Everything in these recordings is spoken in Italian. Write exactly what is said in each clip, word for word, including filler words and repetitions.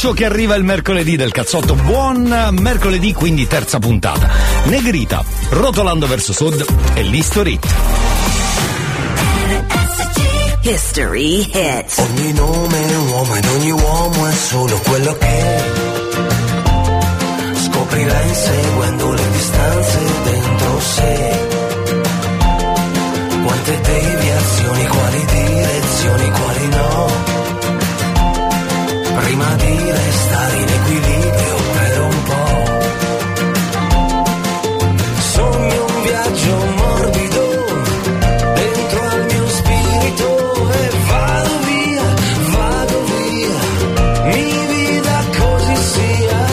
calcio che arriva il mercoledì del cazzotto. Buon mercoledì, quindi terza puntata. Negrita, rotolando verso sud e l'History. History Hits. Ogni nome è un uomo ed ogni uomo è solo quello che scoprirà inseguendo le distanze dentro sé. Quante deviazioni, quali direzioni, quali no. Prima di restare in equilibrio per un po'. Sogno un viaggio morbido dentro al mio spirito e vado via, vado via, mi vida così sia.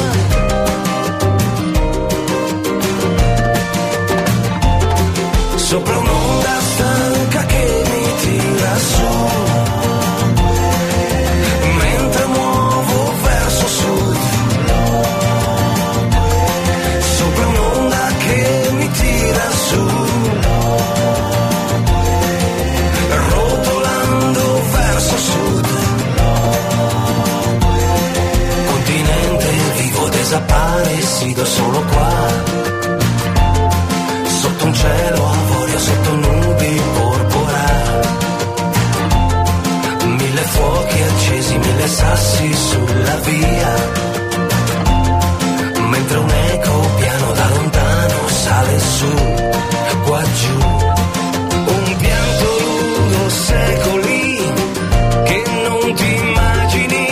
Sopra un'onda stanca che mi tira su. Desaparecido solo qua, sotto un cielo avorio, sotto nubi porpora, mille fuochi accesi, mille sassi sulla via, mentre un eco piano da lontano sale su, qua giù, un pianto lungo secoli che non ti immagini.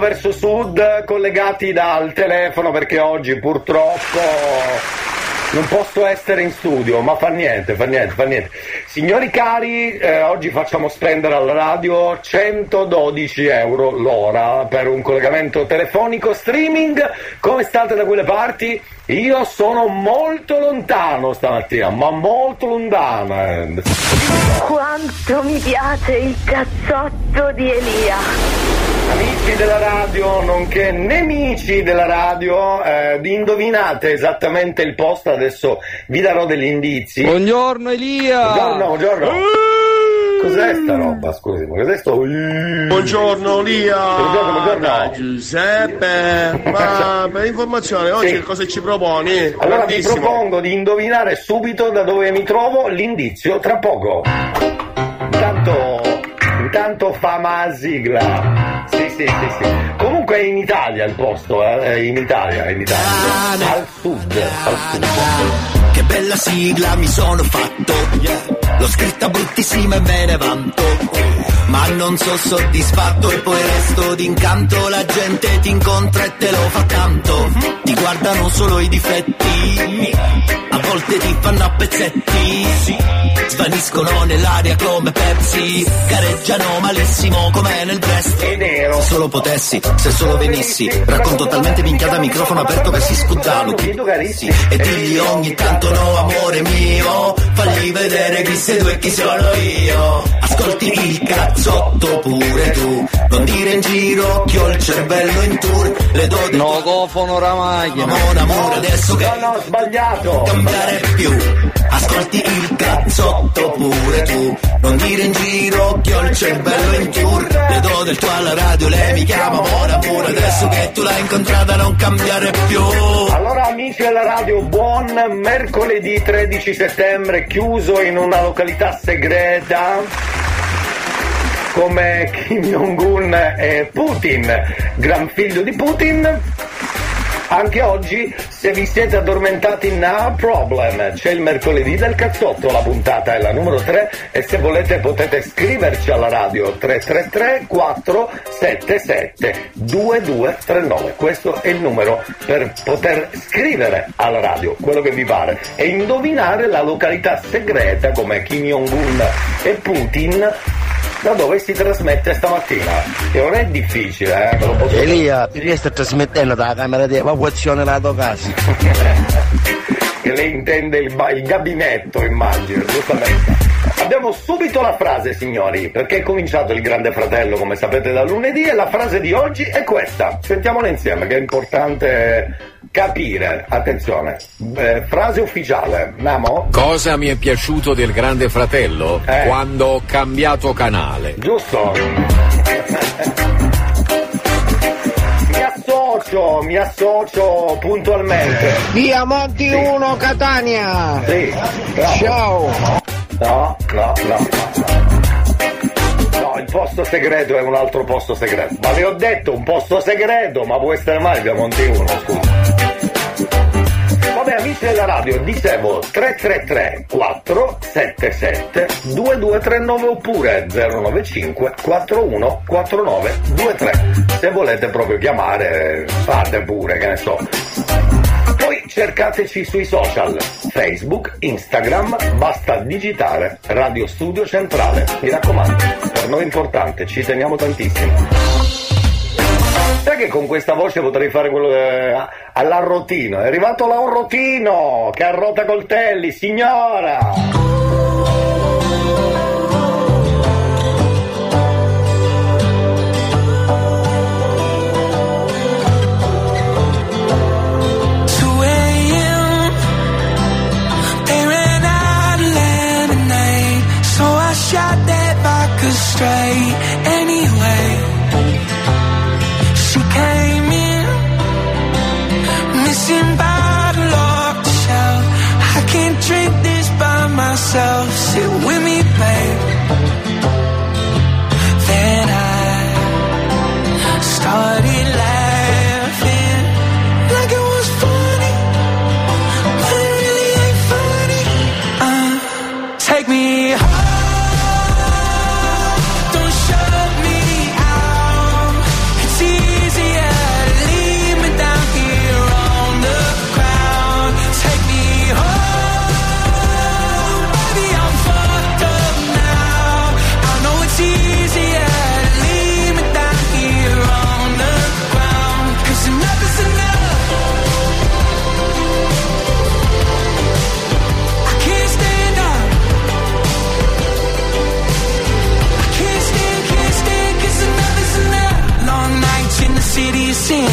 Verso sud, collegati dal telefono perché oggi purtroppo Non posso essere in studio, ma fa niente, fa niente, fa niente. Signori cari, eh, oggi facciamo spendere alla radio centododici euro l'ora per un collegamento telefonico streaming. Come state da quelle parti? Io sono molto lontano stamattina, ma molto lontana. Quanto mi piace il cazzotto di Elia. Amici della radio, nonché nemici della radio, eh, indovinate esattamente il posto, adesso vi darò degli indizi. Buongiorno Elia! Buongiorno, buongiorno! Mm. Cos'è sta roba? Scusi, ma cos'è sto? Mm. Buongiorno Elia! Buongiorno, buongiorno! Giuseppe! Ma per informazione, oggi sì. Cosa ci proponi? Allora vi propongo di indovinare subito da dove mi trovo, l'indizio tra poco. Intanto, intanto fa ma sigla. Sì, sì, sì, sì. Comunque è in Italia il posto, eh? È in Italia, è in Italia. Al sud, al sud. Che bella sigla mi sono fatto. L'ho scritta bruttissima e me ne vanto. Ma non so soddisfatto e poi resto d'incanto. La gente ti incontra e te lo fa tanto. Ti guardano solo i difetti. A volte ti fanno a pezzetti. Svaniscono nell'aria come Pepsi. Gareggiano malissimo come nel Brest. Se solo potessi, se solo venissi. Racconto talmente minchiata a microfono aperto che si scuttano. E digli ogni tanto no amore mio. Fagli vedere chi sei tu e chi sono io. Ascolti il cazzotto pure tu. Non dire in giro che ho il cervello in tour. Le do del no cofono ramaglia. Amore, amore, adesso che no, no, sbagliato. Cambiare più. Ascolti il cazzotto pure tu. Non dire in giro che ho il cervello in tour. Le do del tuo alla radio, lei mi chiama amore, amore. Adesso che tu l'hai incontrata non cambiare più. Allora amici della radio, buon mercoledì tredici settembre. Chiuso in una località segreta come Kim Jong-un e Putin, gran figlio di Putin. Anche oggi, se vi siete addormentati, no problem, c'è il mercoledì del cazzotto, la puntata è la numero tre e se volete potete scriverci alla radio tre tre tre quattro sette sette due due tre nove. Questo è il numero per poter scrivere alla radio quello che vi pare e indovinare la località segreta come Kim Jong-un e Putin, da dove si trasmette stamattina. E non è difficile, eh, ve lo posso dire. Elia, lei sta trasmettendo dalla camera di evacuazione della tua casa. Che lei intende il, ba- il gabinetto, immagino, giustamente. Abbiamo subito la frase, signori, perché è cominciato il Grande Fratello, come sapete, da lunedì, e la frase di oggi è questa. Sentiamola insieme, che è importante capire. Attenzione, eh, frase ufficiale. Namo. Cosa mi è piaciuto del Grande Fratello? Eh. Quando ho cambiato canale. Giusto. Mi associo, mi associo puntualmente. Via Monti uno, sì. Catania. Sì. Bravo. Ciao. No, no, no, no. No, il posto segreto è un altro posto segreto. Ma vi ho detto un posto segreto, ma può essere mai via Monti uno, scusa. Amici della radio, dicevo tre tre tre quattro sette sette due due tre nove oppure zero nove cinque quattro uno quattro nove due tre. Se volete proprio chiamare, fate pure, che ne so. Poi cercateci sui social, Facebook, Instagram, basta digitare Radio Studio Centrale. Mi raccomando, per noi è importante, ci teniamo tantissimo. Sai che con questa voce potrei fare quello eh, all'arrotino? È arrivato l'arrotino che arrota coltelli, signora! two a.m. They ran out of lemonade, so I shot that vodka straight anyway. Came in, missing bottle off the shelf. I can't drink this by myself.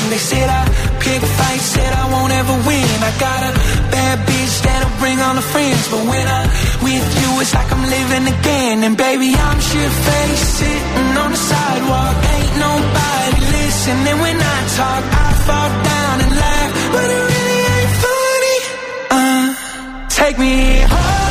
They said I pick fights, said I won't ever win. I got a bad bitch that'll bring on the friends, but when I'm with you it's like I'm living again. And baby, I'm shit-faced, sitting on the sidewalk, ain't nobody listening when I talk. I fall down and laugh, but it really ain't funny. Uh, take me home.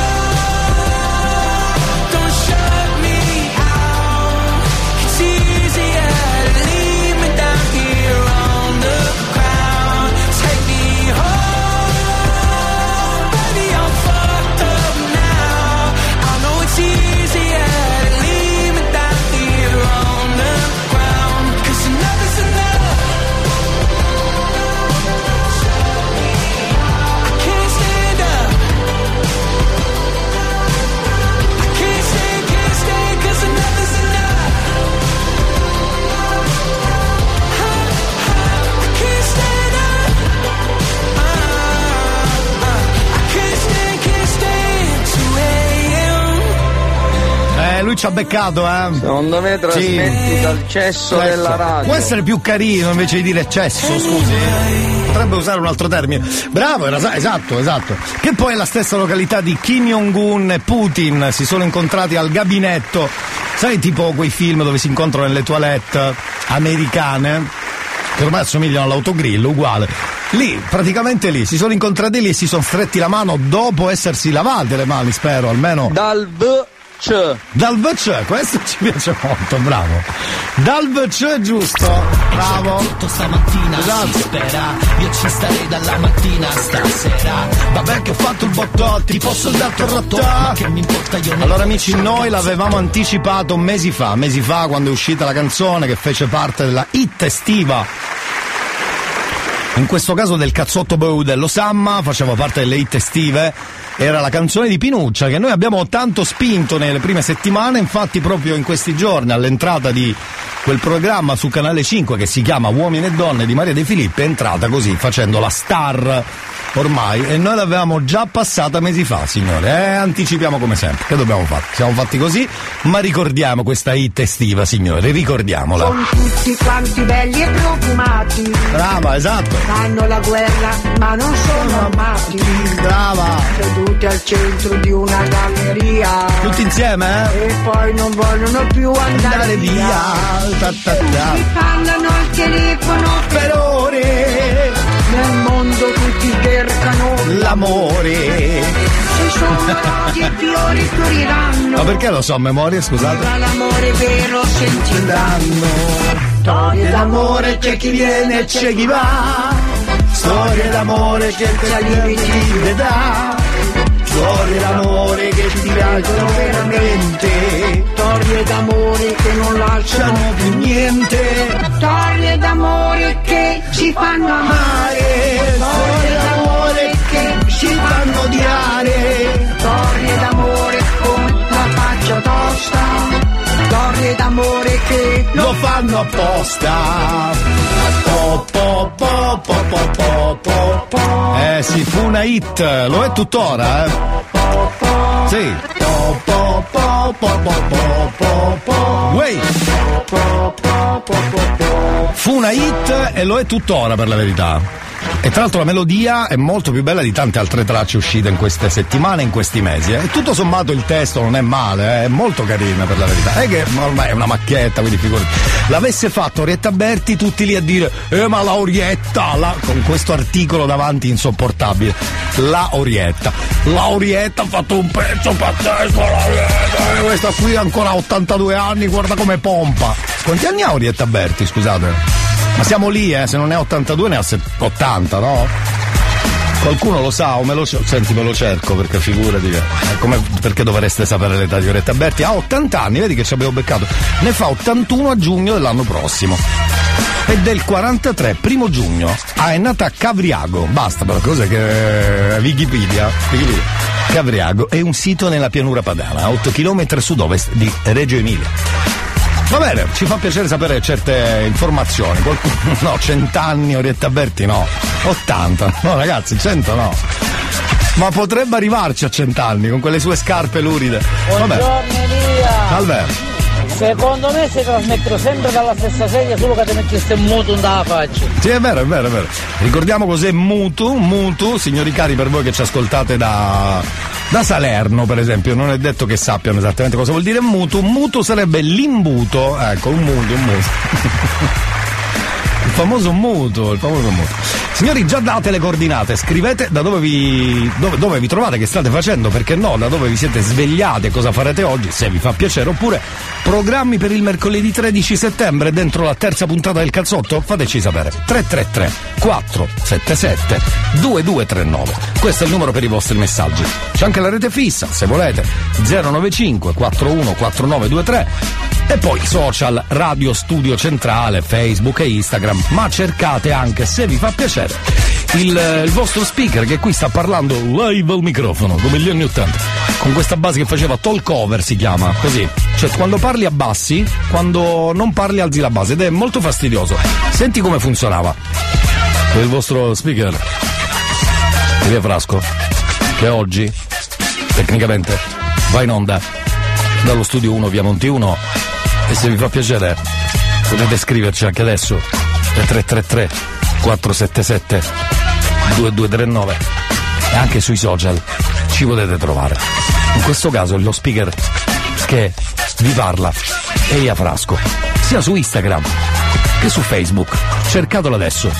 Lui ci ha beccato, eh? Secondo me trasmetti sì. Dal cesso, cesso della radio. Può essere più carino invece di dire cesso, scusi. Potrebbe usare un altro termine. Bravo, era, esatto, esatto. Che poi è la stessa località di Kim Jong-un e Putin. Si sono incontrati al gabinetto. Sai, tipo quei film dove si incontrano nelle toilette americane, che ormai assomigliano all'autogrill, uguale. Lì, praticamente lì, si sono incontrati lì e si sono stretti la mano dopo essersi lavate le mani, spero, almeno. Dal v... C'è. Dal V C, questo ci piace molto, bravo. Dal V C, giusto, bravo. Tutto stamattina esatto. Si spera, io ci starei dalla mattina stasera. Vabbè che ho fatto il botto, ti posso dare il rotto, ma che mi importa, io. Allora amici, noi l'avevamo anticipato mesi fa, mesi fa quando è uscita la canzone che fece parte della hit estiva. In questo caso del cazzotto Beudello Samma, faceva parte delle hit estive. Era la canzone di Pinuccia che noi abbiamo tanto spinto nelle prime settimane, infatti proprio in questi giorni all'entrata di quel programma su Canale cinque che si chiama Uomini e Donne di Maria De Filippi è entrata così facendo la star ormai, e noi l'avevamo già passata mesi fa, signore, eh, anticipiamo come sempre, che dobbiamo fare? Siamo fatti così, ma ricordiamo questa hit estiva, signore, ricordiamola. Sono tutti quanti belli e profumati. Brava, esatto. Fanno la guerra ma non sono amati. Brava. Tutti al centro di una galleria, tutti insieme, eh? E poi non vogliono più andare, andare via, via. Ta, ta, ta. Tutti parlano al telefono per ore, nel mondo tutti cercano l'amore. Ci sono rodi e fiori fioriranno. Ma perché lo so a memoria, scusate? Ma l'amore vero sentiranno. Storie d'amore, c'è chi viene e c'è chi va. Storie d'amore, c'è chi le dà. Storie d'amore che ti piacciono veramente, storie d'amore che non lasciano più niente, storie d'amore che ci fanno amare, storie d'amore che ci fanno odiare, storie d'amore con la faccia tosta, storie d'amore che lo fanno apposta. Po, po, po, po, po, po, po. Eh sì, fu una hit, lo è tuttora, eh. Sì. Po, po, po, po, po, po, po. Wey. Fu una hit e lo è tuttora, per la verità. E tra l'altro la melodia è molto più bella di tante altre tracce uscite in queste settimane, in questi mesi, eh. E tutto sommato il testo non è male, eh. È molto carina, per la verità. È che ormai è una macchietta, quindi figurati. L'avesse fatto Orietta Berti, tutti lì a dire eh ma la Orietta, la... con questo articolo davanti insopportabile. La Orietta, la Orietta ha fatto un pezzo pazzesco, la Orietta, eh, questa qui ancora ha ottantadue anni, guarda come pompa. Quanti anni ha Orietta Berti, scusate? Ma siamo lì, eh, se non è ottantadue ne ha ottanta, no? Qualcuno lo sa o me lo cerco? Senti, me lo cerco, perché figurati che... Eh, come, perché dovreste sapere l'età di Orietta Berti? Ha ottanta anni, vedi che ci abbiamo beccato. Ne fa ottantuno a giugno dell'anno prossimo. E del quarantatré, primo giugno, ah, è nata Cavriago. Basta, per la cosa che... Wikipedia. Wikipedia. Cavriago è un sito nella pianura padana, a otto chilometri a sud-ovest di Reggio Emilia. Va bene, ci fa piacere sapere certe informazioni. Qualcuno, no, cent'anni Orietta Berti no, ottanta, no ragazzi, cento no. Ma potrebbe arrivarci a cent'anni con quelle sue scarpe luride. Buongiorno Elia. Salve. Secondo me si trasmettono sempre dalla stessa sedia, solo che ti metteste un mutum dalla faccia. Sì, è vero, è vero, è vero. Ricordiamo cos'è mutu, mutu, signori cari, per voi che ci ascoltate da, da Salerno, per esempio, non è detto che sappiano esattamente cosa vuol dire mutu. Mutu sarebbe l'imbuto, ecco, un muto, un muto. Il famoso muto, il famoso muto. Signori, già date le coordinate, scrivete da dove vi dove, dove vi trovate, che state facendo, perché no, da dove vi siete svegliate, cosa farete oggi, se vi fa piacere, oppure programmi per il mercoledì tredici settembre dentro la terza puntata del Calzotto, fateci sapere. tre tre tre quattro sette sette due due tre nove, questo è il numero per i vostri messaggi. C'è anche la rete fissa, se volete, zero nove cinque quattro uno quattro nove due tre, e poi social Radio Studio Centrale, Facebook e Instagram. Ma cercate anche, se vi fa piacere, il, il vostro speaker che qui sta parlando live al microfono come gli anni ottanta, con questa base che faceva talk cover, si chiama così, cioè quando parli abbassi, quando non parli alzi la base, ed è molto fastidioso. Senti come funzionava il vostro speaker Elia Frasco, che oggi tecnicamente va in onda dallo studio uno via Monti uno, e se vi fa piacere potete scriverci anche adesso tre tre tre quattro sette sette due due tre nove, e anche sui social ci potete trovare. In questo caso lo speaker che vi parla è Elia Frasco, sia su Instagram che su Facebook, cercatelo adesso,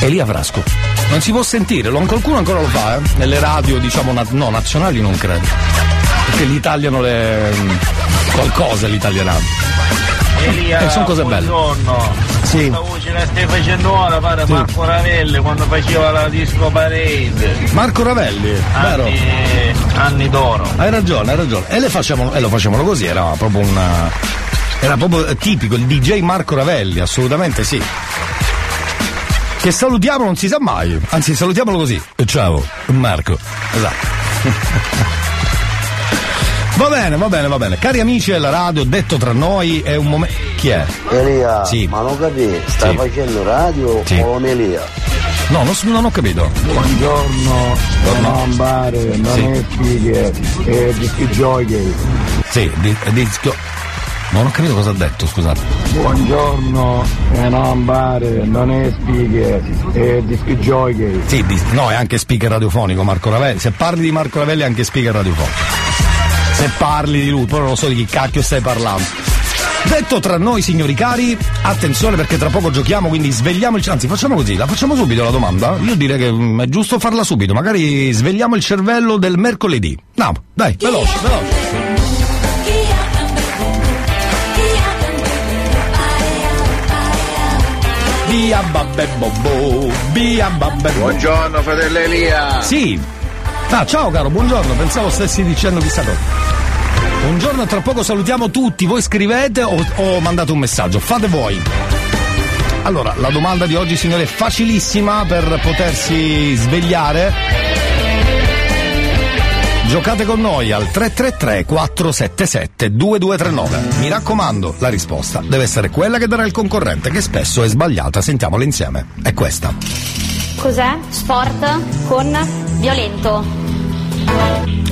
Elia Frasco. Non si può sentire, qualcuno ancora lo fa, eh? Nelle radio, diciamo, na- no, nazionali non credo, perché gli tagliano le... qualcosa gli taglieranno. Elia, eh, sono cose buongiorno. Belle. Sì. Questa voce la stai facendo ora, pare sì. Marco Ravelli quando faceva la disco parade. Marco Ravelli, anni, vero? Anni d'oro. Hai ragione, hai ragione. E le facevano, e lo facevano così, era proprio una. Era proprio tipico, il D J Marco Ravelli, assolutamente sì. Che salutiamo non si sa mai. Anzi, salutiamolo così. Ciao, Marco. Esatto. Va bene, va bene, va bene. Cari amici della radio, detto tra noi è un momento. Chi è? Elia. Sì. Ma non capire, stai sì. facendo radio sì. o Elia? No, non, non ho capito. Buongiorno, sono Ambare, Manetti e Dischi Jockey. Sì, di, disco. Non ho capito cosa ha detto, scusate. Buongiorno, eh, non pare, non è speaker, è disc jockey. Sì, dis- no, è anche speaker radiofonico Marco Ravelli. Se parli di Marco Ravelli è anche speaker radiofonico. Se parli di lui, però non so di chi cacchio stai parlando. Detto tra noi, signori cari, attenzione perché tra poco giochiamo, quindi svegliamo il... Anzi, facciamo così, la facciamo subito la domanda? Io direi che è giusto farla subito, magari svegliamo il cervello del mercoledì. No, dai, veloce, veloce. Via babbe bobo, via babbe bobo. Buongiorno, fratello Elia. Sì. Ah, ciao caro, buongiorno, pensavo stessi dicendo chissà cosa. Buongiorno, tra poco salutiamo tutti, voi scrivete o, o mandate un messaggio, fate voi. Allora, la domanda di oggi, signore, è facilissima per potersi svegliare. Giocate con noi al tre tre tre quattro sette sette due due tre nove. Mi raccomando, la risposta deve essere quella che darà il concorrente, che spesso è sbagliata. Sentiamola insieme, è questa. Cos'è? Sport con... violento.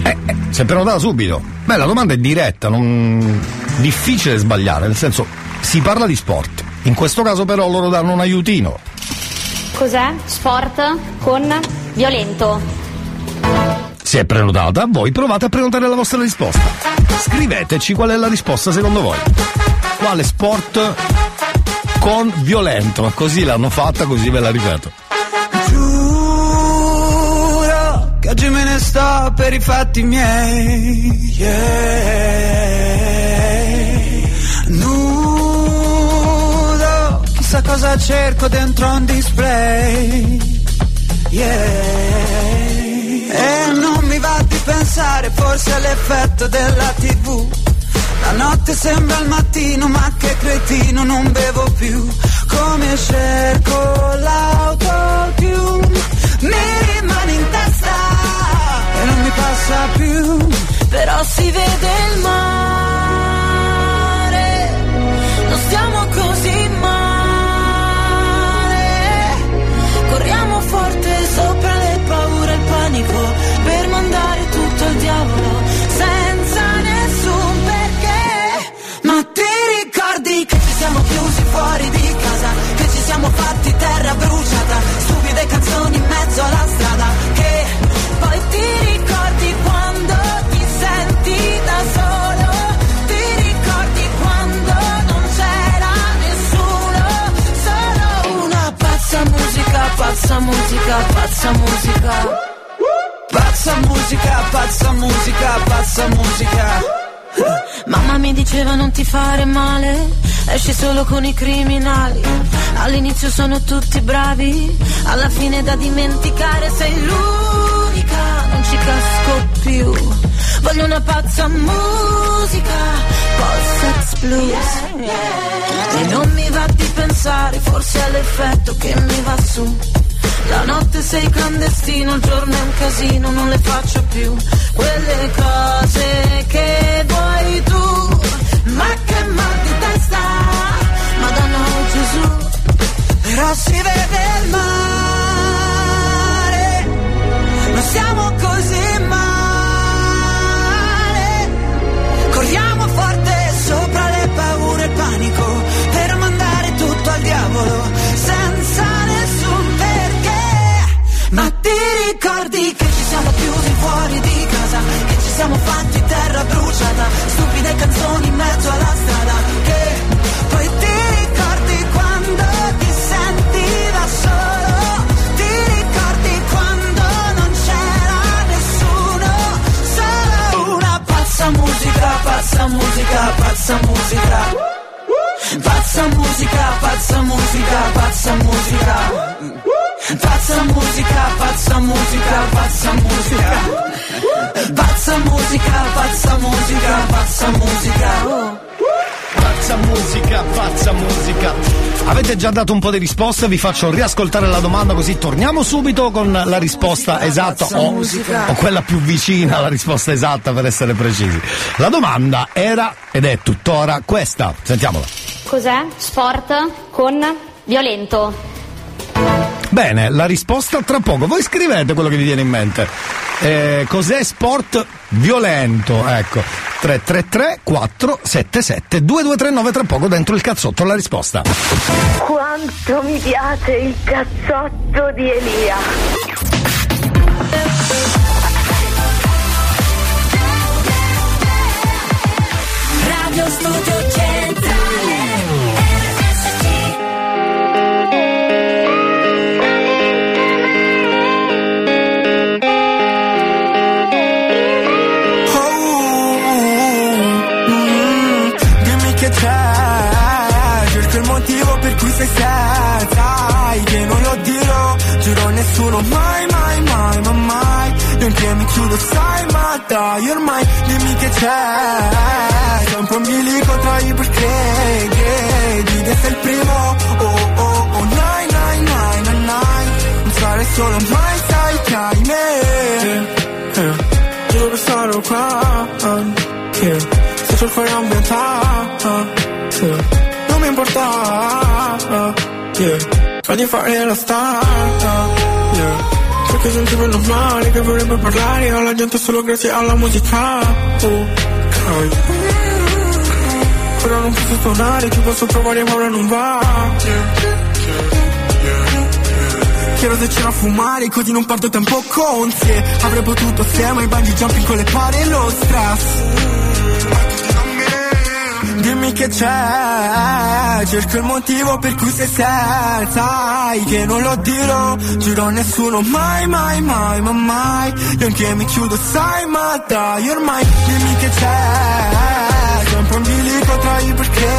Eh, eh, si è prenotata subito. Beh, la domanda è diretta, non difficile sbagliare, nel senso si parla di sport. In questo caso però loro danno un aiutino. Cos'è? Sport con violento. Si è prenotata, voi provate a prenotare la vostra risposta. Scriveteci qual è la risposta secondo voi. Quale sport con violento? Così l'hanno fatta, così ve la ripeto. Oggi me ne sto per i fatti miei, yeah. Nudo, chissà cosa cerco dentro un display, yeah. E non mi va di pensare forse all'effetto della tivù. La notte sembra il mattino, ma che cretino, non bevo più. Come cerco l'autotune, mi rimane in testa e non mi passa più, però si vede il mare, non stiamo così male, corriamo forte sopra le paure e il panico, per mandare tutto al diavolo senza nessun perché, ma ti pazza musica, pazza musica. Pazza musica, pazza musica, pazza musica. Mamma mi diceva non ti fare male, esci solo con i criminali. All'inizio sono tutti bravi, alla fine da dimenticare sei l'unica, non ci casco più. Voglio una pazza musica, post-sex blues. E non mi va di pensare, forse è l'effetto che mi va su. La notte sei clandestino, il giorno è un casino, non le faccio più quelle cose che vuoi tu. Ma che mal di testa, Madonna o Gesù. Però si vede il mare, non siamo così male. Corriamo forte sopra le paure e il panico per mandare tutto al diavolo senza nessun perché. Ma ti ricordi che ci siamo chiusi fuori di casa, che ci siamo fatti terra bruciata, stupide canzoni in mezzo alla strada, che poi ti ricordi quando ti senti da solo, ti ricordi quando non c'era nessuno, solo una pazza musica, pazza musica, pazza musica. Pazza musica, pazza musica, pazza musica. Pazza musica, pazza musica, pazza musica. Pazza musica, pazza musica, pazza musica. Pazza musica, pazza musica. Avete già dato un po' di risposte, vi faccio riascoltare la domanda così torniamo subito con la risposta esatta o, o quella più vicina alla risposta esatta, per essere precisi. La domanda era, ed è tuttora, questa. Sentiamola. Cos'è sport con violento? Bene, la risposta tra poco. Voi scrivete quello che vi viene in mente. Eh, cos'è sport violento? Ecco, tre tre tre quattro sette sette due due tre nove, tra poco dentro il cazzotto la risposta. Quanto mi piace il cazzotto di Elia. Radio Studio Centrale. Cerco il motivo per cui sei senza, sai che non lo dirò, giuro a nessuno mai, mai, mai, ma mai. Io anche mi chiudo, sai, ma dai, ormai dimmi che c'è. Sei un po' in bilico tra i perché, credi che sei il primo, oh, oh, oh, nai, nai, nai, nai, nai. Non sarei solo mai, sai che hai me. Giuro che sarò qua, che se c'è il cuore ambientato non mi importa, yeah. Fa di fare la star, yeah. So che sentivo normale, che vorrebbe parlare alla gente solo grazie alla musica, oh, okay. Ora non posso suonare, ti posso provare ma ora non va, yeah. Chiedo se c'era a fumare, così non perdo tempo con sé. Avrei potuto assieme ai bungee jumping con le pare lo stress. Dimmi che c'è, cerco il motivo per cui sei senza, sai che non lo dirò, giuro a nessuno mai, mai, mai, ma mai. Io anche mi chiudo, sai, ma dai, ormai dimmi che c'è. Sei un po' in bilico tra i perché,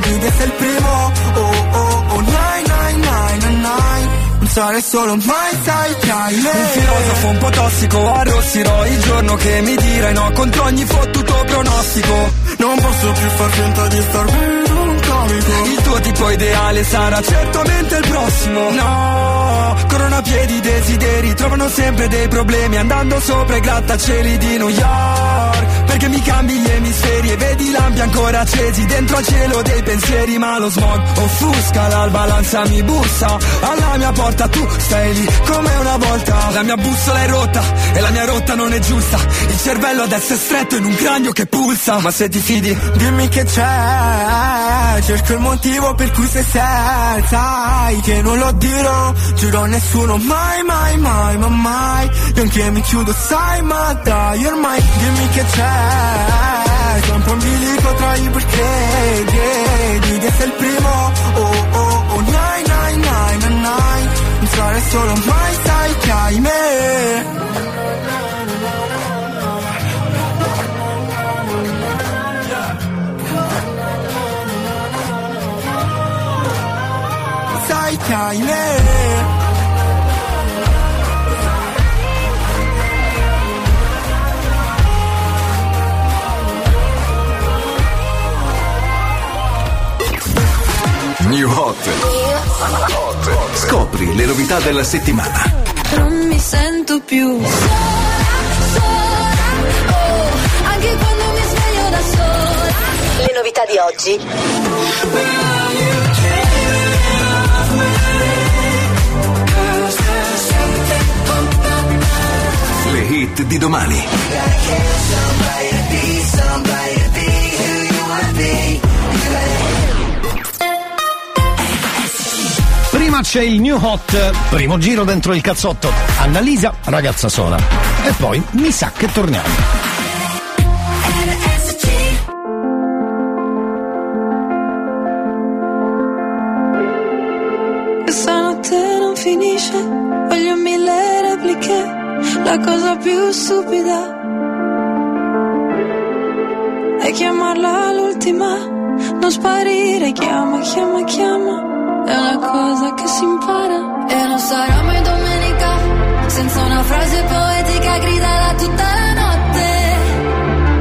credi che sei il primo, oh, oh, oh, nai, nai, nai, nai, nai. Non sarei solo mai, sai che hai me. Un filosofo un po' tossico, arrossirò il giorno che mi dirai no contro ogni fottuto pronostico. Non posso più far finta di star vero un comico. Il tuo tipo ideale sarà certamente il prossimo. No, coronapiedi, desideri trovano sempre dei problemi, andando sopra i grattacieli di New York. Perché mi cambi gli emisferi e vedi lampi ancora accesi dentro al cielo dei pensieri. Ma lo smog offusca, l'alba l'ansia mi bussa alla mia porta. Tu stai lì come una volta. La mia bussola è rotta e la mia rotta non è giusta. Il cervello adesso è stretto in un cranio che pulsa. Ma se ti fidi, dimmi che c'è. Cerco il motivo per cui sei senza, sai che non lo dirò, giuro a nessuno mai, mai, mai, ma mai. Io anche mi chiudo, sai, ma dai, ormai dimmi che c'è. Sei un po' in bilico tra i perché, credi che sei il primo, oh, oh, oh, nai, nai, nai, nai, nai. solo, mai sai che hai me. Sai che hai me. New Hot. Hot. Scopri le novità della settimana. Non mi sento più sola, sola, oh, anche quando mi sveglio da sola. Le novità di oggi. Le hit di domani. Prima c'è il New Hot, primo giro dentro il cazzotto, Annalisa, ragazza sola, e poi mi sa che torniamo. Questa notte non finisce, voglio mille repliche, la cosa più stupida è chiamarla all'ultima, non sparire, chiama, chiama, chiama. È una cosa che si impara. E non sarà mai domenica senza una frase poetica gridata tutta la notte,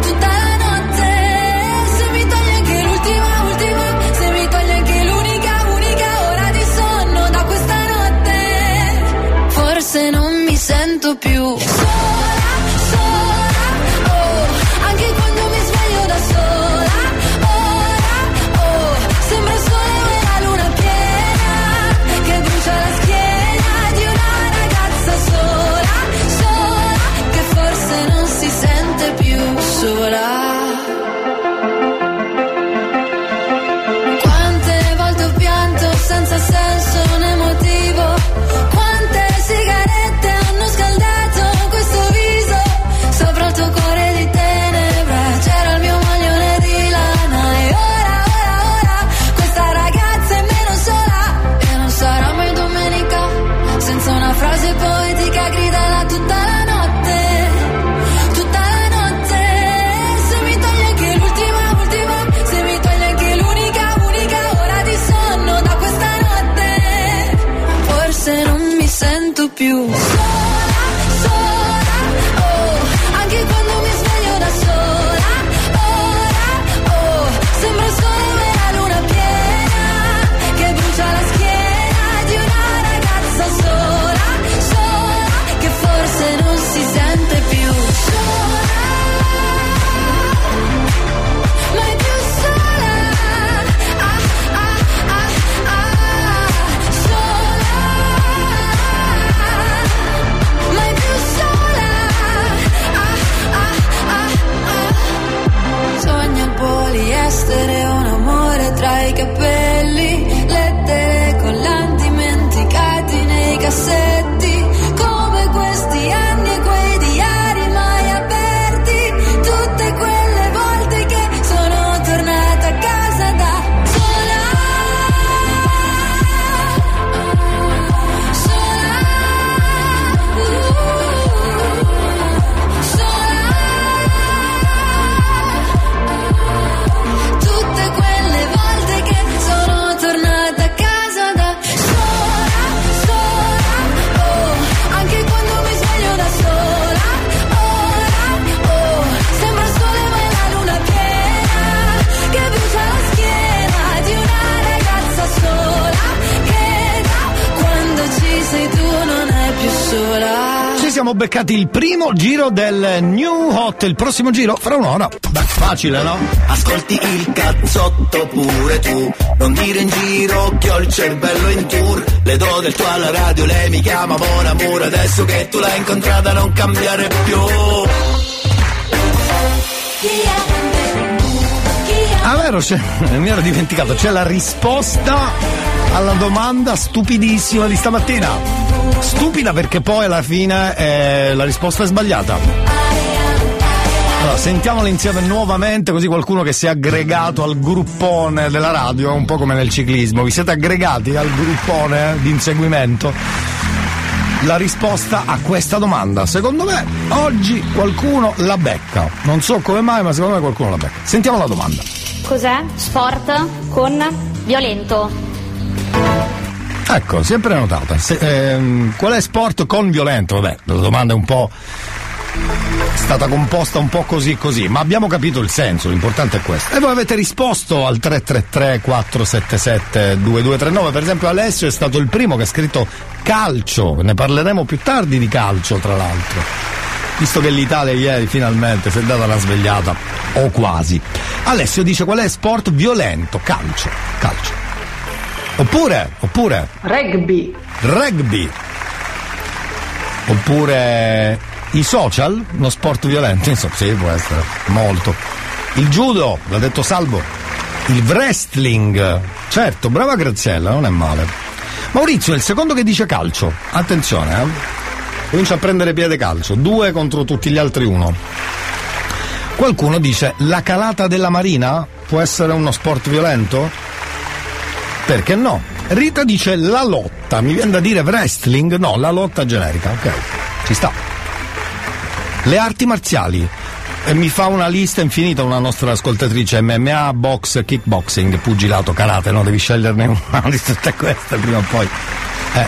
tutta la notte. Se mi toglie anche l'ultima, ultima, se mi toglie anche l'unica, unica ora di sonno da questa notte, forse non mi sento più sola, sola, oh, anche quando mi sveglio da sola. Ora, oh, sembra solo la schiena di una ragazza sola, sola, che forse non si sente più sola. Quante volte ho pianto senza senso né motivo, quante sigarette hanno scaldato questo viso, sopra il tuo cuore di tenebra c'era il mio maglione di lana. E ora, ora, ora, questa ragazza è meno sola. E non sarà mai senza una frase poetica gridala tutta la notte, tutta la notte. Se mi toglie anche l'ultima, ultima, se mi toglie anche l'unica, unica ora di sonno da questa notte, forse non mi sento più sola, sola, oh, anche quando mi sveglio da sola. Ora, oh, sembra solo la luna piena che brucia la schiena di una sola, sola, che forse non si sente più sola, mai più sola, ah, ah, ah, ah, sola, mai più sola, ah, ah, ah, ah. Sogno il poliestere, un amore tra i capelli, le decollanti nei cassetti, come questi anni e quei diari mai aperti, tutte quelle volte che sono tornata a casa da sola, sola, sola, tutte quelle volte che sono tornata a casa da sola. Ci siamo beccati il primo giro del New Hot, il prossimo giro fra un'ora. Beh, facile, no? Ascolti il cazzotto pure tu, non dire in giro che ho il cervello in tour. Le do del tuo alla radio, lei mi chiama buon amore. Adesso che tu l'hai incontrata non cambiare più. Ah vero, c'è, mi ero dimenticato, c'è la risposta alla domanda stupidissima di stamattina. Stupida perché poi alla fine eh, la risposta è sbagliata. Allora, sentiamola insieme nuovamente, così qualcuno che si è aggregato al gruppone della radio, un po' come nel ciclismo, vi siete aggregati al gruppone di inseguimento. la risposta a questa domanda. Secondo me oggi qualcuno la becca. Non so come mai, ma secondo me qualcuno la becca. Sentiamo la domanda. Cos'è sport con violento? Ecco, sempre notata. Se, ehm, qual è sport con violento? Vabbè, la domanda è un po' stata composta un po' così così, ma abbiamo capito il senso, l'importante è questo. E voi avete risposto al tre tre tre quattro sette sette due due tre nove. Per esempio Alessio è stato il primo che ha scritto calcio, ne parleremo più tardi di calcio, tra l'altro, visto che l'Italia ieri finalmente si è data la svegliata, o quasi. Alessio dice: qual è sport violento? Calcio, calcio. Oppure, oppure rugby. Rugby. Oppure i social, uno sport violento, insomma, sì, può essere molto. Il judo, l'ha detto Salvo. Il wrestling. Certo, brava Graziella, non è male. Maurizio è il secondo che dice calcio. Attenzione, eh. Comincia a prendere piede calcio, due contro tutti gli altri uno. Qualcuno dice la calata della marina può essere uno sport violento? Perché no? Rita dice la lotta, mi viene da dire wrestling, no, la lotta generica, ok, ci sta. Le arti marziali, e mi fa una lista infinita una nostra ascoltatrice: M M A, box, kickboxing, pugilato, karate, no, devi sceglierne una di tutte queste prima o poi. Eh.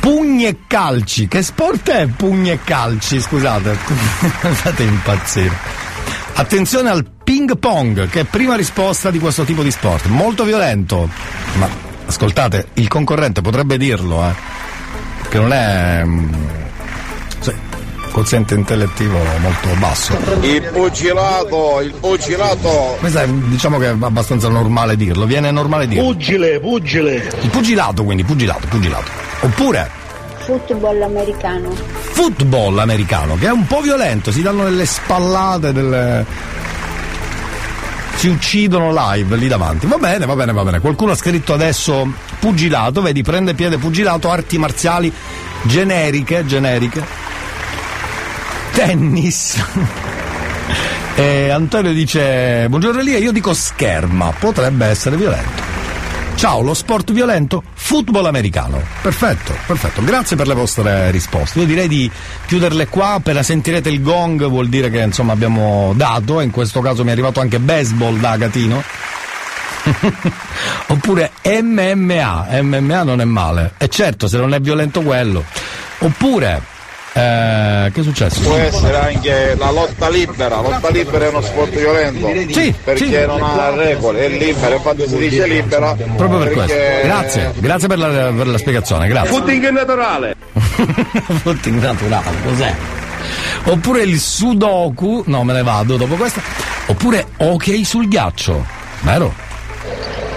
Pugni e calci, che sport è pugni e calci? Scusate, fate impazzire. Attenzione al ping pong, che è prima risposta di questo tipo di sport, molto violento. Ma ascoltate, il concorrente potrebbe dirlo, eh, che non è cioè, quoziente intellettivo molto basso. Il pugilato, il pugilato. Questo è, diciamo che è abbastanza normale dirlo, viene normale dirlo. Pugile, pugile. Il pugilato, quindi pugilato, pugilato. Oppure football americano. Football americano, che è un po' violento, si danno delle spallate, delle... si uccidono live lì davanti. Va bene, va bene, va bene. Qualcuno ha scritto adesso pugilato, vedi, prende piede pugilato, arti marziali generiche, generiche. Tennis. E Antonio dice: buongiorno Elia, io dico scherma, potrebbe essere violento. Ciao, lo sport violento? Football americano. Perfetto, perfetto. Grazie per le vostre risposte. Io direi di chiuderle qua. Appena sentirete il gong vuol dire che insomma abbiamo dato. In questo caso mi è arrivato anche baseball da Agatino. Oppure M M A. M M A non è male. E certo, se non è violento quello. Oppure... Eh, che è successo? Può essere anche la lotta libera. Lotta libera è uno sport violento, sì, perché sì, non ha regole, è libera, infatti si dice libera proprio per questo. Grazie, grazie per la, per la spiegazione, grazie. Footing naturale. Footing naturale, cos'è? Oppure il sudoku, no, me ne vado dopo questo. Oppure hockey sul ghiaccio, vero?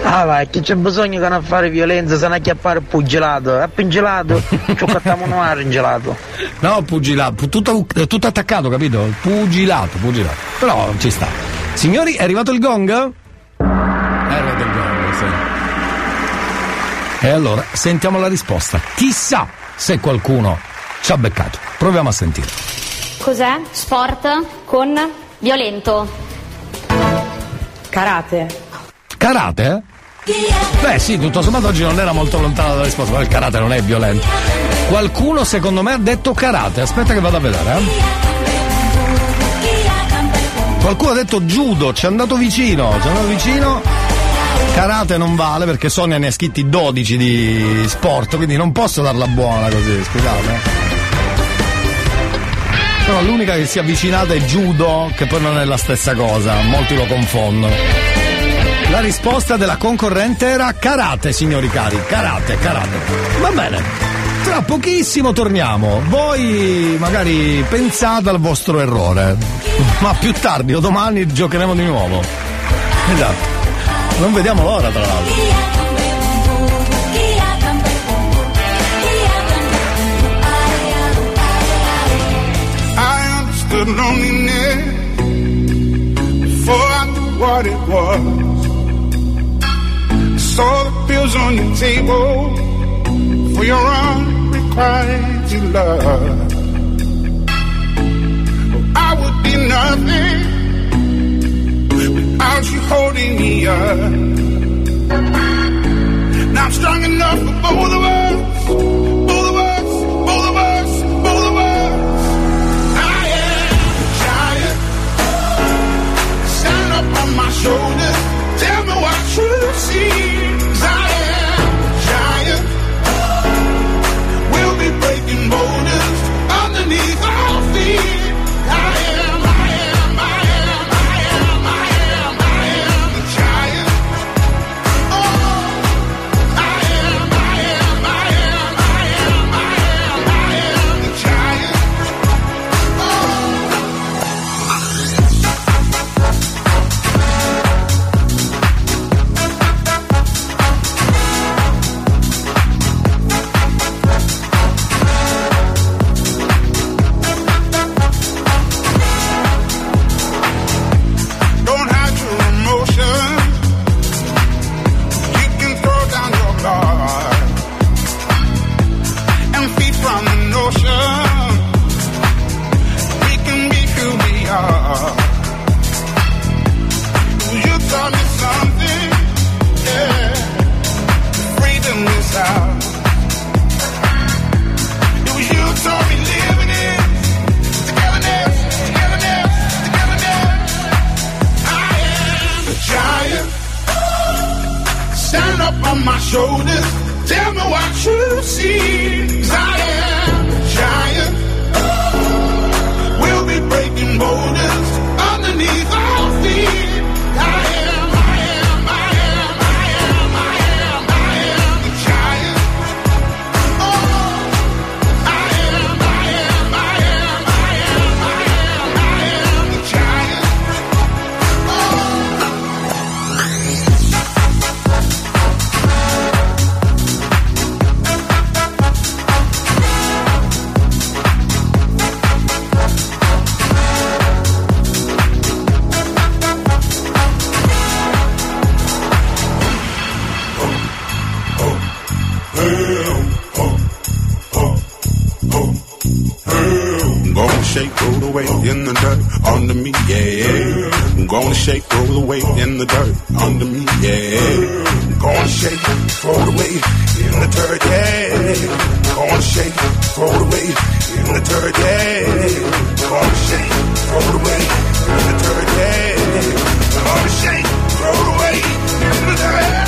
Ah vai, che c'è bisogno che non fare violenza, se non acchiappare pugilato, è pungelato, ci cattiamo noir in gelato. No, pugilato, tutto, tutto attaccato, capito? Pugilato, pugilato. Però ci sta. Signori, è arrivato il gong? È arrivato il gong, sì. E allora, sentiamo la risposta. Chissà se qualcuno ci ha beccato. Proviamo a sentire. Cos'è sport con violento? Karate. Karate? Beh sì, tutto sommato oggi non era molto lontano dalla risposta, ma il karate non è violento. Qualcuno secondo me ha detto karate, aspetta che vado a vedere, eh? Qualcuno ha detto judo, ci è andato vicino, ci è andato vicino. Karate non vale perché Sonia ne ha scritti dodici di sport, quindi non posso darla buona così, scusate. Però l'unica che si è avvicinata è judo, che poi non è la stessa cosa, molti lo confondono. La risposta della concorrente era karate, signori cari, karate, karate. Va bene, tra pochissimo torniamo. Voi magari pensate al vostro errore, ma più tardi o domani giocheremo di nuovo. Esatto, non vediamo l'ora tra l'altro. All the bills on your table for your unrequited love. Oh, I would be nothing without you holding me up. Now I'm strong enough for both of us, both of us. shake, roll away in the dirt under me, yeah. Gonna shake, roll away in the dirt under me, yeah. Gonna shake, roll away in the dirt, yeah. Gonna shake, roll away in the dirt, yeah. Gonna shake, roll away in the dirt, yeah. Gonna shake, roll away in the dirt.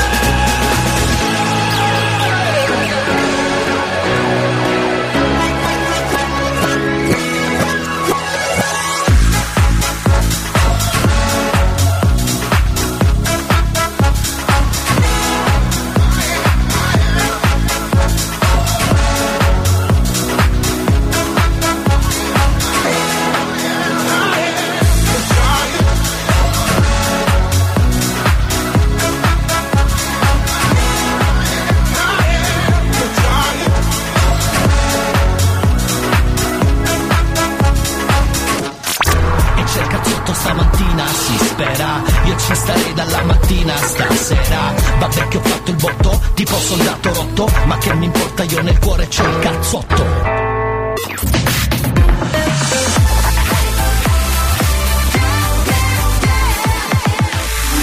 Ci starei dalla mattina stasera. Vabbè che ho fatto il botto, tipo soldato rotto, ma che mi importa, io nel cuore c'ho il cazzotto.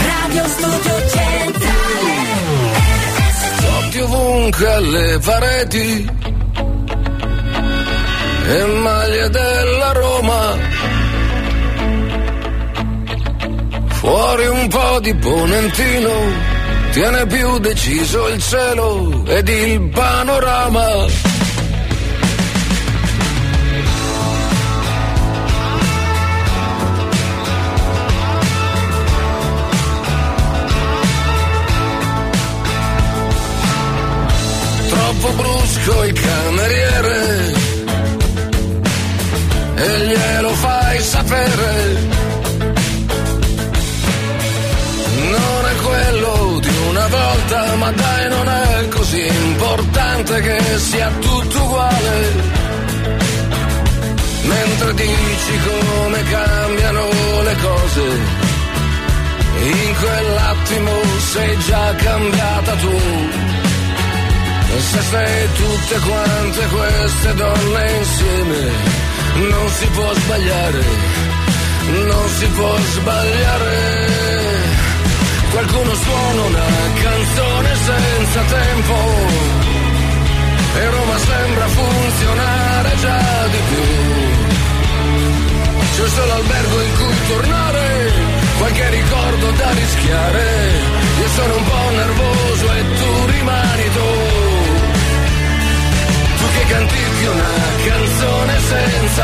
Radio Studio Centrale. Occhi ovunque alle pareti e maglia della Roma. Fuori un po' di ponentino, tiene più deciso il cielo ed il panorama. Troppo brusco il cameriere e glielo fai sapere. Volta, ma dai, non è così importante che sia tutto uguale, mentre dici come cambiano le cose, in quell'attimo sei già cambiata tu, e se sei tutte quante queste donne insieme, non si può sbagliare, non si può sbagliare. Qualcuno suona una canzone senza tempo e Roma sembra funzionare già di più. C'è solo albergo in cui tornare, qualche ricordo da rischiare. Io sono un po' nervoso e tu rimani tu. Tu che cantichi una canzone senza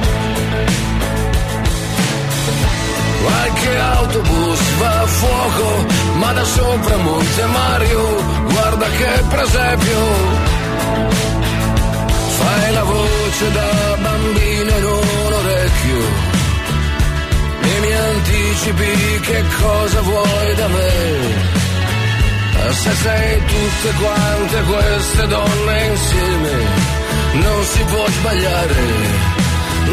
Qualche autobus va a fuoco, ma da sopra Monte Mario, guarda che presepio. Fai la voce da bambino in un orecchio e mi anticipi che cosa vuoi da me. Se sei tutte quante queste donne insieme, non si può sbagliare,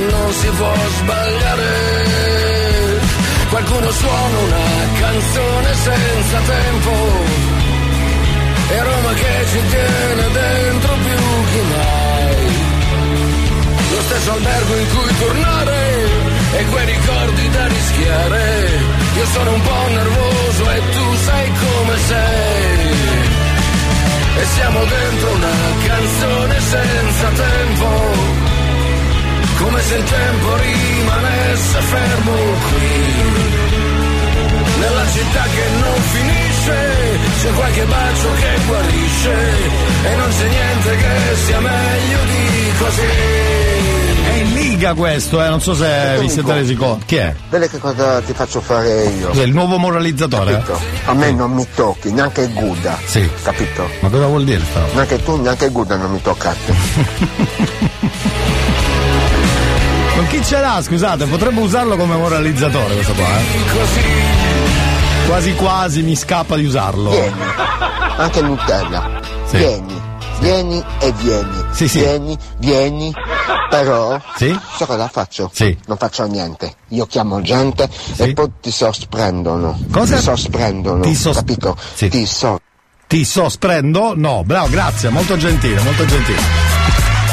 non si può sbagliare. Qualcuno suona una canzone senza tempo e Roma che ci tiene dentro più che mai. Lo stesso albergo in cui tornare e quei ricordi da rischiare. Io sono un po' nervoso e tu sai come sei. E siamo dentro una canzone senza tempo, come se il tempo rimanesse fermo qui. Nella città che non finisce c'è qualche bacio che guarisce e non c'è niente che sia meglio di così. È in liga questo, eh, non so se vi siete resi conto. Chi è? Vede che cosa ti faccio fare io. Cioè, il nuovo moralizzatore. Capito? A me non mi tocchi, neanche il Gouda. Sì. Capito? Ma cosa vuol dire? Però? Neanche tu, neanche il Gouda non mi toccate. Non chi ce l'ha, scusate, potremmo usarlo come moralizzatore questo qua, eh? Quasi quasi mi scappa di usarlo. Vieni. Anche Nutella. Sì. Vieni, vieni e vieni. Sì, sì. Vieni, vieni. Però sì? So cosa faccio? Sì. Non faccio niente. Io chiamo gente, sì, e poi ti sorprendono. Cosa? Ti sorprendono. Ti sos- capito? Sì. Ti so. Ti sorprendo? No, bravo, grazie, molto gentile, molto gentile.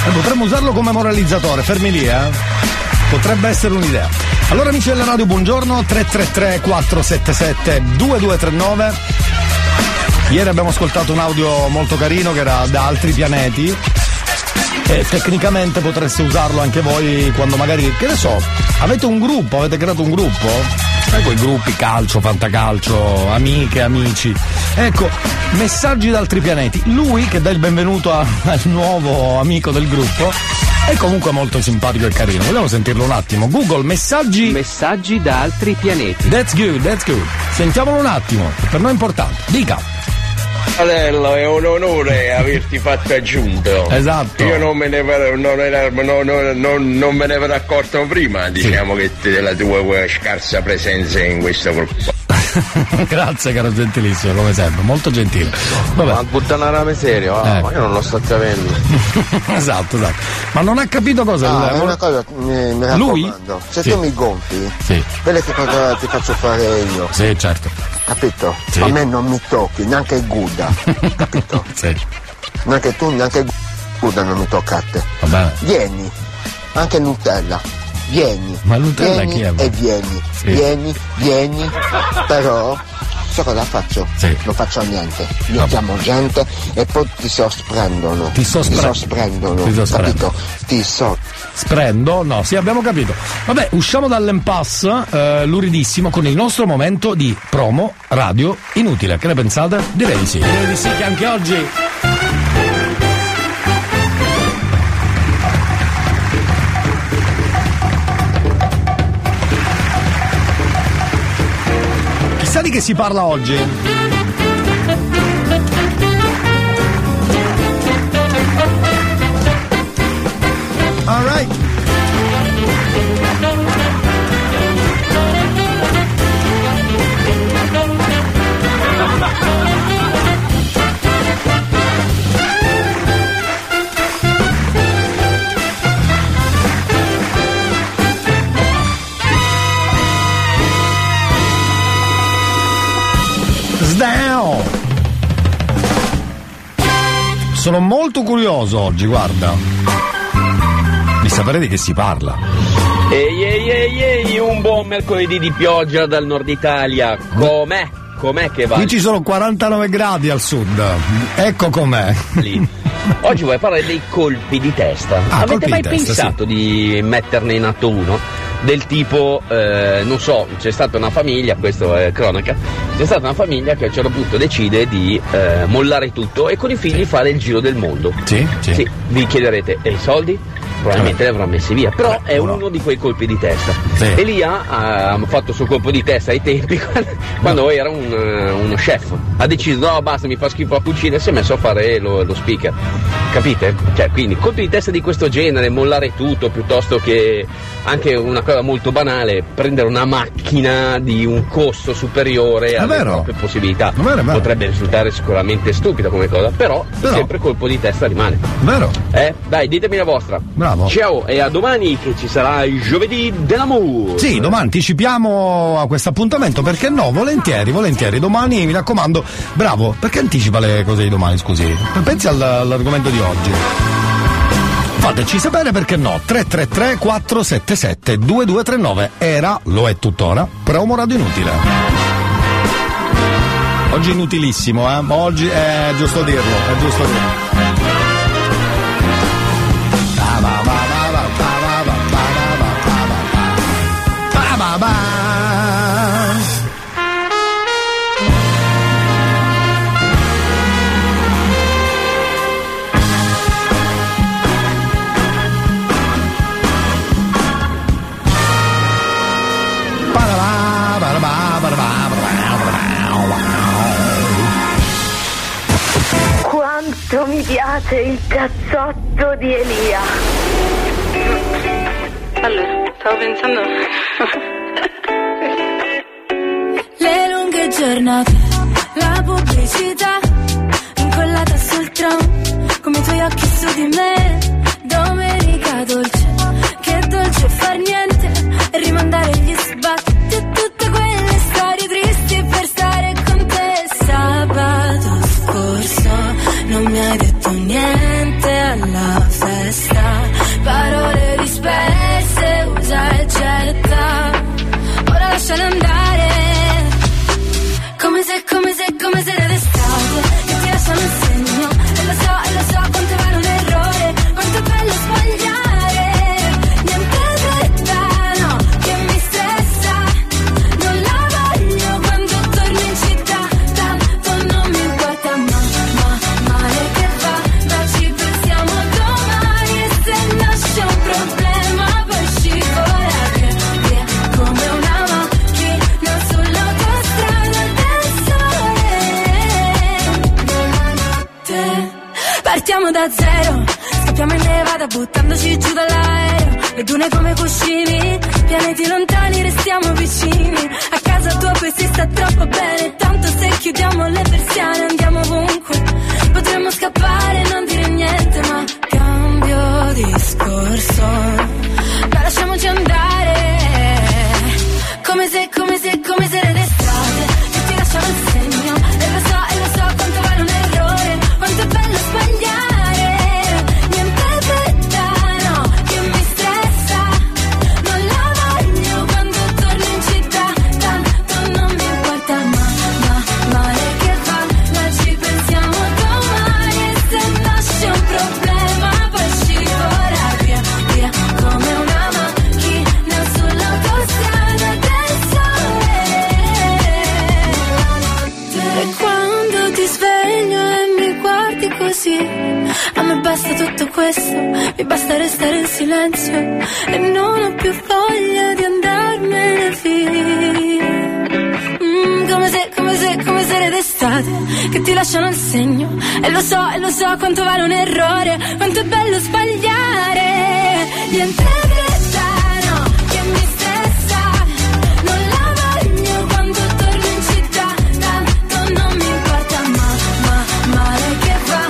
Eh, potremmo usarlo come moralizzatore, fermi lì, eh? Potrebbe essere un'idea. Allora, amici della radio, buongiorno. Tre tre tre quattro sette sette due due tre nove. Ieri abbiamo ascoltato un audio molto carino che era da altri pianeti. E tecnicamente potreste usarlo anche voi quando magari, che ne so, avete un gruppo, avete creato un gruppo? Sai, quei gruppi calcio, fantacalcio, amiche, amici. Ecco, messaggi da altri pianeti. Lui che dà il benvenuto a, al nuovo amico del gruppo è comunque molto simpatico e carino. Vogliamo sentirlo un attimo. Google, messaggi. Messaggi da altri pianeti. That's good, that's good. Sentiamolo un attimo, per noi è importante. Dica. Fratello, è un onore averti fatto aggiunto. Esatto. Io non me ne ero, non, era, non, non, non me ne ero accorto prima, diciamo, sì, che della tua scarsa presenza in questo gruppo. Grazie, caro, gentilissimo, come sempre, molto gentile. Vabbè. Ma buttana rame serio, ah, eh. ma io non lo sto capendo. Esatto, esatto. Ma non ha capito cosa. No, è una cosa, mi, mi raccomando. Se sì, tu mi gonfi, sì, quelle che cosa ti faccio fare io. Sì, certo. Capito? Sì. A me non mi tocchi, neanche Guda. Capito? Sì. Neanche tu, neanche Guda non mi toccate. Vabbè. Vieni, anche Nutella. Vieni. Ma Nutella vieni chi è? E vieni, sì, vieni, vieni. Però so cosa faccio? Sì. Non faccio niente. Io no, chiamo gente e poi ti sorprendono. Ti sosprendono. Ti sosprendono. Ti sosprendono. Capito? Ti so. Sprendo? No, sì, abbiamo capito. Vabbè, usciamo dall'impasse eh, luridissimo con il nostro momento di promo radio inutile. Che ne pensate? Direi di sì. Direi di sì che anche oggi. Chissà di che si parla oggi? All right. Down. Sono molto curioso oggi, guarda, di sapere di che si parla. Ehi ehi ehi ehi, un buon mercoledì di pioggia dal nord Italia. Com'è? Com'è che va? Qui ci sono quarantanove gradi al sud. Ecco com'è. Lì. Oggi vuoi parlare dei colpi di testa. Ah, avete mai testa, pensato, sì, di metterne in atto uno? Del tipo, eh, non so, c'è stata una famiglia, questo è cronaca, c'è stata una famiglia che a un certo punto decide di eh, mollare tutto e con i figli, sì, fare il giro del mondo. Sì, sì, sì. Vi chiederete, e i soldi? Probabilmente li avrà messi via, però è uno di quei colpi di testa. Sì. Elia ha fatto il suo colpo di testa ai tempi quando era un, uno chef. Ha deciso, no basta, mi fa schifo la cucina, e si è messo a fare lo, lo speaker. Capite? Cioè, quindi colpi di testa di questo genere, mollare tutto, piuttosto che anche una cosa molto banale, prendere una macchina di un costo superiore alle proprie possibilità. È vero, è vero. Potrebbe risultare sicuramente stupida come cosa, però, però sempre colpo di testa rimane. Vero? Eh? Dai, ditemi la vostra. Bravo. Ciao e a domani che ci sarà il giovedì dell'amore. Sì, domani anticipiamo a questo appuntamento, perché no, volentieri, volentieri. Domani, mi raccomando, bravo, perché anticipa le cose di domani, scusi? Pensi all'argomento di oggi. Fateci sapere, perché no. tre tre tre quattro sette sette due due tre nove era, lo è tuttora, promo radio inutile. Oggi inutilissimo, eh? Oggi è giusto dirlo, è giusto dirlo. Quanto mi piace il cazzotto di Elia. Allora stavo pensando. Le lunghe giornate, la pubblicità, incollata sul tram, come i tuoi occhi su di me. Domenica dolce, che dolce far niente e rimandare gli sbatti e tutte quelle storie tristi per stare con te. Sabato scorso non mi hai detto niente alla festa, parole disperse, usa e getta, ora lasciale andare, come se, come se, come se era d'estate, che ti lasciano il segno, e lo so, e lo so quanto vale un errore, quanto è bello sbagliare, niente fretta, no, che mi stressa, non la voglio quando torno in città, tanto non mi importa, ma, ma, male che va, ma ci pensiamo domani, e se nasce un problema poi scivola via, come una macchina sull'autostrada del sole. Nella notte partiamo da zero, scappiamo in Nevada buttandoci giù dall'aereo, le dune come cuscini, pianeti lontani restiamo vicini, a casa tua poi si sta troppo bene, tanto se chiudiamo le persiane andiamo ovunque, potremmo scappare e non dire niente, ma cambio discorso, ma lasciamoci andare, come se, come se, come se era d'estate, che ti lasciamo il segno, e lo so, e lo so quanto vale un errore, quanto è bello sbagliare. A me basta tutto questo, mi basta restare in silenzio e non ho più voglia di andarmene via. Mm, come se, come se, come se era d'estate, che ti lasciano il segno, e lo so, e lo so quanto vale un errore, quanto è bello sbagliare, niente fretta, no, che mi stressa, non la voglio quando torno in città, tanto non mi importa, ma, ma, male che va,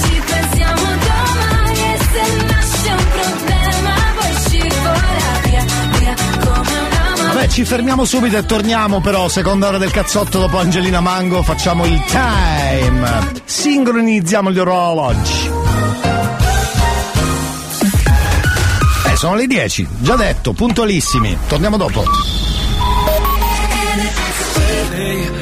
ci pensiamo domani, e se nasce un problema poi scivola via, via come una mano. Vabbè, ci fermiamo subito e torniamo però, seconda ora del cazzotto dopo Angelina Mango, facciamo il time, sincronizziamo gli orologi. Eh, sono le dieci, già detto, puntualissimi, torniamo dopo.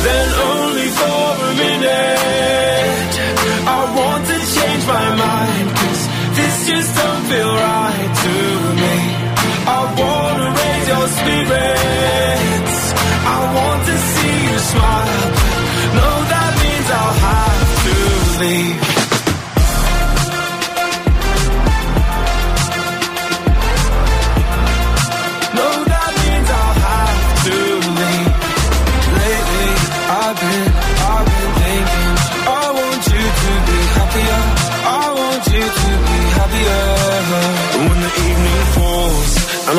Then only for a minute I want to change my mind, 'cause this just don't feel right to me. I wanna raise your spirits, I want to see you smile, no that means I'll have to leave. No that means I'll have to leave. Lately I've been, I've been thinking, I want you to be happier, I want you to be happier. When the evening falls and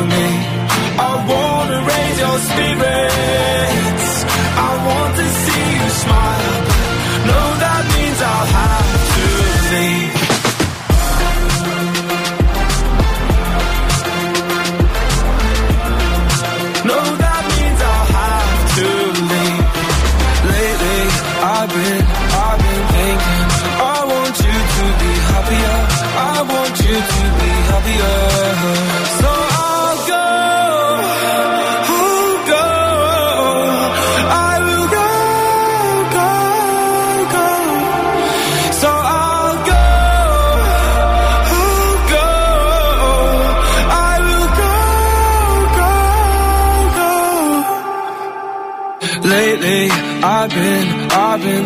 me. I wanna raise your spirits, I want to see you smile, no that means I'll have to leave. No that means I'll have to leave. Lately I Lately, I've been, I've been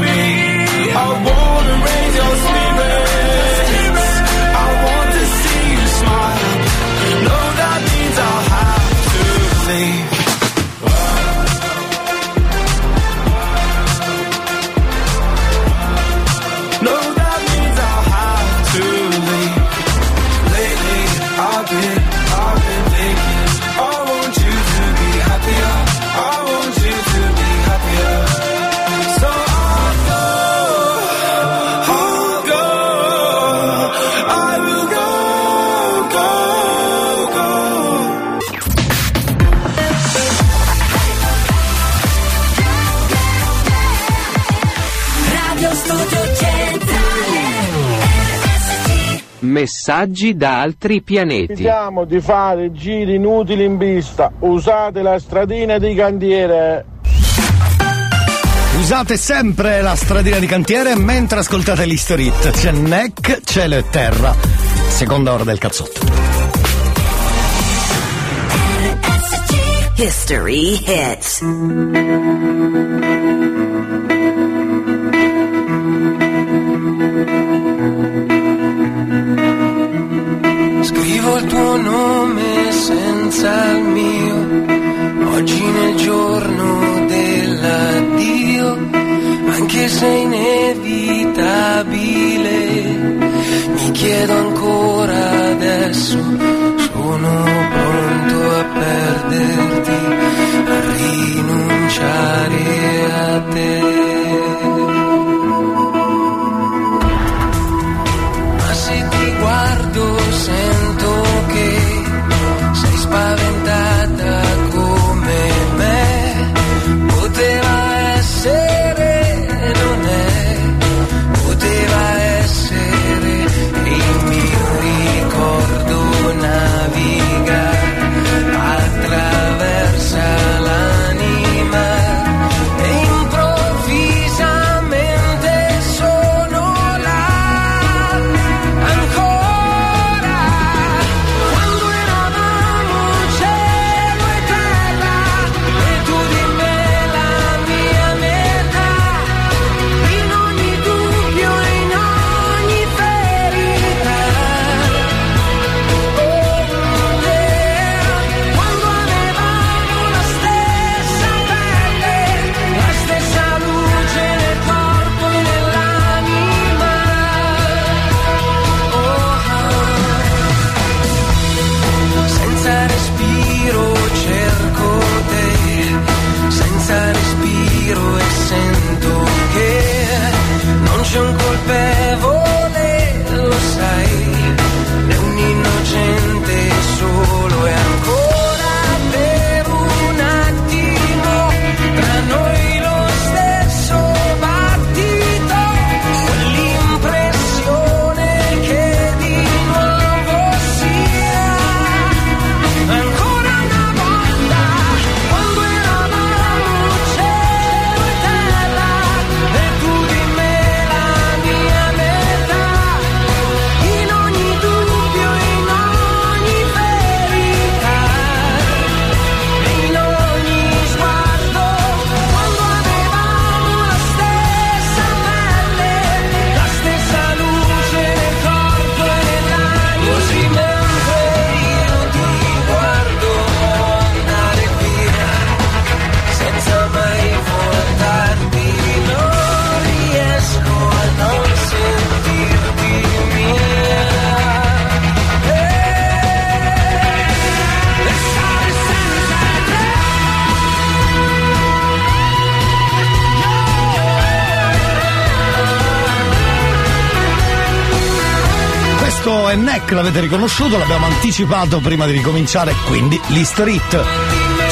me. I wanna raise your spirits, I want to see you smile. No, that means I'll have to leave. No, that means I'll have to leave. Lately, I've been, I've been thinking I want you to be happier, I want you to be happier. Messaggi da altri pianeti. Evitiamo di fare giri inutili in pista. Usate la stradina di cantiere. Usate sempre la stradina di cantiere mentre ascoltate l'History Hit. C'è Neck, cielo e terra. Seconda ora del cazzotto. History Hits. Scrivo il tuo nome senza il mio, oggi nel giorno dell'addio, anche se inevitabile, mi chiedo ancora adesso, sono pronto a perderti, a rinunciare a te. Sento che sei spaventata come me, poteva essere, non è, poteva essere il mio ricordo naviga, attraversa l'anima e improvvisamente sono là ancora. C'è un colpevole, lo sai, è un innocente solo e ancora per un attimo tra noi lo stesso battito, l'impressione che di nuovo sia ancora una volta quando eravamo cielo e terra e tu di me. E Neck l'avete riconosciuto, l'abbiamo anticipato prima di ricominciare, quindi l'History Hit.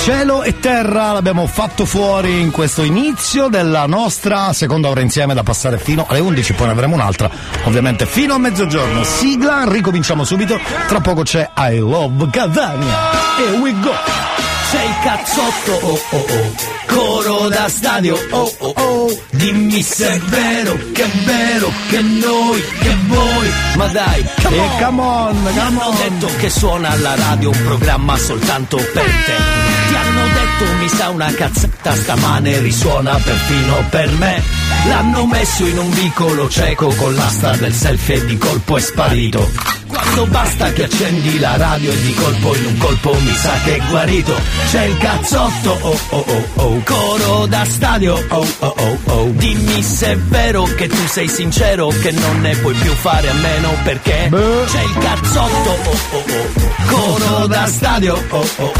Cielo e terra l'abbiamo fatto fuori in questo inizio della nostra seconda ora insieme, da passare fino alle undici, poi ne avremo un'altra ovviamente fino a mezzogiorno. Sigla, ricominciamo subito, tra poco c'è I Love Catania. Here we go. C'è il cazzotto, oh oh oh, coro da stadio, oh oh oh, dimmi se è vero, che è vero, che noi, che voi, ma dai, come on, come on, come on. Ti hanno detto che suona alla radio un programma soltanto per te. Ti hanno detto mi sa una cazzata, stamane risuona perfino per me. L'hanno messo in un vicolo cieco con l'asta del selfie e di colpo è sparito. Quando basta che accendi la radio e di colpo in un colpo mi sa che è guarito. C'è il cazzotto, oh oh oh oh, coro da stadio, oh oh oh oh, dimmi se è vero che tu sei sincero, che non ne puoi più fare a meno perché c'è il cazzotto, oh oh oh, coro da stadio, oh oh oh,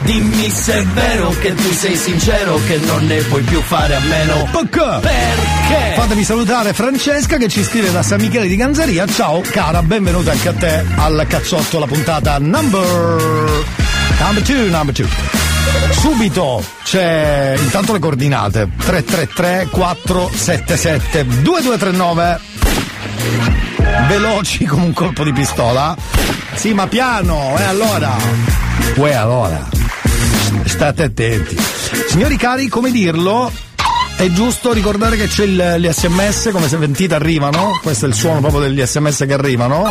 dimmi se è vero che tu sei sincero, che non ne puoi più fare a meno perché? Perché? Fatemi salutare Francesca che ci scrive da San Michele di Ganzaria. Ciao cara, benvenuta anche a te al cazzotto, la puntata number number two, number two. Subito c'è intanto le coordinate tre tre tre quattro sette sette due due tre nove. Veloci come un colpo di pistola. Sì, ma piano, e eh, allora? Uè, allora state attenti. Signori cari, come dirlo? È giusto ricordare che c'è il, gli sms, come se sentite arrivano. Questo è il suono proprio degli sms che arrivano.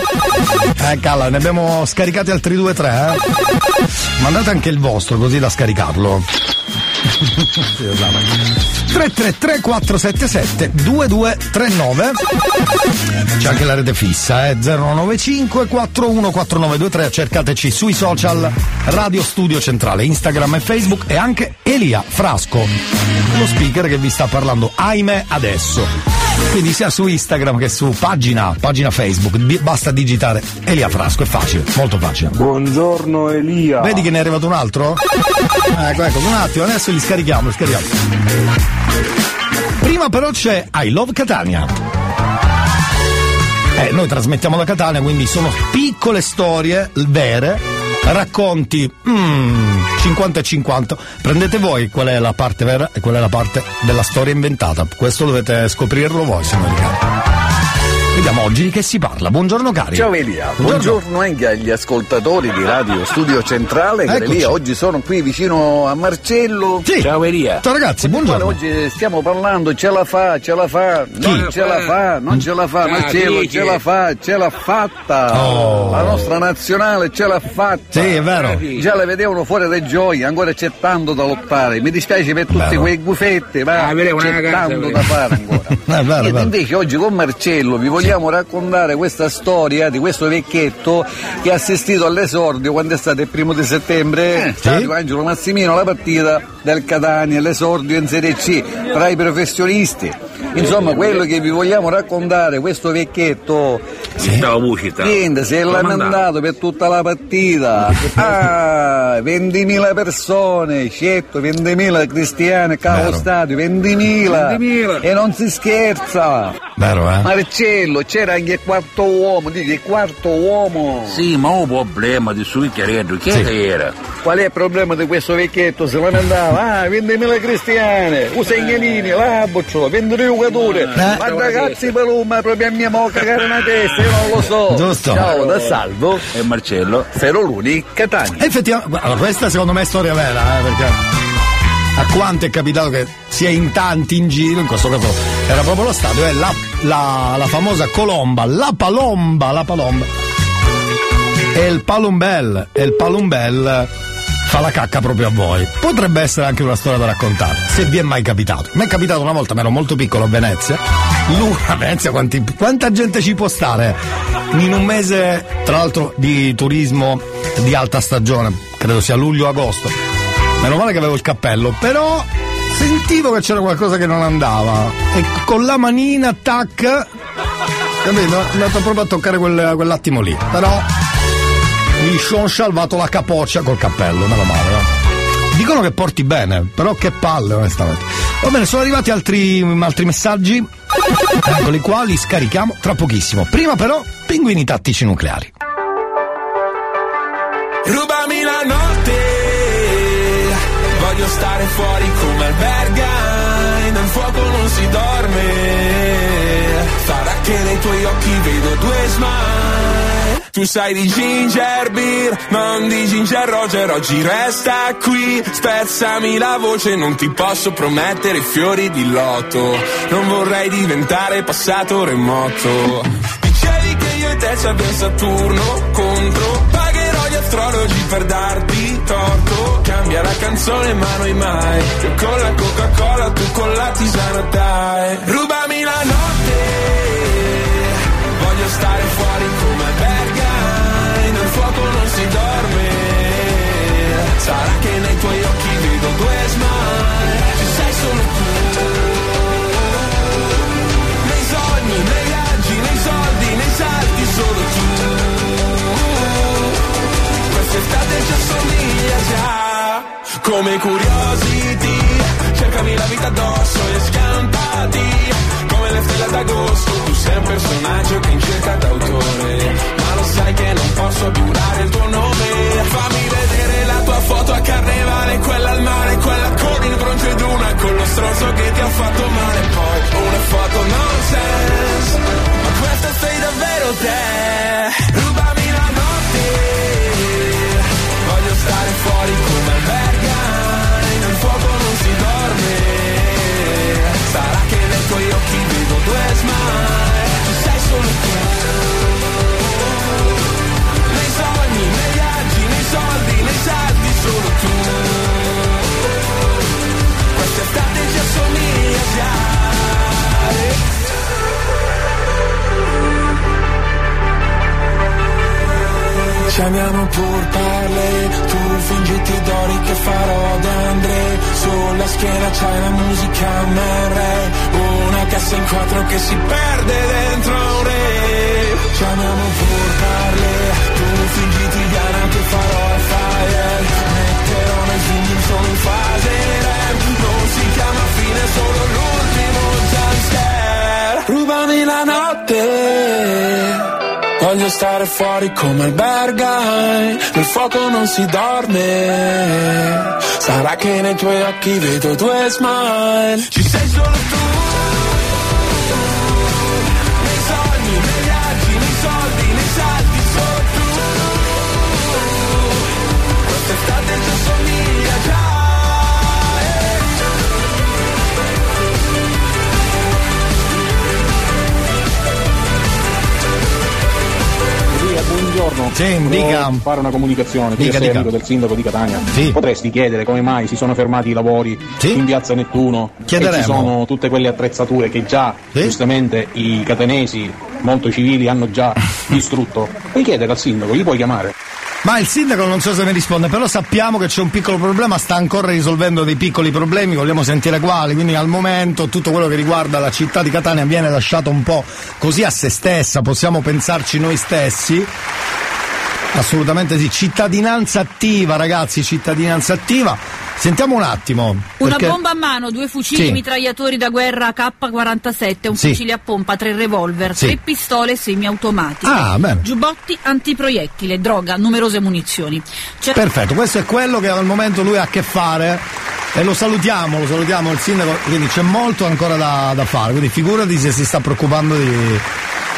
Eh, cala, ne abbiamo scaricati altri due, tre, eh. Mandate anche il vostro così da scaricarlo. tre tre tre quattro sette sette due due tre nove. C'è anche la rete fissa, eh? zero nove cinque quattro uno quattro nove due tre. Cercateci sui social Radio Studio Centrale, Instagram e Facebook. E anche Elia Frasco, lo speaker che vi sta parlando, ahimè, adesso. Quindi sia su Instagram che su pagina, pagina Facebook, basta digitare Elia Frasco, è facile, molto facile. Buongiorno Elia. Vedi che ne è arrivato un altro? Ecco, ecco, un attimo, adesso li scarichiamo, li scarichiamo. Prima però c'è I Love Catania. Eh, noi trasmettiamo da Catania, quindi sono piccole storie vere, racconti mm, cinquanta e cinquanta. Prendete voi qual è la parte vera e qual è la parte della storia inventata. Questo dovete scoprirlo voi, signori cari. Vediamo oggi di che si parla. Buongiorno cari. Ciao Elia. Buongiorno, Buongiorno anche agli ascoltatori di Radio Studio Centrale. Elia, oggi sono qui vicino a Marcello. Sì. Ciao Elia. Ciao ragazzi, buongiorno. Oggi stiamo parlando, ce la fa, ce la fa, Chi? non ce la fa, non ce la fa, ah, Marcello, dice. ce la fa, ce l'ha fatta. Oh. La nostra nazionale ce l'ha fatta. Sì, è vero. Già la vedevano fuori da gioia, ancora c'è tanto da lottare. Mi dispiace per tutti quei buffetti, ma ah, c'è una casa, tanto da fare ancora. È vero, e invece oggi con Marcello vi voglio vogliamo raccontare questa storia di questo vecchietto che ha assistito all'esordio quando è stato il primo di settembre eh, stadio sì? Angelo Massimino, la partita del Catania, l'esordio in Serie C tra i professionisti. Insomma, quello che vi vogliamo raccontare, questo vecchietto sì. niente, si è lamentato per tutta la partita. Ah, ventimila persone, certo, ventimila cristiani, cavo stadio, ventimila, e non si scherza. Vero, eh? Marcello, c'era anche il quarto uomo, dici il quarto uomo. Sì, ma un problema di suo vecchiaretto, chi sì. era? Qual è il problema di questo vecchietto? Si lamentava, ah, ventimila cristiani, usegnalini, laboccio, ventuno giocatore, eh. ma ragazzi per una proprio mia mo cagare una testa, io non lo so. Giusto. Ciao da Salvo e Marcello, Feroluni, Catania. Effettivamente, allora, questa secondo me è storia vera, eh, perché a quanto è capitato che si è in tanti in giro, in questo caso era proprio lo stadio, è la, la, la famosa colomba, la palomba, la palomba. E il palombel, e il palombel fa la cacca proprio a voi. Potrebbe essere anche una storia da raccontare, se vi è mai capitato. Mi è capitato una volta, ma ero molto piccolo a Venezia. Lui, a Venezia, quanti, quanta gente ci può stare in un mese, tra l'altro, di turismo di alta stagione, credo sia luglio-agosto. Meno male che avevo il cappello, però sentivo che c'era qualcosa che non andava. E con la manina, tac, capito? È andato proprio a toccare quel, quell'attimo lì. Però mi sono salvato la capoccia col cappello, meno male, no? Dicono che porti bene, però che palle, onestamente. Va bene, sono arrivati altri, altri messaggi, con i quali scarichiamo tra pochissimo. Prima però, pinguini tattici nucleari. Rubami la notte. voglio stare fuori come alberga, nel fuoco non si dorme. Farà che nei tuoi occhi vedo due smile. Tu sai di ginger beer, non di ginger roger. Oggi resta qui, spezzami la voce. Non ti posso promettere fiori di loto, non vorrei diventare passato remoto. Dicevi che io e te ci abbiamo Saturno contro, pagherò gli astrologi per darti torto. Cambia la canzone ma noi mai, io con la Coca-Cola, tu con la tisana dai. Rubami la notte, voglio stare fuori come alberga, nel fuoco non si dorme. Sarà che nei tuoi occhi vedo due smile, ci sei solo tu. Nei sogni, nei viaggi, nei soldi, nei salti, solo tu. Quest'estate ci assomiglia già. Come curiosity, cercami la vita addosso e scampati. Come le stelle d'agosto, tu sei un personaggio che in cerca d'autore. Ma lo sai che non posso durare il tuo nome. Fammi vedere la tua foto a carnevale, quella al mare, quella con il bronzo ed una con lo stronzo che ti ha fatto male. Poi una foto nonsense, ma questa sei davvero te. Rubami la notte, voglio stare fuori come albergo. Sarà che nei tuoi occhi vedo due smile, tu sei solo tu. Nei sogni, nei viaggi, nei soldi, nei salti, solo tu. Quest'estate ci assomiglia già. Ci amiamo pur parley, tu fingiti d'ori che farò d'Andre. Sulla schiena c'hai la musica merre, una cassa in quattro che si perde dentro un re. Ci amiamo pur parley, tu fingiti Diana che farò fire. Metterò nei film solo in fase rap, non si chiama fine, solo l'ultimo jumpscare. Rubami la notte, voglio stare fuori come albergai, nel fuoco non si dorme. Sarà che nei tuoi occhi vedo due smile, ci sei solo tu. Nei sogni, nei viaggi, nei soldi, nei salti, solo tu. Quest'estate ci assomiglia già. Buongiorno, devo fare una comunicazione. Tu dica, sei dica. Amico del sindaco di Catania, sì. Potresti chiedere come mai si sono fermati i lavori, sì, in piazza Nettuno? Chiederemo. E ci sono tutte quelle attrezzature che già, sì, giustamente i catanesi molto civili hanno già distrutto. Puoi chiedere al sindaco, gli puoi chiamare. Ma il sindaco non so se mi risponde, però sappiamo che c'è un piccolo problema, sta ancora risolvendo dei piccoli problemi, vogliamo sentire quali, quindi al momento tutto quello che riguarda la città di Catania viene lasciato un po' così a se stessa, possiamo pensarci noi stessi. Assolutamente sì, cittadinanza attiva ragazzi, cittadinanza attiva. Sentiamo un attimo. Una perché... bomba a mano, due fucili, sì, mitragliatori da guerra K quarantasette, un, sì, fucile a pompa, tre revolver, sì, tre pistole semiautomatiche, ah, giubbotti antiproiettile, droga, numerose munizioni. C'è... Perfetto, questo è quello che al momento lui ha a che fare e lo salutiamo, lo salutiamo il sindaco, quindi c'è molto ancora da, da fare, quindi figurati se si sta preoccupando di...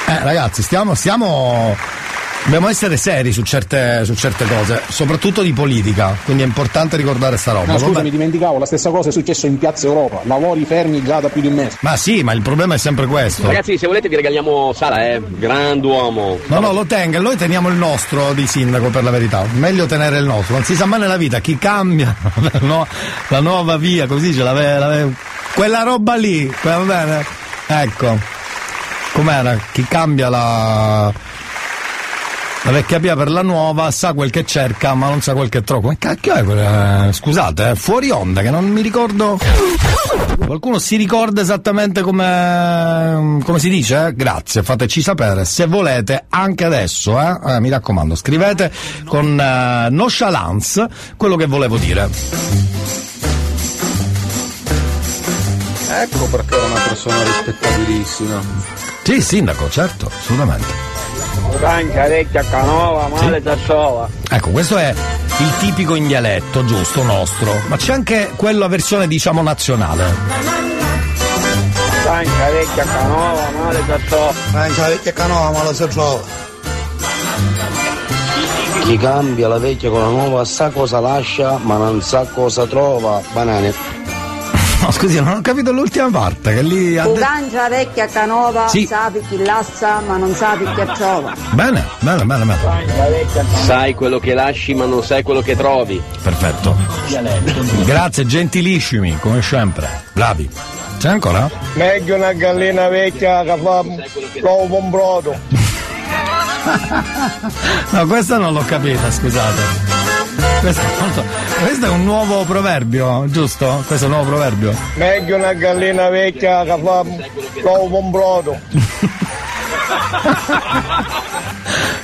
Eh ragazzi, stiamo stiamo... dobbiamo essere seri su certe, su certe cose, soprattutto di politica, quindi è importante ricordare sta roba. No, scusa, mi dimenticavo, la stessa cosa è successo in Piazza Europa, lavori fermi già da più di un mese. Ma sì, ma il problema è sempre questo. Ragazzi, se volete vi regaliamo Sala, eh, grand'uomo. No, no, lo tenga, noi teniamo il nostro di sindaco per la verità, meglio tenere il nostro, non si sa mai nella vita, chi cambia no, la nuova via, così ce l'ave, l'ave... quella roba lì, va bene? Ecco, com'era? Chi cambia la... la vecchia via per la nuova sa quel che cerca ma non sa quel che trova. Come cacchio è quella? Scusate, eh, fuori onda che non mi ricordo. Qualcuno si ricorda esattamente come come si dice? Eh? Grazie, fateci sapere se volete anche adesso, eh? Eh, mi raccomando, scrivete con eh, nonchalance quello che volevo dire. Ecco perché è una persona rispettabilissima. Sì, sindaco, certo, assolutamente. Canova, male da sola. Ecco, questo è il tipico in dialetto, giusto, nostro, ma c'è anche quella versione diciamo nazionale. Franca vecchia canova, ma lo so trova. Franca vecchia canova, ma lo so trova. Chi cambia la vecchia con la nuova sa cosa lascia, ma non sa cosa trova. Banane. No, scusi, non ho capito l'ultima parte, che lì ha detto... Franca vecchia canova, sì. Sa chi lascia, ma non sa chi trova. Bene, bene, bene, bene. Sai quello che lasci, ma non sai quello che trovi. Perfetto. Grazie, gentilissimi, come sempre. Bravi. C'è ancora? Meglio una gallina vecchia che fa l'uovo un brodo. No, questa non l'ho capita, scusate. Questo, so. Questo è un nuovo proverbio, giusto? Questo è un nuovo proverbio. Meglio una gallina vecchia che fa l'uovo un brodo.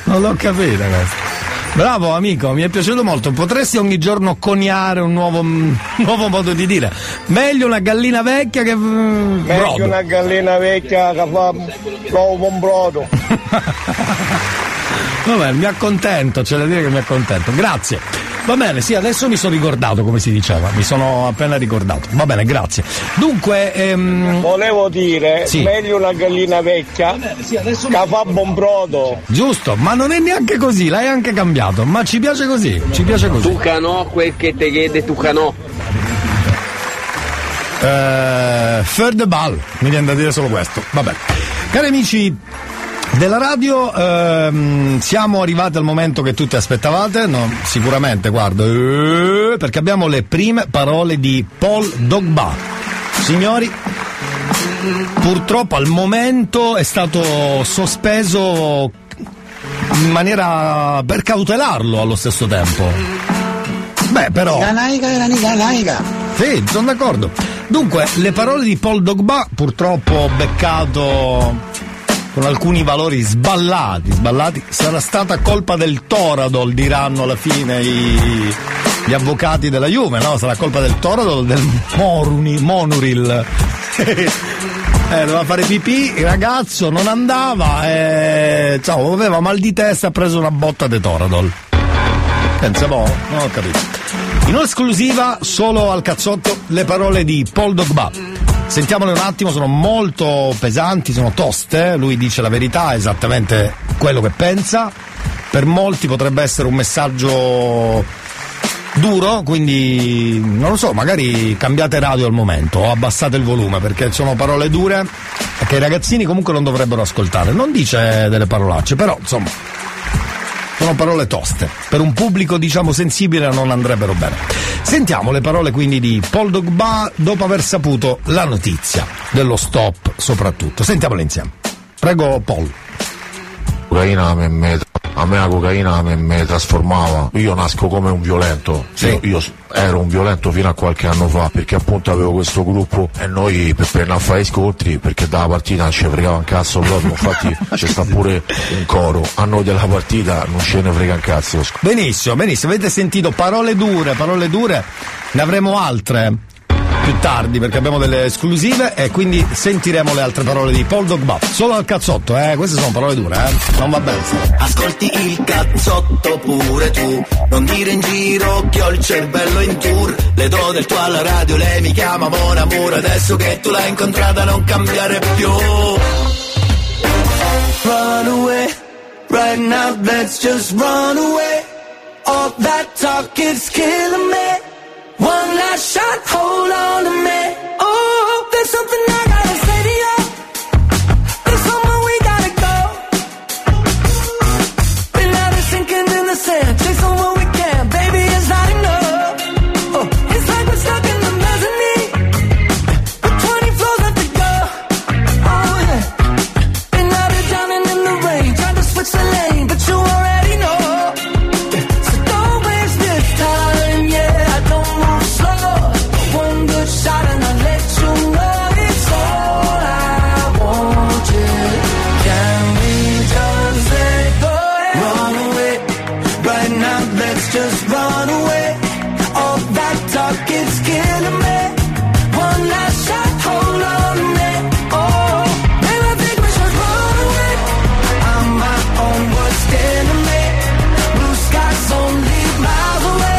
Non l'ho capita questa. Bravo amico, mi è piaciuto molto. Potresti ogni giorno coniare un nuovo, un nuovo modo di dire. Meglio una gallina vecchia che meglio brodo. Una gallina vecchia che fa l'uovo un brodo. Va bene, mi accontento, c'è da dire che mi accontento. Grazie. Va bene, sì, adesso mi sono ricordato come si diceva, mi sono appena ricordato. Va bene, grazie. Dunque, ehm... volevo dire, sì. Meglio una gallina vecchia che fa buon brodo. Giusto, ma non è neanche così, l'hai anche cambiato, ma ci piace così, ci piace così. Tu canò quel che te chiede, tu canò. Eh, fer de ball, mi viene da dire solo questo. Va bene. Cari amici della radio, ehm, siamo arrivati al momento che tutti aspettavate, no, sicuramente, guarda, eh, perché abbiamo le prime parole di Paul Pogba. Signori, purtroppo al momento è stato sospeso in maniera per cautelarlo allo stesso tempo. Beh, però... Sì, sono d'accordo. Dunque, le parole di Paul Pogba, purtroppo beccato... con alcuni valori sballati, sballati, sarà stata colpa del Toradol, diranno alla fine i, gli avvocati della Juve, no? Sarà colpa del Toradol, del Moruni, Monuril. Eh, doveva fare pipì, il ragazzo non andava, eh, ciao, aveva mal di testa, ha preso una botta di Toradol. Pensa boh, non ho capito. In esclusiva, solo al cazzotto, le parole di Paul Pogba. Sentiamole un attimo, sono molto pesanti, sono toste, lui dice la verità, esattamente quello che pensa, per molti potrebbe essere un messaggio duro, quindi non lo so, magari cambiate radio al momento o abbassate il volume, perché sono parole dure che i ragazzini comunque non dovrebbero ascoltare, non dice delle parolacce, però insomma sono parole toste, per un pubblico diciamo sensibile non andrebbero bene. Sentiamo le parole quindi di Paul Pogba dopo aver saputo la notizia dello stop soprattutto. Sentiamole insieme. Prego Paul. Ucraina me me, a me la cocaina me, me trasformava, io nasco come un violento, sì. io, io ero un violento fino a qualche anno fa, perché appunto avevo questo gruppo e noi per, per non fare scontri, perché dalla partita non ci fregava un cazzo proprio, infatti c'è sta pure un coro, a noi della partita non ce ne frega un cazzo. Benissimo, benissimo, avete sentito parole dure, parole dure, ne avremo altre più tardi perché abbiamo delle esclusive e quindi sentiremo le altre parole di Paul Pogba. Solo al cazzotto, eh, queste sono parole dure, eh. Non va bene. Ascolti il cazzotto pure tu, non dire in giro che ho il cervello in tour. Le do del tuo alla radio, lei mi chiama mon amore, adesso che tu l'hai incontrata non cambiare più. Run away, right now let's just run away. All that talk is killing me. One last shot, hold on to me. Oh, there's something I gotta say to you. There's somewhere we gotta go. We're not sinking in the sand. Chase on what we can, baby, it's not enough. Oh, it's like we're stuck in the mezzanine. With twenty floors left to go. Oh, yeah. Been out and down and in the rain. Tried to switch the lane, but you already know. So don't waste this time, yeah. Shot and I let you know it's all I wanted. Can we just let go? Run away, right now let's just run away. All that talk is killing me. One last shot, hold on to me. Oh, and I think we should run away. I'm my own worst enemy. Blue skies only miles away.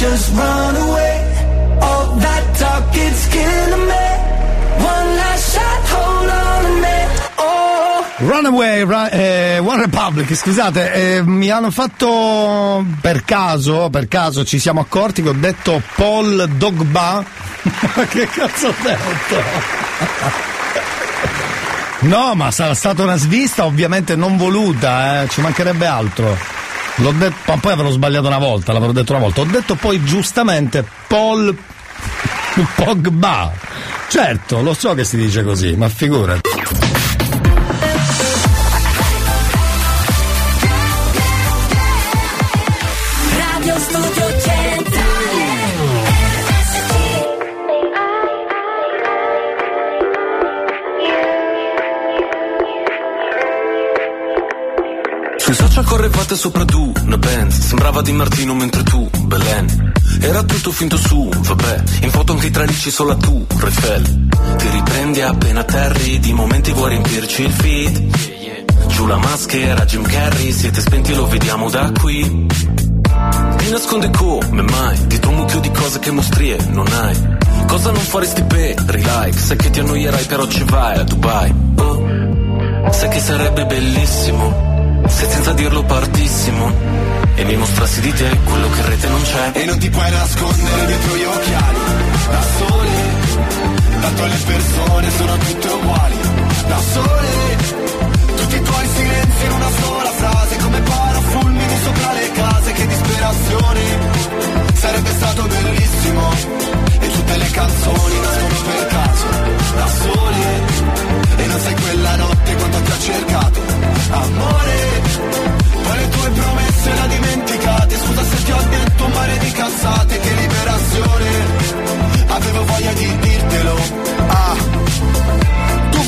just run away. All that talk, it's killing me. One last shot, hold on to me. Oh. Runaway, run, eh, One Republic, scusate, eh, mi hanno fatto per caso, per caso ci siamo accorti che ho detto Paul Pogba. Ma che cazzo ho detto? No, ma sarà stata una svista ovviamente non voluta, eh? Ci mancherebbe altro. L'ho detto, ma poi avrò sbagliato una volta, l'avrò detto una volta. Ho detto poi giustamente Paul Pogba. Certo, lo so che si dice così, ma figurati. Radio Studio Centrale. Sui social correvate sopra tu, ne pensi, sembrava Di Martino mentre tu, Belen. Era tutto finto su, vabbè, in foto anche i tralicci sola tu, Refel. Ti riprendi appena terri, di momenti vuoi riempirci il feed. Giù la maschera, Jim Carrey, siete spenti lo vediamo da qui. Ti nasconde come mai, dietro un mucchio di cose che mostrie non hai. Cosa non faresti per like, sai che ti annoierai però ci vai a Dubai. Oh, sai che sarebbe bellissimo se senza dirlo partissimo e mi mostrassi di te quello che in rete non c'è. E non ti puoi nascondere dietro gli occhiali. Da sole, tanto le persone sono tutte uguali. Da sole, tutti i tuoi silenzi in una sola frase. Come parafulmini sopra le case. Che disperazione, sarebbe stato bellissimo. E tutte le canzoni nascono per caso. Da sole, e non sai quella notte quando ti ha cercato. Amore, poi le tue promesse la dimenticate. Scusa se ti ho detto un mare di cazzate. Che liberazione, avevo voglia di dirtelo. Ah, tu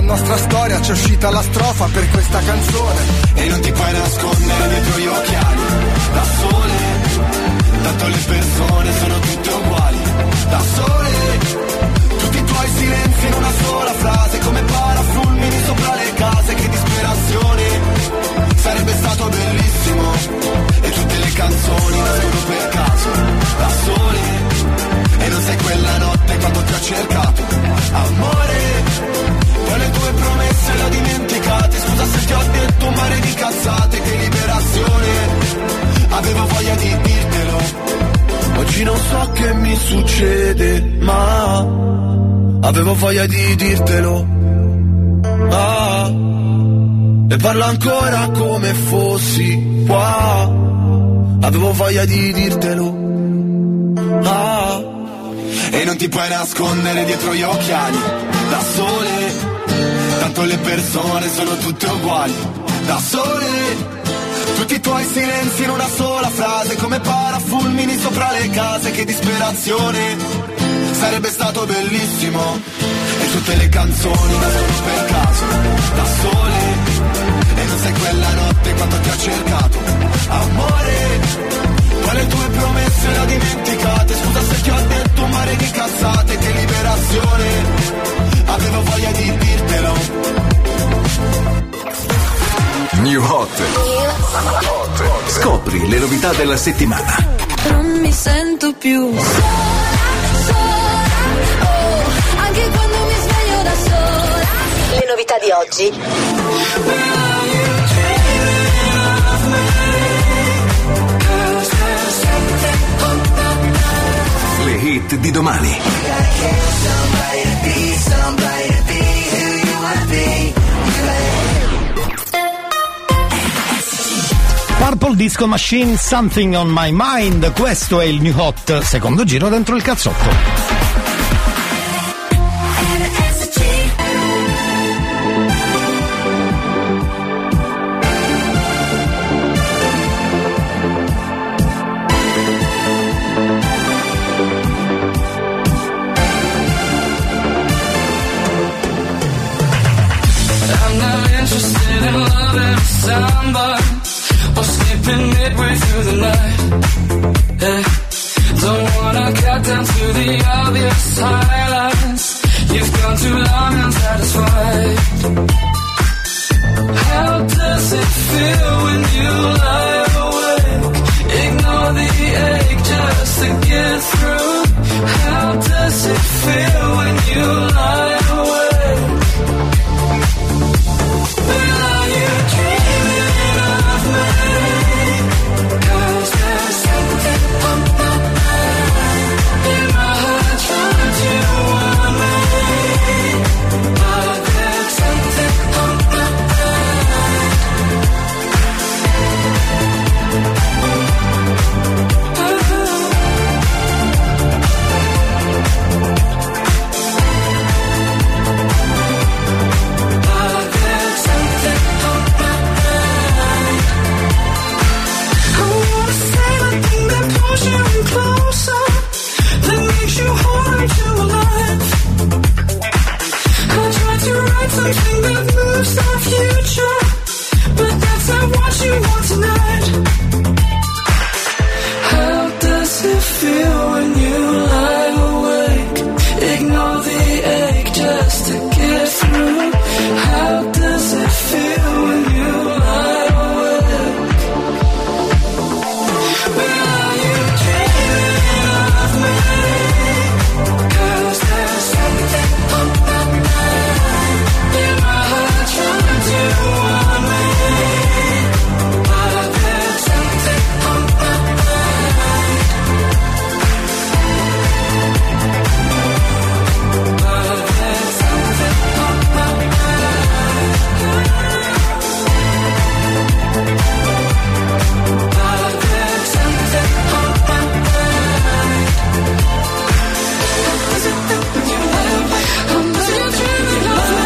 nostra storia c'è uscita la strofa per questa canzone. E non ti puoi nascondere dietro gli occhiali. Da sole, tanto le persone sono tutte uguali. Da sole, i silenzi in una sola frase, come parafulmini sopra le case, che disperazione, sarebbe stato bellissimo, e tutte le canzoni nascono per caso, da sole, e non sei quella notte quando ti ho cercato, amore, poi le tue promesse le ho dimenticate, scusa se ti ho detto un mare di cazzate, che liberazione, avevo voglia di dirtelo, oggi non so che mi succede, ma... avevo voglia di dirtelo. Ah, e parlo ancora come fossi qua. Avevo voglia di dirtelo. Ah, e non ti puoi nascondere dietro gli occhiali. Da sole, tanto le persone sono tutte uguali. Da sole, tutti i tuoi silenzi in una sola frase, come parafulmini sopra le case, che disperazione, sarebbe stato bellissimo. E tutte le canzoni nascono per caso. Da sole, e non sei quella notte quando ti ho cercato. Amore, poi le tue promesse le ho dimenticate. Scusa se ti ho detto un mare di cazzate. Che liberazione, avevo voglia di dirtelo. New Hot. Scopri le novità della settimana. Non mi sento più anche quando mi sveglio da sola. Le novità di oggi. Le hit di domani. Purple Disco Machine, Something on My Mind. Questo è il New Hot, secondo giro dentro il cazzotto. interested in loving somebody or skipping midway through the night. Yeah. Don't wanna cut down to the obvious highlights. You've gone too long unsatisfied. How does it feel when you lie awake? Ignore the ache just to get through. How does it feel when you lie awake? Well, are you dreaming of me? 'Cause there's something on my mind. In my heart trying to warn me. But there's something on my mind. Something that moves our future, but that's not what you want tonight. How does it feel when you lie awake? Ignore the ache just to get through. How does it feel when you lie awake? Well, are you dreaming of me? 'Cause there's something on my mind. In my heart trying to warn me, but there's something on my mind. But there's something on my mind. But there's something on my mind. Is it that you love me? I'm still dreaming of me.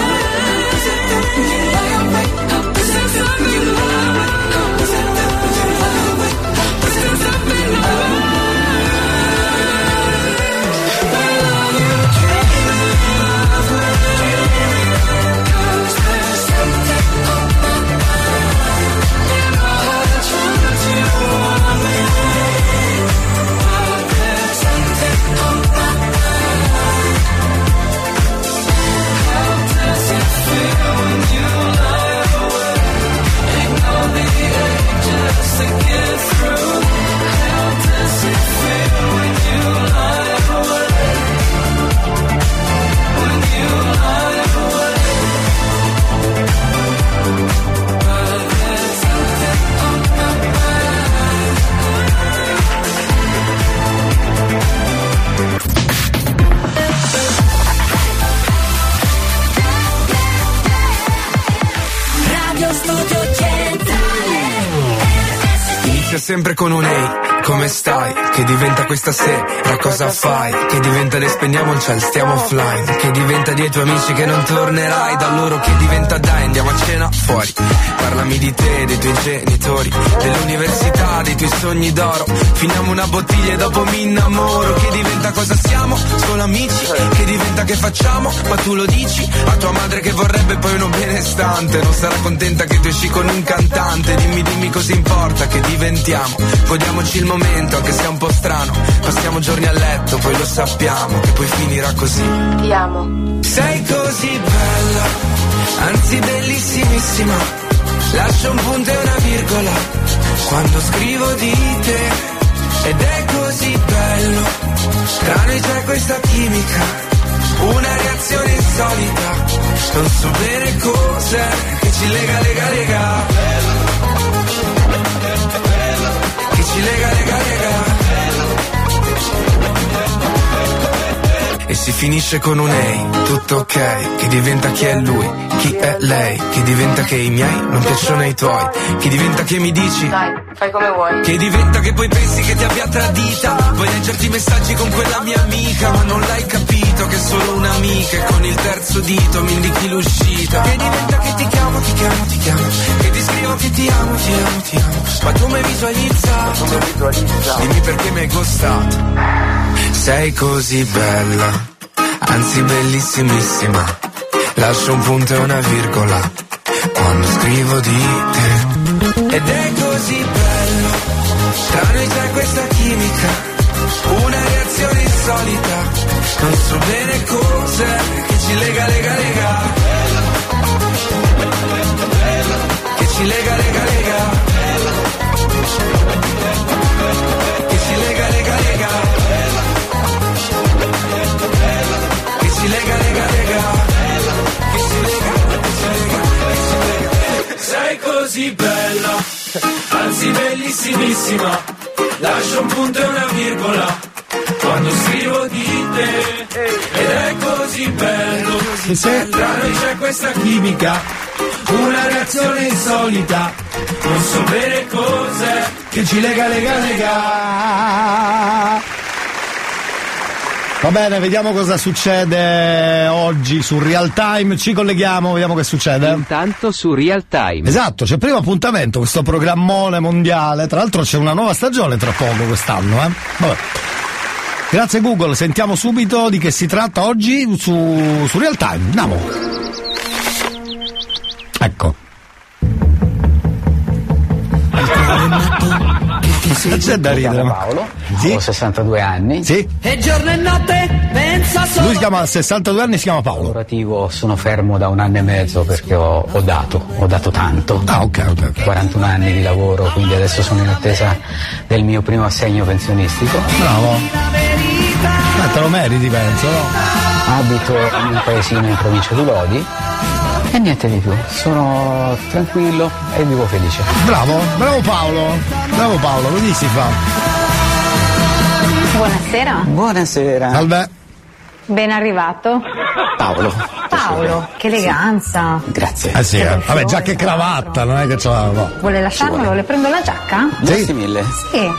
Sempre con un ehi, come stai? Che diventa questa sera, cosa fai? Che diventa ne spegniamo un ciel, stiamo offline. Che diventa dei tuoi amici che non tornerai da loro. Che diventa dai, andiamo a cena fuori. Parlami di te, dei tuoi genitori, dell'università, dei tuoi sogni d'oro. Finiamo una bottiglia e dopo mi innamoro. Che diventa cosa siamo? Solo amici. Che diventa che facciamo? Ma tu lo dici a tua madre che vorrebbe poi uno benestante. Non sarà contenta che tu esci con un cantante. Dimmi, dimmi cosa importa che diventiamo. Godiamoci il momento anche se è un po' strano. Passiamo giorni a letto, poi lo sappiamo che poi finirà così. Ti amo. Sei così bella, anzi bellissimissima. Lascio un punto e una virgola quando scrivo di te. Ed è così bello, tra noi c'è questa chimica, una reazione insolita. Non so bene cos'è che ci lega, lega, lega. Che ci lega, lega, lega. E si finisce con un ehi, tutto ok, che diventa chi è lui, chi è lei, che diventa che i miei non piacciono ai tuoi, che diventa che mi dici, dai, fai come vuoi, che diventa che poi pensi che ti abbia tradita, vuoi leggerti messaggi con quella mia amica, ma non l'hai capito che è solo un'amica e con il terzo dito mi indichi l'uscita, che diventa che ti chiamo, ti chiamo, ti chiamo, che ti scrivo che ti amo, ti amo, ti amo, ma tu mi hai visualizzato, tu mi hai visualizzato, dimmi perché mi hai costato. Sei così bella, anzi bellissimissima. Lascio un punto e una virgola quando scrivo di te. Ed è così bello, tra noi c'è questa chimica, una reazione insolita, non so bene cos'è che ci lega, lega, lega. Bello, bello, bello, che ci lega, lega, lega. Bello, bello, che ci lega, lega, lega. Bello, bello, bello, che ci lega, lega, lega. Sei così bella, anzi bellissimissima, lascia un punto e una virgola quando scrivo di te. Ed è così bello, tra noi c'è questa chimica, una reazione insolita, non so bene cos'è che ci lega, lega, lega. Va bene, vediamo cosa succede oggi su Real Time, ci colleghiamo, vediamo che succede. Intanto su Real Time. Esatto, c'è Primo Appuntamento, questo programmone mondiale, tra l'altro c'è una nuova stagione tra poco quest'anno, eh. Vabbè. Grazie Google, sentiamo subito di che si tratta oggi su, su Real Time, andiamo. Ecco. C'è da ridere, Paolo, sì? Ho sessantadue anni, sì? E giorno e notte pensa solo. Lui si chiama sessantadue anni, si chiama Paolo. Lavorativo, sono fermo da un anno e mezzo perché ho, ho dato, ho dato tanto. Ah, ok, ok, okay. quarantuno anni di lavoro, quindi adesso sono in attesa del mio primo assegno pensionistico. Bravo. Ma te lo meriti, penso, no? Abito in un paesino in provincia di Lodi. E niente di più, sono tranquillo e vivo felice. Bravo, bravo Paolo, bravo Paolo, così si fa. Buonasera. Buonasera. Salve. Ben arrivato. Paolo. Paolo, che eleganza. Sì. Grazie. Eh sì, eh. Vabbè, giacca e cravatta, non è che ce la... No. Vuole lasciarmelo, le prendo la giacca? Sì. Grazie mille. Sì.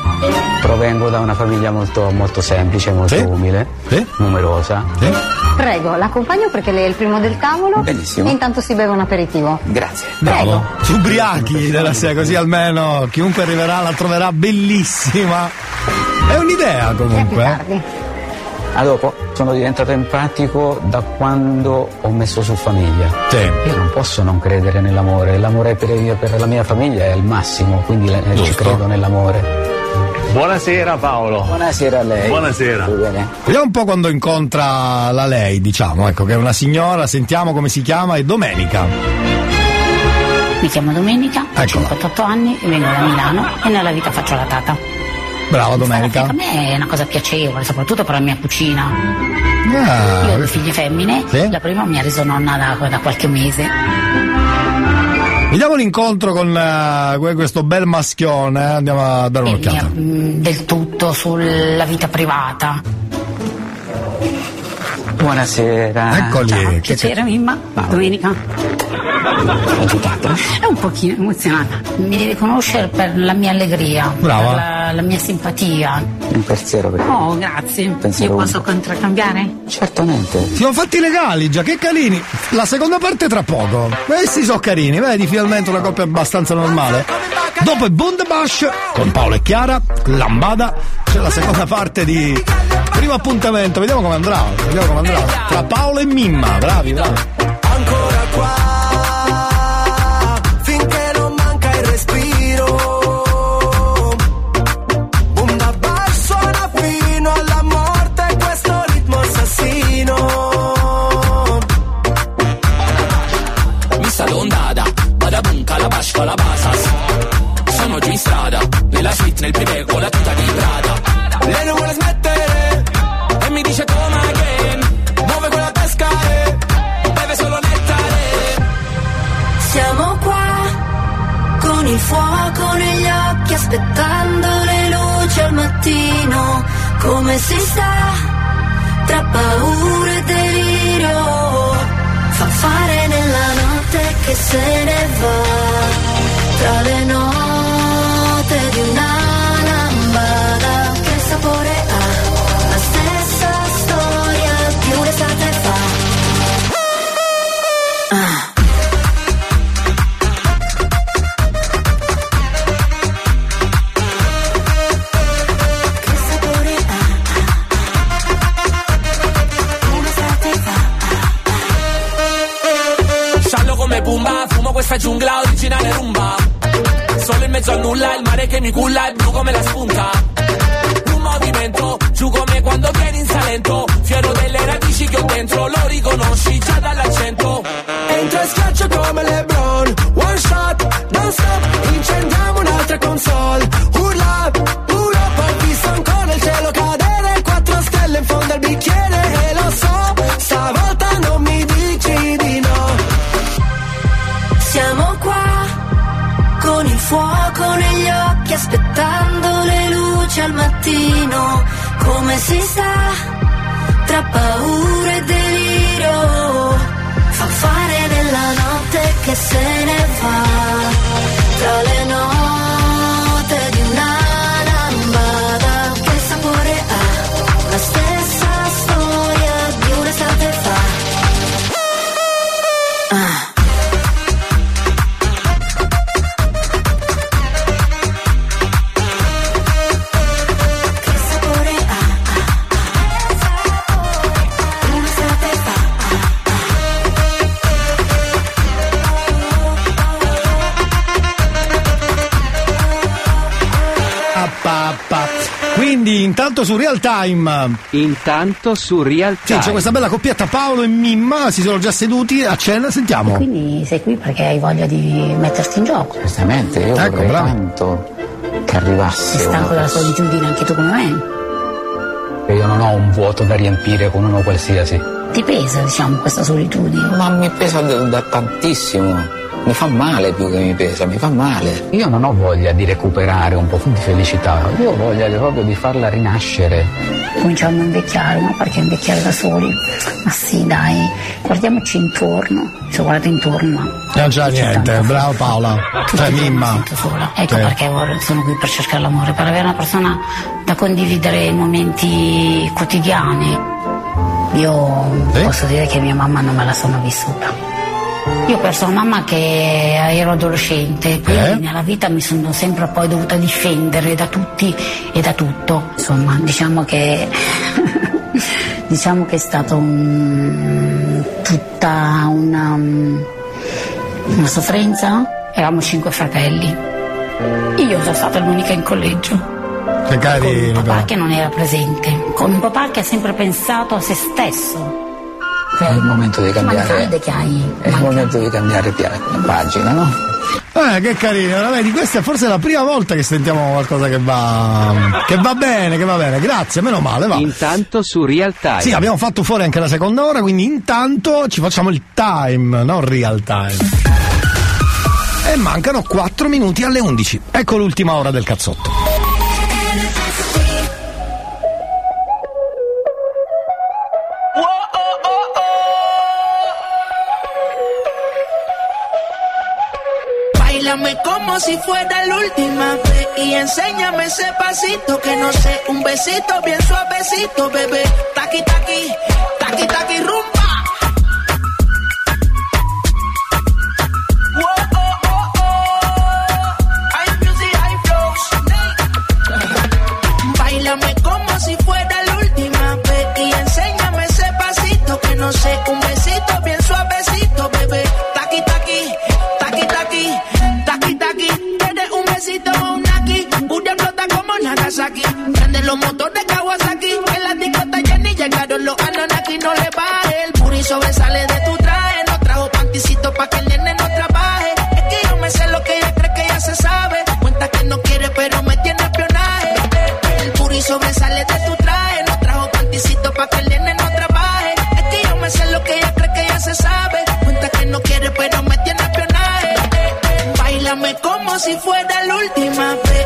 Provengo da una famiglia molto, molto semplice, molto sì. umile, sì. numerosa. Sì. Prego, l'accompagno perché lei è il primo del tavolo. Benissimo. E intanto si beve un aperitivo. Grazie. Prego. Bravo. Ubriachi della sera, così almeno chiunque arriverà la troverà bellissima. È un'idea comunque. È più tardi. A dopo. Sono diventato empatico da quando ho messo su famiglia. Sì. Io non posso non credere nell'amore. L'amore per, io, per la mia famiglia è al massimo, quindi Giusto. Ci credo nell'amore. Buonasera Paolo. Buonasera a lei. Buonasera. Vediamo un po' quando incontra la lei, diciamo, ecco, che è una signora, sentiamo come si chiama, è Domenica. Mi chiamo Domenica, ho cinquantotto anni, vengo da Milano e nella vita faccio la tata. Brava Domenica. Per me è una cosa piacevole, soprattutto per la mia cucina. Ah, Io ho due figlie femmine, sì? La prima mi ha reso nonna da, da qualche mese. Vediamo l'incontro con uh, questo bel maschione, eh? Andiamo a dare un'occhiata. Del tutto sulla vita privata. Buonasera. Eccoli. Ciao, piacere Mimma, Domenica. Agitata? È un pochino emozionata. Mi deve conoscere per la mia allegria. Brava. Per la, la mia simpatia. Un pensiero per te. Oh, grazie. Pensiero Io posso contraccambiare? Certamente. Siamo fatti legali già, che carini. La seconda parte tra poco. Questi sono carini, vedi, finalmente una coppia abbastanza normale. Dopo il Bundebash con Paolo e Chiara, Lambada, c'è la seconda parte di Primo Appuntamento. Vediamo come andrà, vediamo come andrà. Tra Paolo e Mimma, bravi, bravi. Ancora qua. La basas. Sono giù in strada, nella suite, nel privé, con la tuta di Prada. Lei non vuole smettere e mi dice come again. Muove quella pesca e beve solo nettare. Siamo qua con il fuoco negli occhi, aspettando le luci al mattino. Come si sta tra paura e delirio, fa fare nella notte che se ne va. Tra le note di una lambada, che sapore ha? La stessa storia più l'estate fa. Ah. Che sapore ha? L'estate fa. Sciallo come Pumba. Appena fumo questa giungla originale rumba. Solo in mezzo a nulla, il mare che mi culla è blu come la spunta. Un movimento, giù come quando vieni in Salento. Fiero delle radici che ho dentro, lo riconosci già dall'accento. Entro e schiaccio come LeBron. One shot, non stop. Incendiamo un'altra console. Urla, urla, ho visto ancora il cielo cadere. Quattro stelle in fondo al bicchiere. E lo so, stavolta non mi dici di no. Siamo qua, con il fuoco negli occhi, aspettando le luci al mattino. Come si sa, tra paura e delirio, fa fare della notte che se ne va, tra le note di una lambada. Che sapore ha la stessa storia di un'estate fa? Ah. Quindi intanto su Real Time Intanto su Real Time sì, c'è questa bella coppietta, Paolo e Mimma. Si sono già seduti a cena, sentiamo. E quindi sei qui perché hai voglia di metterti in gioco. Certamente, io ecco, vorrei bravo. tanto che arrivassi. Sei stanco della solitudine anche tu come me. Io non ho un vuoto da riempire con uno qualsiasi. Ti pesa, diciamo, questa solitudine? Ma mi pesa da, da tantissimo. Mi fa male più che mi pesa, mi fa male. Io non ho voglia di recuperare un po' di felicità, io ho voglia proprio di farla rinascere. Cominciamo a invecchiare, no? Perché invecchiare da soli? Ma sì, dai, guardiamoci intorno. Se guardate intorno, non c'è niente, bravo Paola. Cioè, Mimma. Ecco sì. Perché sono qui per cercare l'amore, per avere una persona da condividere i momenti quotidiani. Io sì? posso dire che mia mamma non me la sono vissuta. Io ho perso una mamma che ero adolescente, quindi eh? nella vita mi sono sempre poi dovuta difendere da tutti e da tutto. Insomma, diciamo che diciamo che è stata un, tutta una, una sofferenza. Eravamo cinque fratelli. Io sono stata l'unica in collegio. Che carino. Con un papà che non era presente, con un papà che ha sempre pensato a se stesso. È il momento di cambiare che hai. È il momento di cambiare pagina, no? Eh, che carino, di questa è forse la prima volta che sentiamo qualcosa che va che va bene, che va bene, grazie, meno male, va. Intanto su Real Time. Sì, abbiamo fatto fuori anche la seconda ora, quindi intanto ci facciamo il time, non Real Time. E mancano quattro minuti alle undici. Ecco l'ultima ora del cazzotto. Como si fuera la última vez y enséñame ese pasito que no sé, un besito bien suavecito, bebé, taqui taqui, taqui taqui rumba. Aquí. Prenden los motores de Kawasaki. En la discoteca Jenny llegaron los Ananaki. No le baje, el booty sobresale de tu traje. No trajo panticito pa' que el nene no trabaje. Es que yo me sé lo que ella cree que ya se sabe. Cuenta que no quiere pero me tiene espionaje. El booty sobresale de tu traje. No trajo panticito pa' que el nene no trabaje. Es que yo me sé lo que ella cree que ya se sabe. Cuenta que no quiere pero me tiene espionaje. Báilame como si fuera la última vez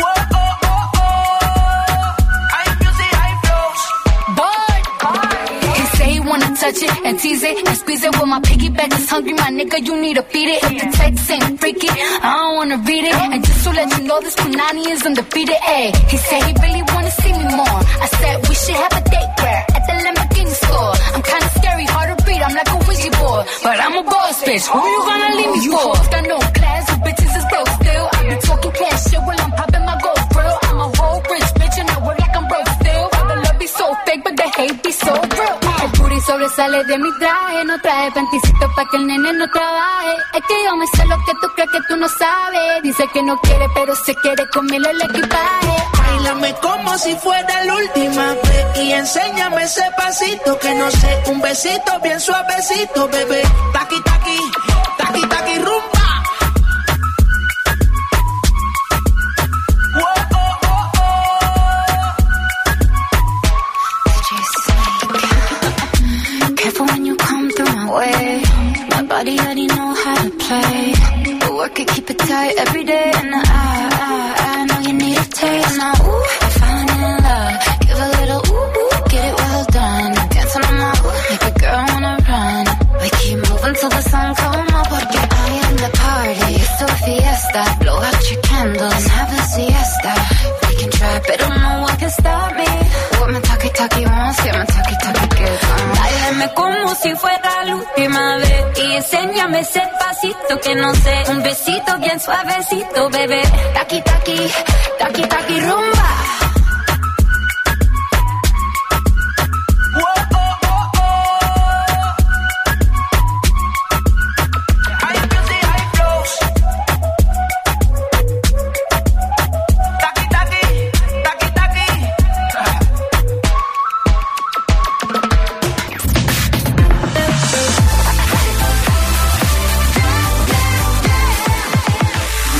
Whoa, oh, oh, oh. I music, I flows. Boy, boy. He say he wanna touch it and tease it and squeeze it. Well, my piggyback is hungry, my nigga, you need to feed it. If the text ain't freaky, I don't wanna read it. And just to let you know, this Punani is undefeated. Ay, he say he really wanna see me more. I said we should have a date where at the Lamborghini store. I'm kinda scary, hard to read, I'm like a Ouija board. But I'm a boss bitch, who you gonna leave me for? You got no class, you bitches is broke still. I be talking cash shit while I'm popping sale de mi traje, no traje panticito pa' que el nene no trabaje. Es que yo me sé lo que tú crees que tú no sabes. Dice que no quiere, pero se quiere comerle el equipaje. Bailame como si fuera la última vez y enséñame ese pasito que no sé, un besito bien suavecito, bebé. Taqui, taqui, taqui, taqui, rumba. Way. My body already know how to play, but work it, keep it tight every day. And I, I, I know you need a taste. Now, ooh, I'm falling in love. Give a little ooh, ooh, get it well done. Dancing on my ooh, make a girl wanna run. We keep moving till the sun come up. Up your body in the party, it's a fiesta. Blow out your candles, have a siesta. We can try, but don't know what can stop me. What my talkie talkie wants, get my talkie talkie gives. Báilame como si fuera la última vez y enséñame ese pasito que no sé, un besito bien suavecito, bebé. Taki taki, taki taki rumba. Oh oh oh oh. High music, high flows. Taki taki, taki taki.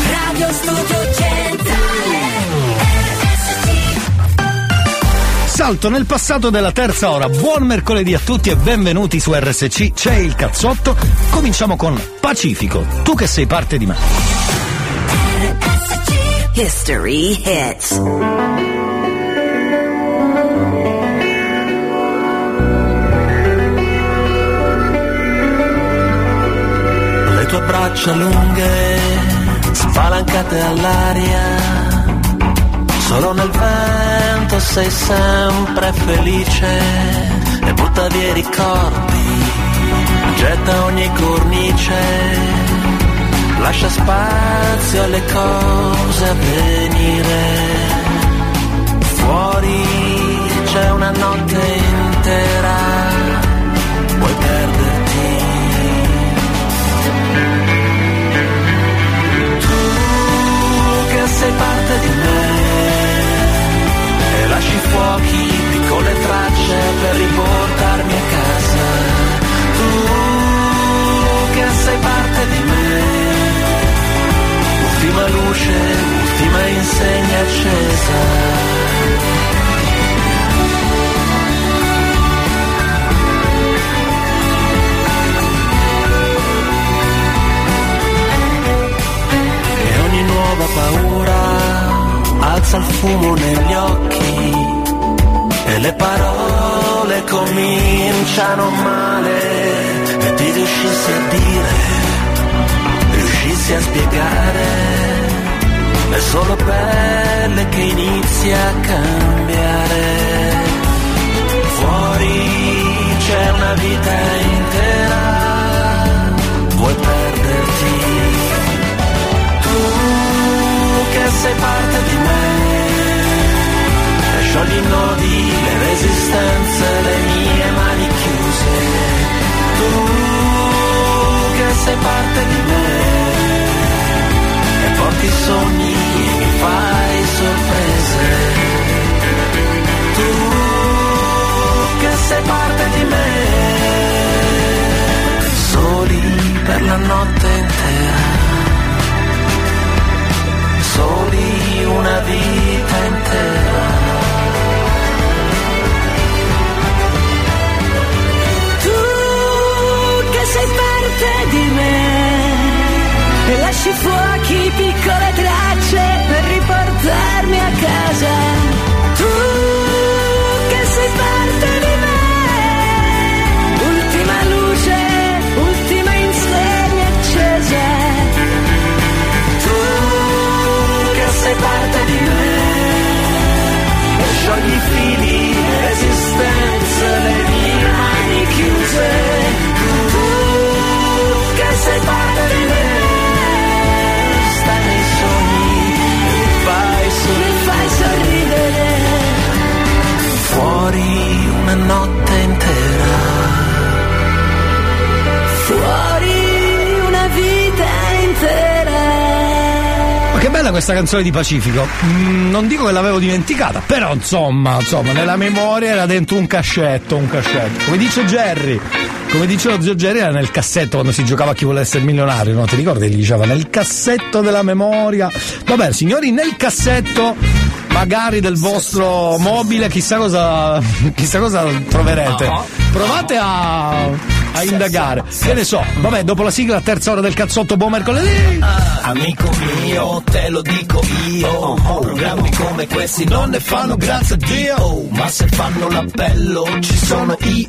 Radio Studio Centrale. Salto nel passato della terza ora. Buon mercoledì a tutti e benvenuti su R S C. C'è il cazzotto. Cominciamo con Pacifico. Tu che sei parte di me. History Hits. Le tue braccia lunghe spalancate all'aria, solo nel vento sei sempre felice e butta via i ricordi, getta ogni cornice, lascia spazio alle cose a venire. Fuori c'è una notte intera, vuoi perderti. Tu che sei parte di me, lasci fuochi, piccole tracce per riportarmi a casa. Tu che sei parte di me, ultima luce, ultima insegna accesa. E ogni nuova paura alza il fumo negli occhi e le parole cominciano male e ti riuscissi a dire, riuscissi a spiegare, è solo pelle che inizia a cambiare. Fuori c'è una vita intera, vuoi perderti. Che sei parte di me, e sciogli i nodi, le resistenze, le mie mani chiuse. Tu che sei parte di me, e porti sogni, mi fai sorprese. Tu che sei parte di me, soli per la notte intera, soli una vita intera. Tu che sei parte di me, e lasci fuochi, piccole tracce per riportarmi a casa. Tu che sei parte di me, ultima luce, ultima insegna accesa. Sei parte di me, e sciogli i fili, resistenze, le mie mani chiuse. Tu che sei parte di me, stai che bella questa canzone di Pacifico. Mm, non dico che l'avevo dimenticata, però insomma, insomma, nella memoria era dentro un cascetto, un cascetto. Come dice Jerry, come diceva zio Jerry, era nel cassetto quando si giocava a Chi vuole essere milionario, no? Ti ricordi? Gli diceva nel cassetto della memoria. Vabbè, signori, nel cassetto magari del vostro mobile, chissà cosa, chissà cosa troverete. Provate a, a indagare. Che ne so, vabbè, dopo la sigla, terza ora del cazzotto, buon mercoledì. Amico mio, te lo dico io, programmi come questi non ne fanno grazie a Dio, ma se fanno l'appello ci sono io.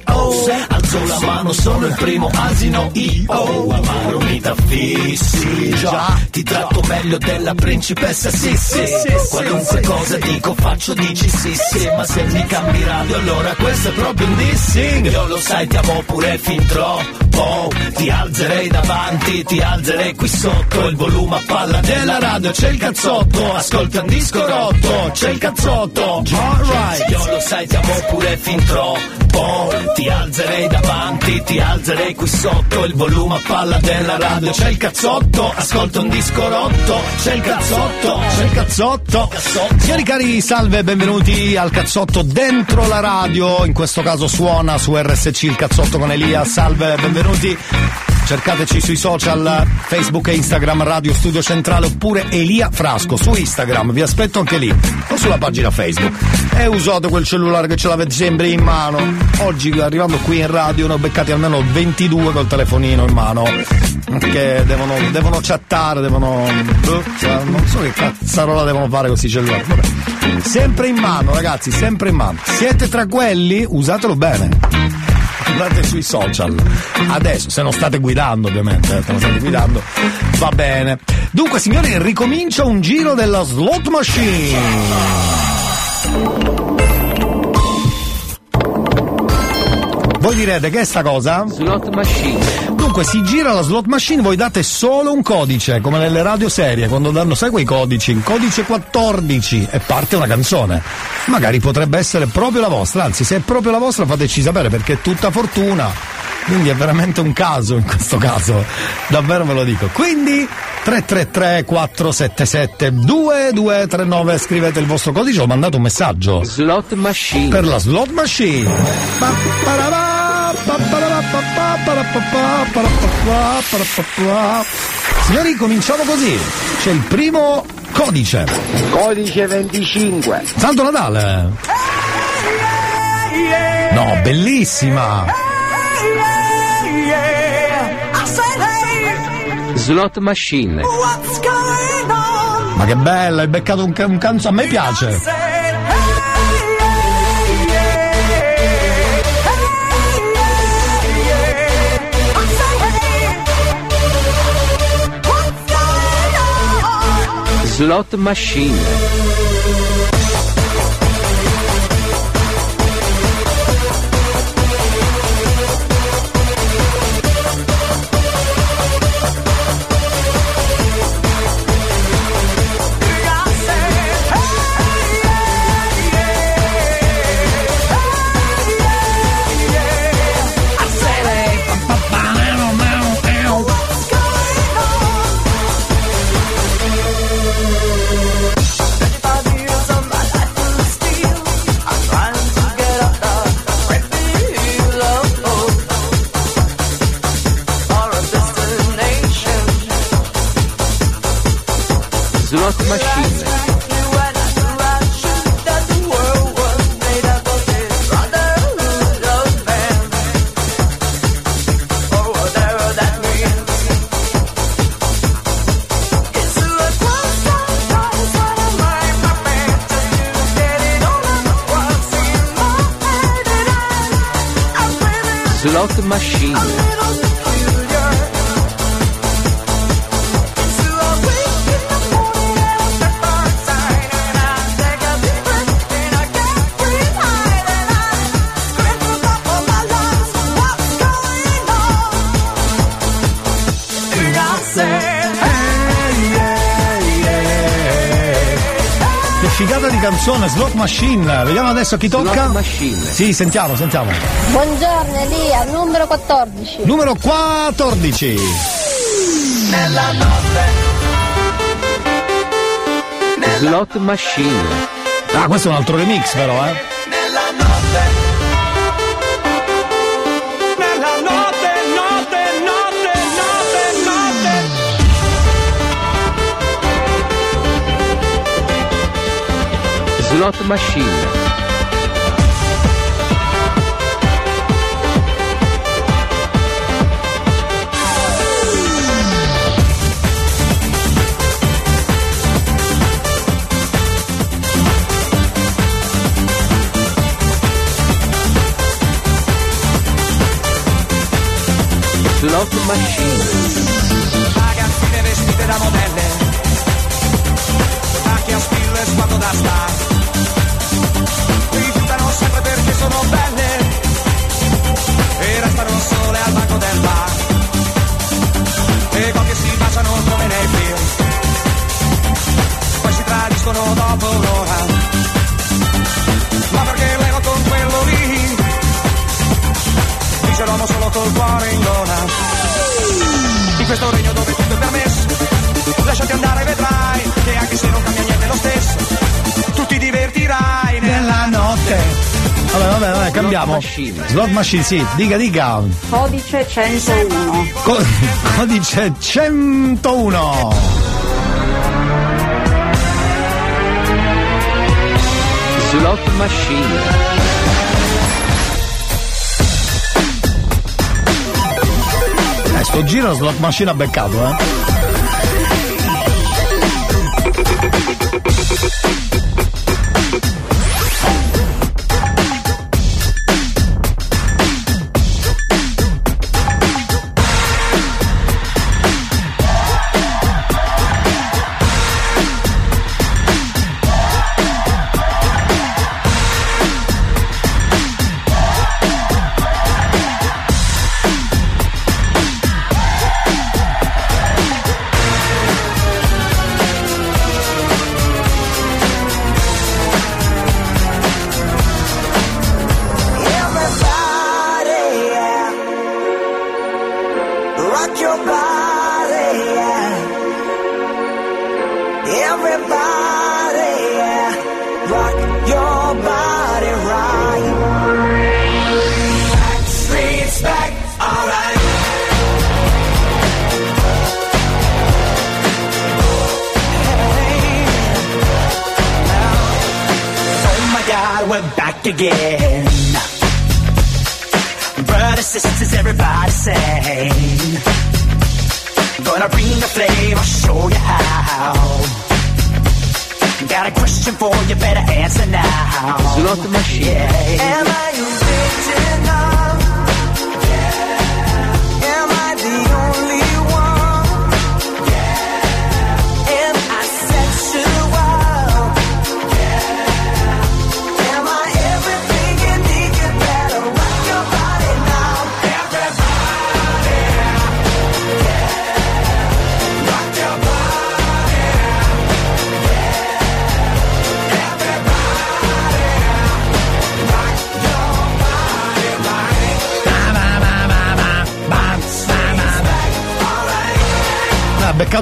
Alzo la mano, sono il primo asino io. Amaro mi t'affissi, già, ti tratto meglio della principessa Sissi. Qualunque cosa dico, faccio, dici sì sì, ma se mi cambi radio allora questo è proprio un dissing. Io lo sai, ti amo pure fin troppo, ti alzerei davanti, ti alzerei qui sotto, il volume a palla della radio, c'è il cazzotto, ascolta un disco rotto, c'è il cazzotto, alright. Io lo sai, ti amo pure fin troppo, ti alzerei davanti, ti alzerei qui sotto, il volume a palla della radio, c'è il cazzotto, ascolta un disco rotto, c'è il cazzotto, c'è il cazzotto, cazzotto. Cari, salve, benvenuti al cazzotto dentro la radio, in questo caso suona su R S C il cazzotto con Elia. Salve, benvenuti, cercateci sui social Facebook e Instagram Radio Studio Centrale, oppure Elia Frasco su Instagram, vi aspetto anche lì, o sulla pagina Facebook. E usate quel cellulare che ce l'avete sempre in mano, oggi arrivando qui in radio ne ho beccati almeno ventidue col telefonino in mano, che devono, devono chattare, devono, non so che cazzarola devono fare questi cellulari. Vabbè, sempre in mano ragazzi, sempre in mano. Siete tra quelli? Usatelo bene, andate sui social adesso, se non state guidando ovviamente, eh, se non state guidando va bene. Dunque signori, ricomincia un giro della slot machine. Voi direte che è sta cosa? Slot machine. Dunque si gira la slot machine, voi date solo un codice, come nelle radio serie, quando danno, sai quei codici, il codice quattordici, e parte una canzone. Magari potrebbe essere proprio la vostra, anzi se è proprio la vostra fateci sapere, perché è tutta fortuna. Quindi è veramente un caso in questo caso, davvero ve lo dico. Quindi tre tre tre quattro sette sette due due tre nove, scrivete il vostro codice o mandate un messaggio. Slot machine. Per la slot machine. Pa-pa-ra-ra. Signori, cominciamo così. C'è il primo codice. Codice venticinque. Santo Natale. No, bellissima. Slot machine. Ma che bella, hai beccato un, un canzo, a me piace. Slot machine. Slot machine, vediamo adesso chi tocca. Sì, sentiamo, sentiamo. Buongiorno Elia, numero quattordici. Numero quattordici. Nella notte slot machine. Ah, questo è un altro remix però, eh. Nella notte, nella notte, notte, notte, notte, notte. Slot machine. Slot machine. Ragazzine vestite da modelle, tacchi a spillo e sguardo da star, rifiutano sempre perché sono belle e restano sole al banco del bar, e coppie si baciano come nei film, poi si tradiscono dopo un'ora, ma perché leva con quello lì? C'è l'uomo solo col cuore in gola. In questo regno dove tutto è permesso, lasciati andare e vedrai che anche se non cambia niente lo stesso, tu ti divertirai nella notte. Vabbè, vabbè, vabbè, cambiamo. Slot machine, Slot machine sì, dica, dica. Codice centouno. Co- codice centouno. Slot machine. Sto giro slot machine ha beccato, eh.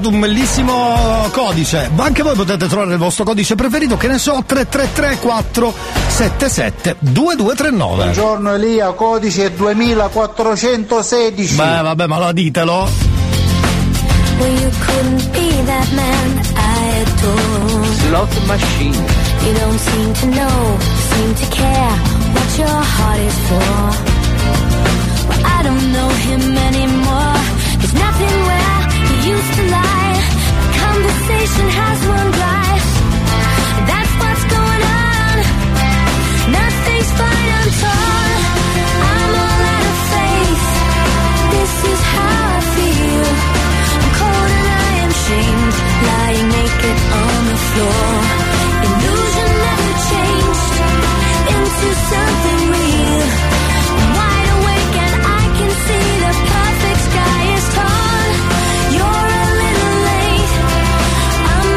Un bellissimo codice, anche voi potete trovare il vostro codice preferito, che ne so, tre tre tre quattro sette sette due due tre nove. Buongiorno Elia, codice duemilaquattrocentosedici. Beh vabbè, ma allora ditelo. Well, slot machine. You don't seem to know, seem to care what your heart is for. Well, I don't know him anymore. There's nothing where used to lie, conversation has run dry. That's what's going on. Nothing's fine, I'm torn. I'm all out of faith. This is how I feel. I'm cold and I am shamed, lying naked on the floor. Illusion never changed into something real. I'm wide awake and I can see the perfect sky is torn. You're a little late. I'm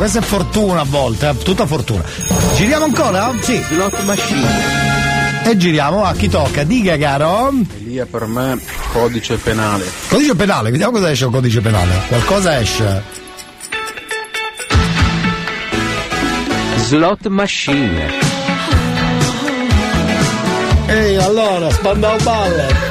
questa è fortuna a volte, eh? Tutta fortuna. Giriamo ancora? Sì. Slot machine. E giriamo a chi tocca, dica caro. Elia, per me codice penale. Codice penale, vediamo cosa esce il codice penale. Qualcosa esce. Slot machine. Ehi, allora, spandau balle.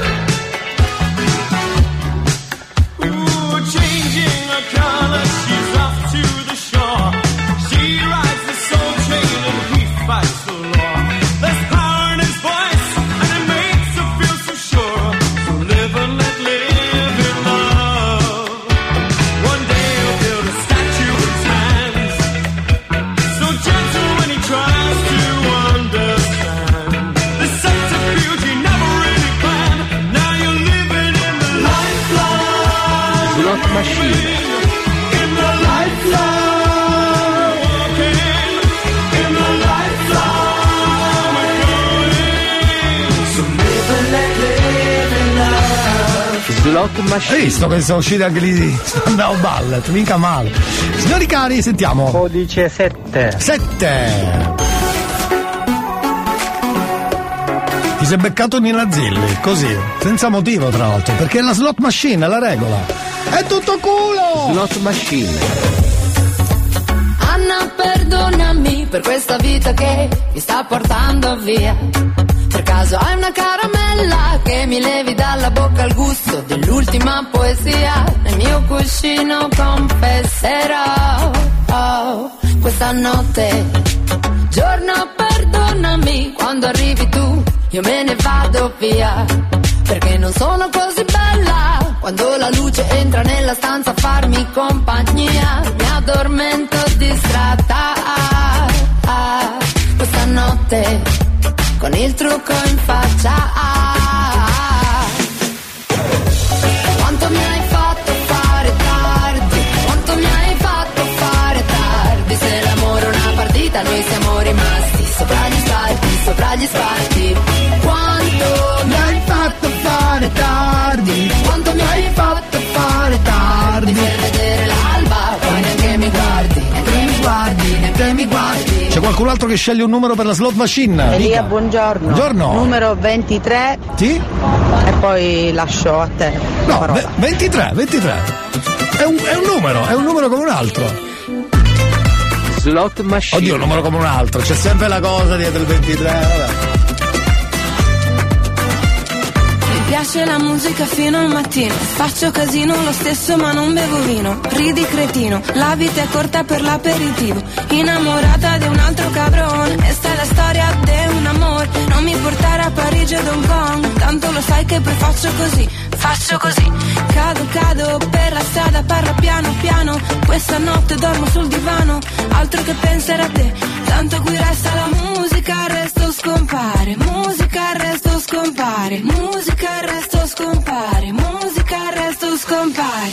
Hai visto che sono usciti anche lì? Andavo ballet, mica male. Signori cari, sentiamo. Codice sette. sette. Ti sei beccato Nina Zilli, così, senza motivo tra l'altro, perché la slot machine è la regola. È tutto culo! Slot machine. Anna, perdonami per questa vita che mi sta portando via. Per caso hai una caramella che mi levi dalla bocca il gusto dell'ultima poesia. Nel mio cuscino confesserò, oh, questa notte. Giorno, perdonami, quando arrivi tu io me ne vado via. Perché non sono così bella quando la luce entra nella stanza a farmi compagnia. Mi addormento distratta, ah, ah, questa notte, con il trucco in faccia, ah, quanto mi hai fatto fare tardi, quanto mi hai fatto fare tardi. Se l'amore è una partita noi siamo rimasti sopra gli spalti, sopra gli spalti. Quanto mi hai fatto fare tardi, quanto mi hai fatto fare tardi. Per vedere l'alba poi neanche mi guardi, neanche mi guardi, neanche mi guardi. C'è qualcun altro che sceglie un numero per la slot machine? Elia, buongiorno. Buongiorno. Numero ventitré. Sì? E poi lascio a te la no, parola. ventitré, ventitré. È un, è un numero, è un numero come un altro. Slot machine. Oddio, un numero come un altro, c'è sempre la cosa dietro il ventitré, vabbè. Mi piace la musica fino al mattino, faccio casino lo stesso ma non bevo vino. Ridi cretino, la vita è corta per l'aperitivo. Innamorata di un altro cabron, e sta la storia di un amore. Non mi portare a Parigi e Hong Kong, tanto lo sai che poi faccio così, faccio così. Cado, cado per la strada, parlo piano piano. Questa notte dormo sul divano, altro che pensare a te. Tanto qui resta la musica, il resto scompare. Musica, il resto scompare. Musica, il resto scompare. Musica, il resto scompare.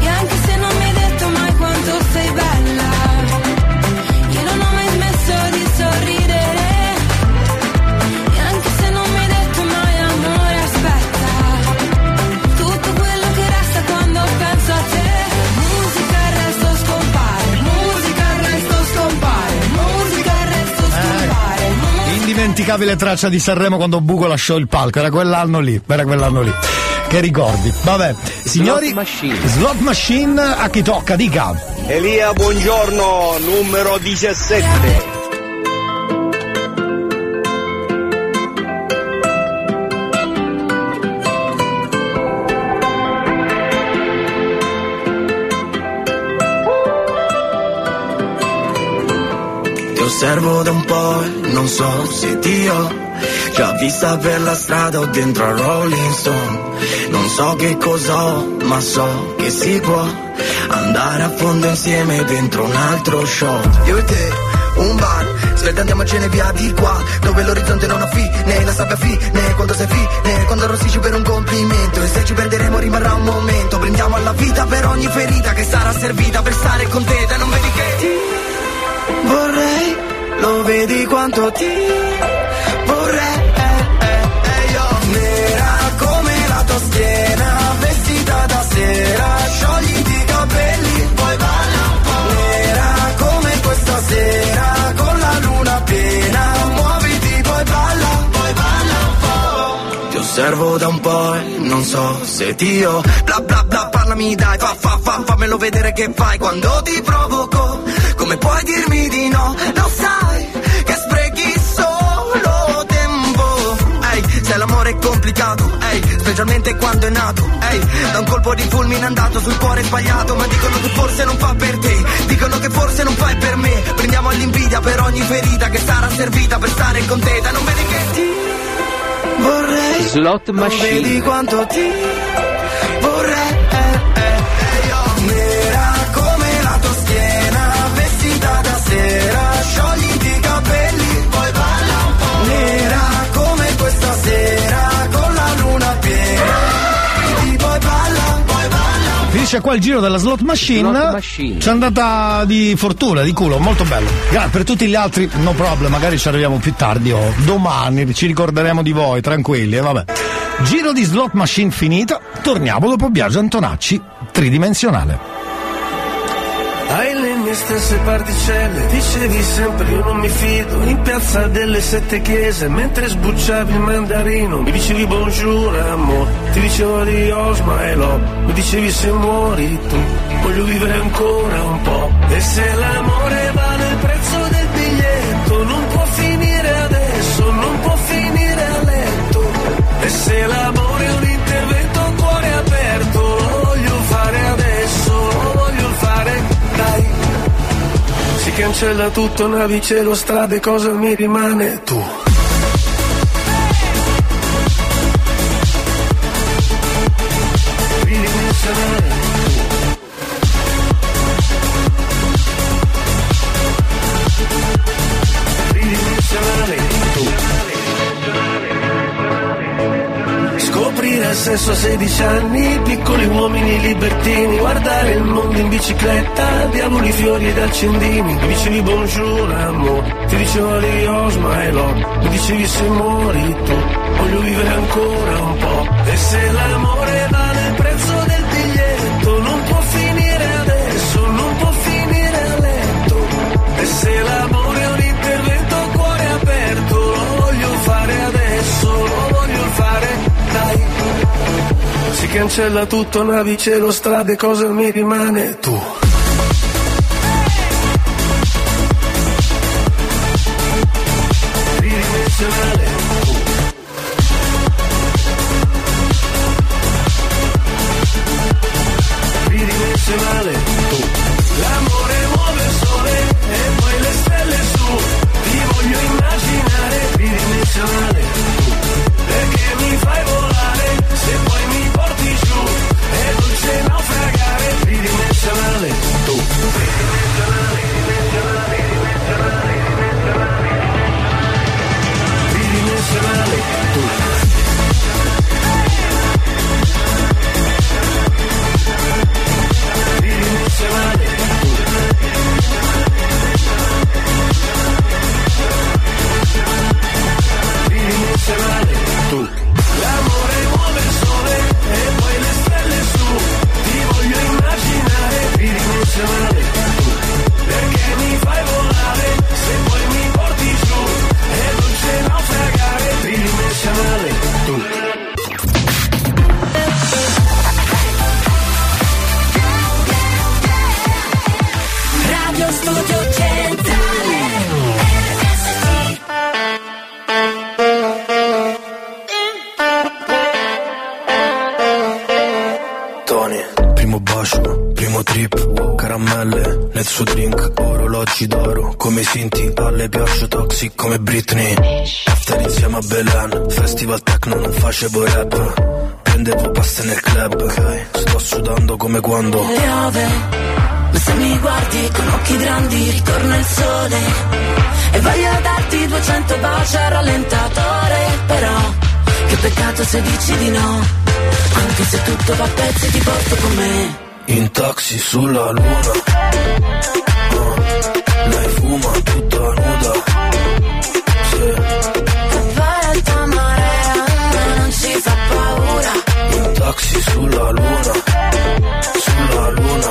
E anche se non mi hai detto mai quanto sei bella, io non ho mai smesso di sorridere. E anche se non mi hai detto mai amore, aspetta, tutto quello che resta quando penso a te. Musica, il resto scompare. Musica, il resto scompare. Musica, il resto scompare. Eh, indimenticabile traccia di Sanremo quando Bugo lasciò il palco, era quell'anno lì, era quell'anno lì. Che ricordi? Vabbè, signori, slot machine, slot machine a chi tocca, dica. Elia, buongiorno, numero diciassette. Ti osservo da un po' e non so se ti ho già vista per la strada o dentro a Rolling Stone. Non so che cos'ho, ma so che si può andare a fondo insieme dentro un altro show. Io e te, un bar, aspetta andiamocene via di qua, dove l'orizzonte non ha fine, la sabbia fine, quando sei fine, quando arrossisci per un complimento. E se ci perderemo rimarrà un momento, brindiamo alla vita per ogni ferita che sarà servita per stare con te. Dai, non vedi che ti vorrei, lo vedi quanto ti vorrei. Vestita da sera, sciogliti i capelli, poi balla un po'. un po' e non so se ti ho. Bla bla bla, parlami dai, fa fa fa, fammelo vedere che fai quando ti provoco. Come puoi dirmi di no? Lo sai che sprechi solo tempo. Ehi, hey, se l'amore è complicato, ehi, hey, specialmente quando è nato, ehi, hey, da un colpo di fulmine andato sul cuore sbagliato. Ma dicono che forse non fa per te, dicono che forse non fai per me. Prendiamo all'invidia per ogni ferita che sarà servita per stare con te. Da non vedi che ti... vorrei, slot machine. Non vedi quanto ti vorrei, eh, eh, eh, io. Nera come la tua schiena, vestita da sera, sciogliti i capelli, poi balla un po'. Nera come questa sera, con la luna piena, e poi balla, poi balla. Finisce qua il giro della slot machine. Slot machine. C'è andata di fortuna, di culo, molto bello. Per tutti gli altri no problem, magari ci arriviamo più tardi o domani, ci ricorderemo di voi, tranquilli, eh, vabbè. Giro di slot machine finita, torniamo dopo Biagio Antonacci, tridimensionale. Hai le mie stesse particelle, dicevi sempre io non mi fido. In piazza delle sette chiese, mentre sbucciavi il mandarino, mi dicevi buongiorno amore, ti dicevo di Osma e Lo, mi dicevi se muori tu, voglio vivere ancora un po'. E se l'amore vale il prezzo del biglietto, non può finire adesso, non può finire a letto. E se l'amore è un intervento a cuore aperto, lo voglio fare adesso, lo voglio fare. Dai. Si cancella tutto, navi, cielo, strade, cosa mi rimane? Tu. Ridimensionale. Ridimensionale. Scoprire il sesso a sedici anni, piccoli uomini libertini, guardare il mondo in bicicletta, diavoli, fiori ed accendini. Mi dicevi buongiorno amore, ti dicevo di Osma e Lo, mi dicevi se muori tu, voglio vivere ancora un po'. E se l'amore vale il prezzo del biglietto, non può finire adesso, non può finire a letto. E se l'amore è un intervento a cuore aperto, lo voglio fare adesso, lo voglio fare. Dai. Si cancella tutto, navi, cielo, strade, cosa mi rimane? Tu. Ridimensionale. Ridimensionale. L'amore muove il sole e poi le stelle su, ti voglio immaginare. Ridimensionale. Perché mi fai volare, se poi mi porti giù, è dolce naufragare. Ridimensionale, tu. Ridimensionale, ridimensionale, ridimensionale, ridimensionale. Ridimensionale, tu. Ridimensionale, tu. Ridimensionale, tu. L'amore muove il sole e poi le stelle su, ti voglio immaginare. Ridimensionale, perché mi fai volare, se poi mi porti giù, è dolce naufragare. Ridimensionale, tu. Radio Studio Centrale. Primo trip, caramelle nel suo drink, orologi d'oro come Sinti, alle piaccio toxic come Britney. After insieme a Belen, festival techno, non facevo rap, prendevo paste nel club, okay. Sto sudando come quando le ove, ma se mi guardi con occhi grandi ritorna il sole. E voglio darti duecento baci al rallentatore, però che peccato se dici di no, anche se tutto va a pezzi ti porto con me. In taxi sulla luna, uh, lei fuma tutta nuda, sì. Vale alta marea, ma non ci fa paura. In taxi sulla luna, sulla luna,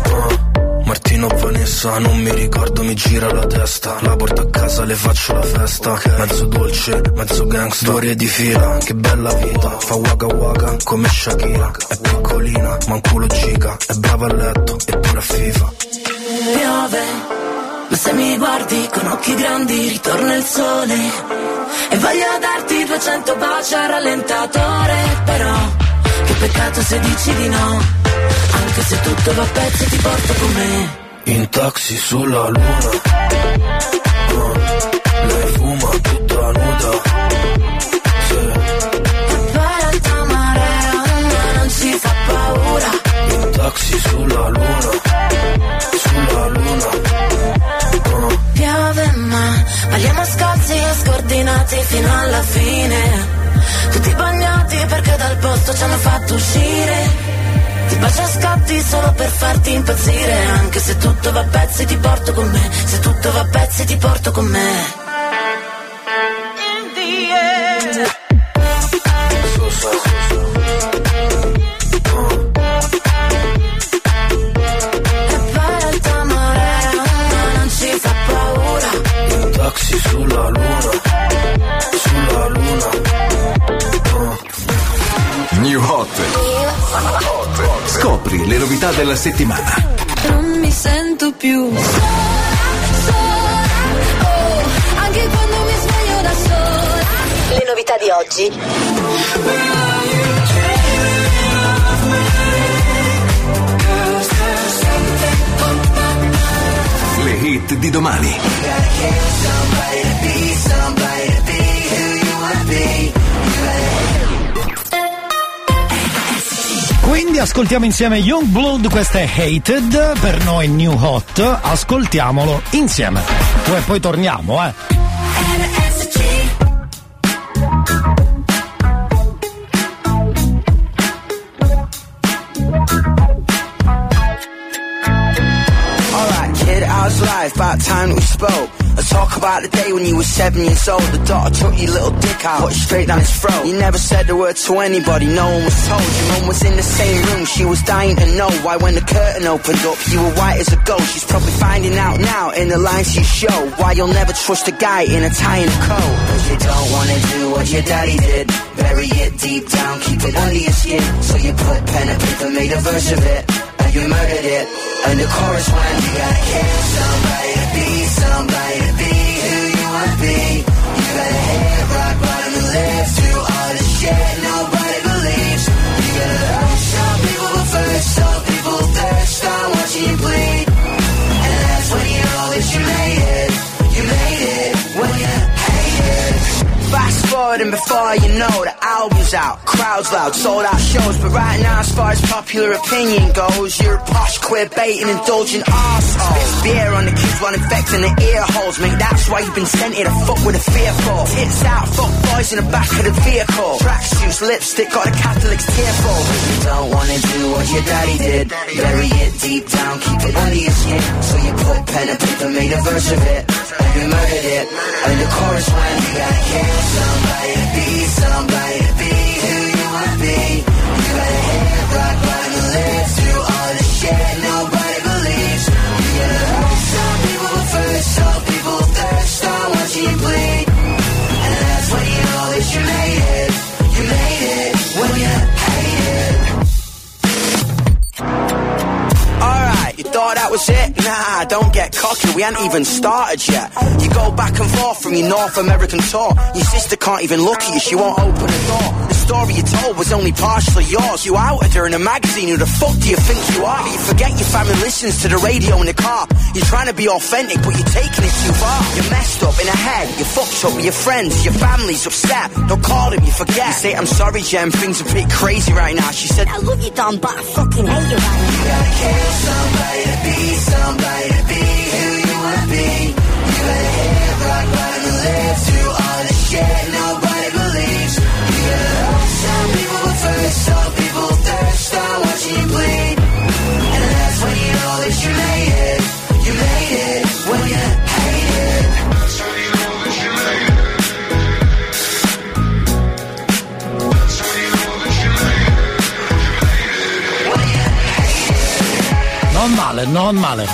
uh, Martino Vanessa, non mi ricordo. mi gira la testa. La porto a casa, le faccio la festa, okay. Mezzo dolce, mezzo gangster. Storie di fila, che bella vita. Fa waka waka come Shakira. È piccolina, ma un culo giga. È brava a letto, e pure a FIFA. Piove, ma se mi guardi con occhi grandi ritorna il sole. E voglio darti duecento baci al rallentatore. Però, che peccato se dici di no. Anche se tutto va a pezzi ti porto con me. In taxi sulla luna, oh, lei fuma tutta nuda, sì. Preparata marea, ma non ci fa paura. In taxi sulla luna, sulla luna, oh. Piove ma balliamo scalzi e scordinati fino alla fine. Tutti bagnati perché dal posto ci hanno fatto uscire. Ti bacio a scatti solo per farti impazzire. Anche se tutto va a pezzi ti porto con me. Se tutto va a pezzi ti porto con me. In the air. So, so, so, so. Oh. È bella marea, ma non ci fa paura. Un taxi sulla luna, sulla luna, oh. New Hot. Scopri le novità della settimana. Non mi sento più sola, sola, oh, anche quando mi sveglio da sola. Le novità di oggi. Le hit di domani. Quindi ascoltiamo insieme Youngblood, questa è Hated, per noi New Hot, ascoltiamolo insieme. Poi, poi torniamo, eh. Alright, kid, I was live, about time we spoke. Let's talk about the day when you were seven years old. The daughter took your little dick out, put it straight down his throat. You never said a word to anybody, no one was told. Your mum was in the same room, she was dying to know why when the curtain opened up, you were white as a ghost. She's probably finding out now in the lines you show, why you'll never trust a guy in a tie and a coat. Cause you don't wanna do what your daddy did, bury it deep down, keep it under your skin. So you put pen and paper, made a verse of it, and you murdered it. And the chorus went, you gotta kill somebody to be somebody. Be. You got a head rock bottom and live through all the shit nobody believes. You gotta hurt some people but first some people thirst on watching you bleed. And that's when you know that you made it. You made it when you hate it. Fast forward and before you know the album's out, crowds loud, sold out shows. But right now as far as popular opinion goes, you're a posh, queer, bait and indulgent arsehole. Spits beer on the kids while infecting their ear holes. Mate, that's why you've been sent here to fuck with a fearful. Tits out, fuck boys in the back of the vehicle. Tracksuits, lipstick, got the Catholics tearful. You don't wanna do what your daddy did, bury it deep down, keep it under your skin. So you put pen and paper, made a verse of it, and you murdered it. And the chorus went, you gotta kill somebody to be somebody to be who you wanna be. You got a head rock bottom and live through all the shit nobody believes. You gotta hurt some people but first some people thirst on watching you bleed. And that's when you know that you made it. You made it when you hate it. Alright, you thought that was it? Nah, don't get cocky, we ain't even started yet. You go back and forth from your North American tour. Your sister can't even look at you, she won't open the door. The story you told was only partially yours. You outed her in a magazine, who the fuck do you think you are? But you forget your family listens to the radio in the car. You're trying to be authentic, but you're taking it too far. You're messed up in the head, you're fucked up with your friends. Your family's upset, don't call them, you forget. You say, I'm sorry, Jen, things are pretty crazy right now. She said, I love you, Don, but I fucking hate you right now. You gotta kill somebody to be somebody to be who you wanna be. You gotta hit rock bottom and live through all the shit nobody believes. You gotta hurt some people but first some people thirst on watching you bleed. And that's when you know that you made it. You made it when you hate it. That's when you know that you made it. That's when you know that you made it. You made it when you hate it. Non male, non male.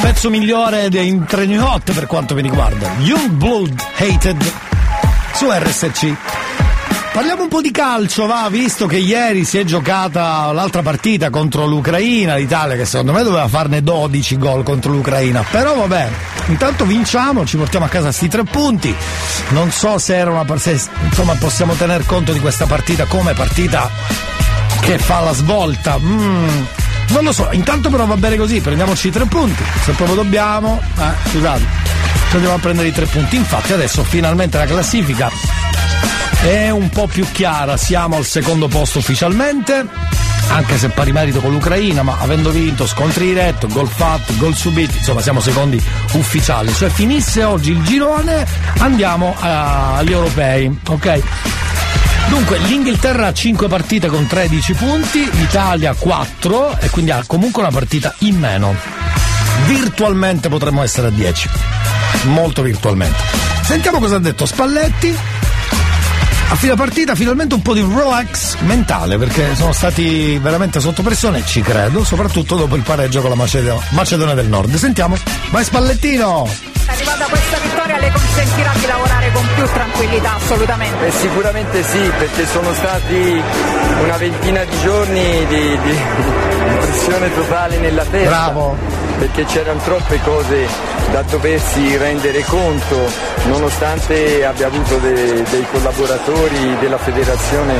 pezzo migliore in tre notte per quanto mi riguarda. Youngblood, Hated, su R S C. Parliamo un po' di calcio, va, visto che ieri si è giocata l'altra partita contro l'Ucraina, l'Italia che secondo me doveva farne dodici gol contro l'Ucraina, però vabbè, intanto vinciamo, ci portiamo a casa sti tre punti. Non so se era una se, insomma possiamo tener conto di questa partita come partita che fa la svolta, mm, non lo so, intanto però va bene così, prendiamoci tre punti, se proprio dobbiamo, eh, scusate, andiamo a prendere i tre punti. Infatti adesso finalmente la classifica è un po' più chiara, siamo al secondo posto ufficialmente, anche se pari merito con l'Ucraina, ma avendo vinto scontri diretto, gol fatto, gol subiti, insomma siamo secondi ufficiali. Cioè finisse oggi il girone, andiamo a... agli europei, ok? Dunque l'Inghilterra ha cinque partite con tredici punti, l'Italia quattro e quindi ha comunque una partita in meno. Virtualmente potremmo essere a dieci, molto virtualmente. Sentiamo cosa ha detto Spalletti. A fine partita finalmente un po' di relax mentale, perché sono stati veramente sotto pressione, ci credo, soprattutto dopo il pareggio con la Macedonia, Macedonia del Nord. Sentiamo, vai Spallettino! Arrivata questa vittoria le consentirà di lavorare con più tranquillità, assolutamente. Eh, sicuramente sì, perché sono stati una ventina di giorni di, di, di pressione totale nella testa. Bravo. Perché c'erano troppe cose da doversi rendere conto, nonostante abbia avuto de, dei collaboratori della federazione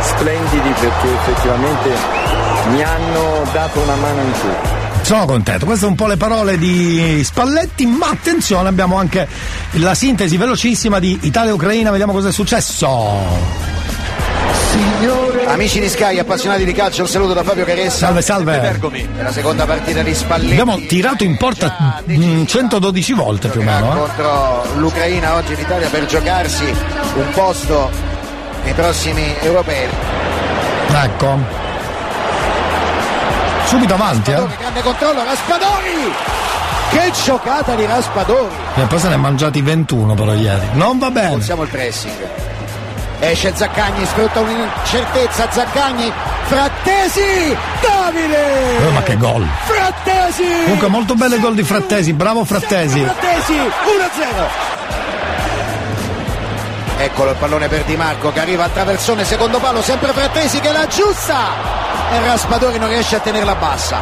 splendidi, perché effettivamente mi hanno dato una mano in più. Sono contento, queste sono un po' le parole di Spalletti, ma attenzione, abbiamo anche la sintesi velocissima di Italia-Ucraina, vediamo cosa è successo. Amici di Sky, appassionati di calcio, un saluto da Fabio Caressa. Salve, salve. È la seconda partita di Spalletti. Abbiamo tirato in porta centododici volte più o meno. Contro l'Ucraina oggi in Italia per giocarsi un posto nei prossimi europei. Ecco. Subito avanti, Raspadori, eh? Grande controllo, Raspadori! Che giocata di Raspadori! E poi se ne ha mangiati ventuno però ieri. Non va bene. Forziamo il pressing. Esce Zaccagni, sfrutta un'incertezza Zaccagni. Frattesi! Davide! Oh, ma che gol! Frattesi! Comunque molto bello il gol di Frattesi, bravo Frattesi. Frattesi, uno a zero. Eccolo il pallone per Di Marco che arriva a traversone, secondo palo, sempre Frattesi che la giusta! E Raspadori non riesce a tenerla bassa.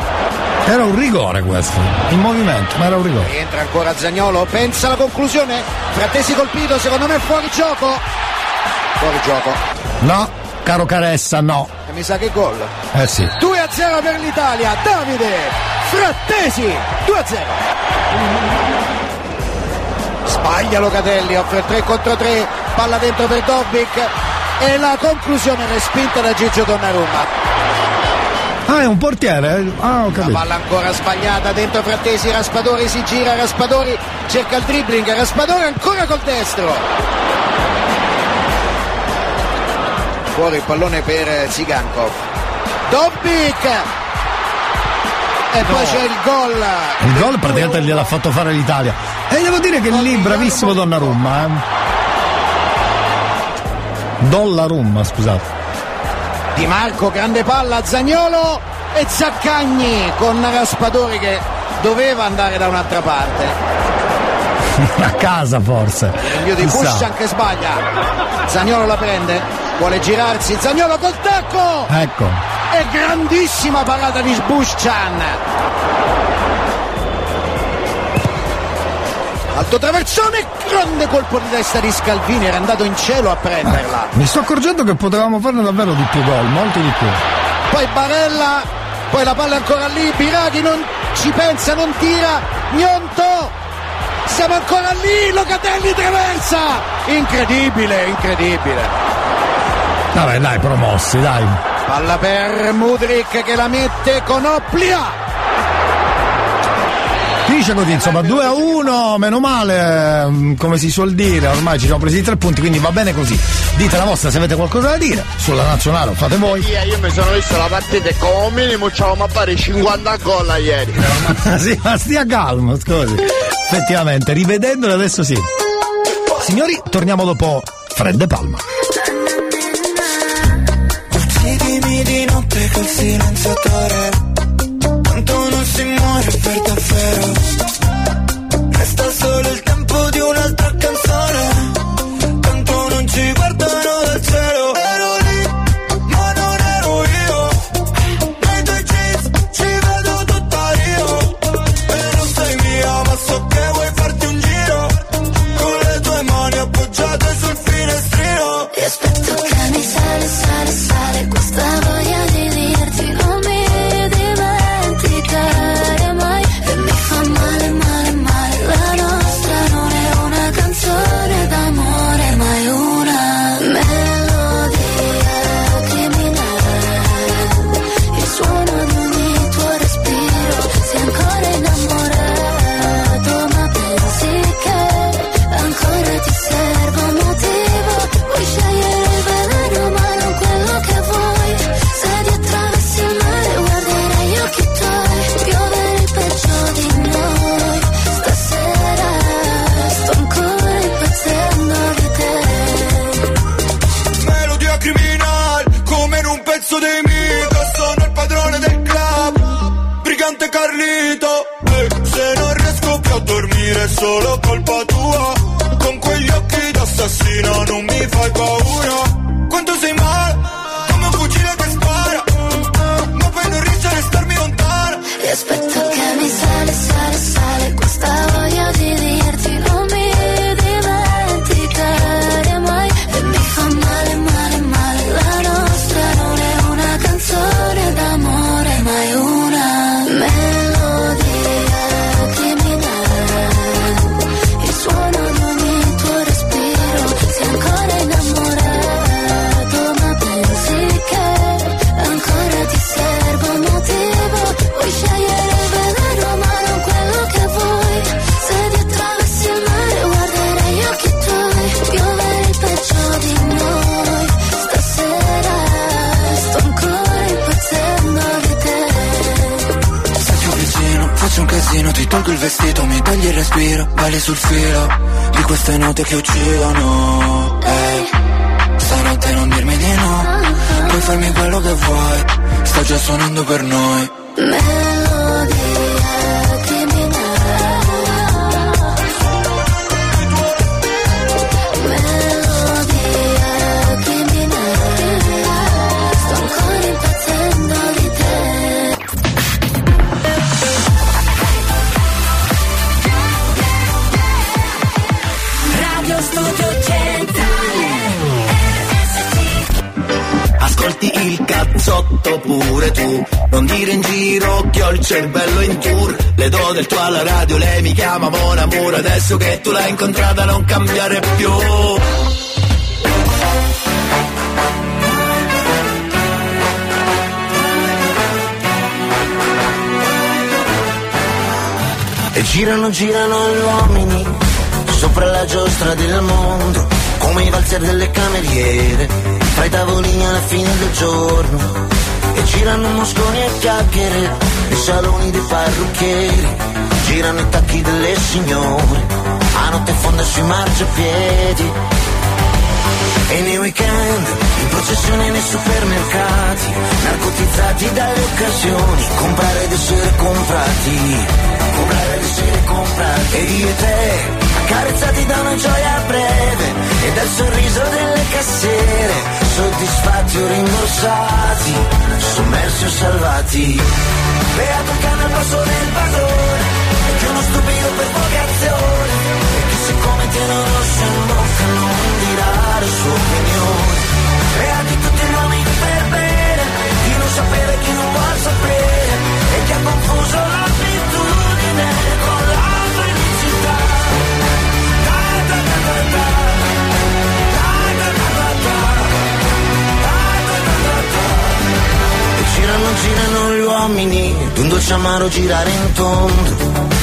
Era un rigore questo, in movimento, ma era un rigore. Entra ancora Zaniolo, pensa alla conclusione. Frattesi colpito, secondo me fuori gioco. Fuori gioco. No, caro Caressa, no. E mi sa che gol. Eh sì. due a zero per l'Italia, Davide Frattesi, due a zero. Sbaglia Locatelli, offre tre contro tre, palla dentro per Dobbik e la conclusione respinta da Gigio Donnarumma. Ah, è un portiere? Ah, ho capito. La palla ancora sbagliata, dentro Frattesi, Raspadori si gira, Raspadori cerca il dribbling, Raspadori ancora col destro. Fuori il pallone per Zigankov. Dobbik! E no. Poi c'è il gol. Il gol praticamente gliel'ha fatto fare l'Italia. E devo dire che lì bravissimo Donnarumma, eh. Donnarumma, scusate. Di Marco, grande palla, Zaniolo e Zaccagni con Raspadori che doveva andare da un'altra parte. A casa forse. Io di Puscia anche sbaglia. Zaniolo la prende, vuole girarsi, Zaniolo col tacco! Ecco. E grandissima parata di Sbuschan. Alto traversone, grande colpo di testa di Scalvini, era andato in cielo a prenderla. Ah, mi sto accorgendo che potevamo farne davvero di più gol, molti di più. Poi Barella, poi la palla ancora lì, Biraghi non ci pensa, non tira, Gnonto, siamo ancora lì, Locatelli traversa, incredibile, incredibile. Vabbè dai, promossi, dai. Palla per Mudryk che la mette con Oplia. Dice così, insomma, due a uno, meno male, come si suol dire, ormai ci siamo presi i tre punti, quindi va bene così. Dite la vostra se avete qualcosa da dire, sulla nazionale lo fate voi. Io mi sono visto la partita come minimo ci avevamo a fare cinquanta gol ieri. Sì, ma stia calmo, scusi. Effettivamente, rivedendolo adesso sì. Signori, torniamo dopo Fred De Palma. Uccidimi di notte col silenzio torre. Tanto non si muore per davvero. resta solo il tempo di un'altra canzone, tanto non ci guardano dal cielo. Ero lì, ma non ero io, nei tuoi jeans ci vedo tutta Rio. E non sei mia, ma so che vuoi farti un giro, con le tue mani appoggiate sul finestrino. E aspetto che mi sale, sale, sale questa voglia di dirti non mi dimenticare. Solo colpa tua, con quegli occhi d'assassino non mi fai paura. Quanto sei male, come un fucile che spara, ma poi non riesci a restarmi lontana. E aspetto che mi sale, sale, sale questa voglia di dirti non mi dimenticare mai. E mi fa male, male, male, la nostra non è una canzone d'amore, ma è una me- Ti tolgo il vestito, mi togli il respiro, balli sul filo di queste note che uccidono. Ehi, hey, stanotte non dirmi di no, puoi farmi quello che vuoi, sta già suonando per noi. Melodia criminale, melodia criminale, sto ancora impazzendo di te. Studio Centrale. Ascolti il cazzotto pure tu, non dire in giro che ho il cervello in tour. Le do del tuo alla radio, lei mi chiama mon amore. Adesso che tu l'hai incontrata non cambiare più. E girano, girano gli uomini sopra la giostra del mondo, come i valzer delle cameriere, fra i tavolini alla fine del giorno. E girano mosconi e chiacchiere, nei saloni dei parrucchieri, girano i tacchi delle signore, a notte fonda sui marciapiedi. E nei weekend, in processione nei supermercati, narcotizzati dalle occasioni, comprare ed essere comprati, comprare ed essere comprati. E io e te, carezzati da una gioia breve e dal sorriso delle cassiere, soddisfatti o rimborsati, sommersi o salvati. Beato il cane al passo del padrone, e che uno stupido per vocazione, e che siccome tiene un rosso in bocca non dirà la sua opinione. Beati tutti gli uomini per bene, chi non sapeva e chi non vuol sapere, e che ha confuso l'abitudine con la felicità. E girano, girano gli uomini d'un dolce amaro girare in tondo,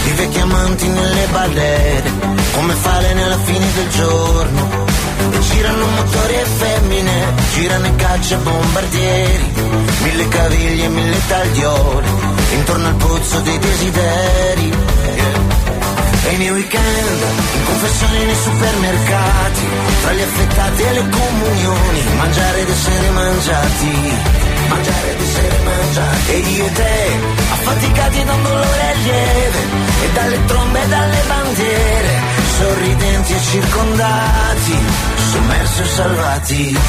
di vecchi amanti nelle balere, come falene alla fine del giorno. E girano motori e femmine, girano e caccia bombardieri, mille caviglie e mille tagliole intorno al pozzo dei desideri. E nei weekend, in confessioni nei supermercati, tra gli affettati e le comunioni, mangiare ed essere mangiati, mangiare ed essere mangiati. E io e te, a affaticati da un dolore lieve, e dalle trombe e dalle bandiere, sorridenti e circondati, sommersi e salvati.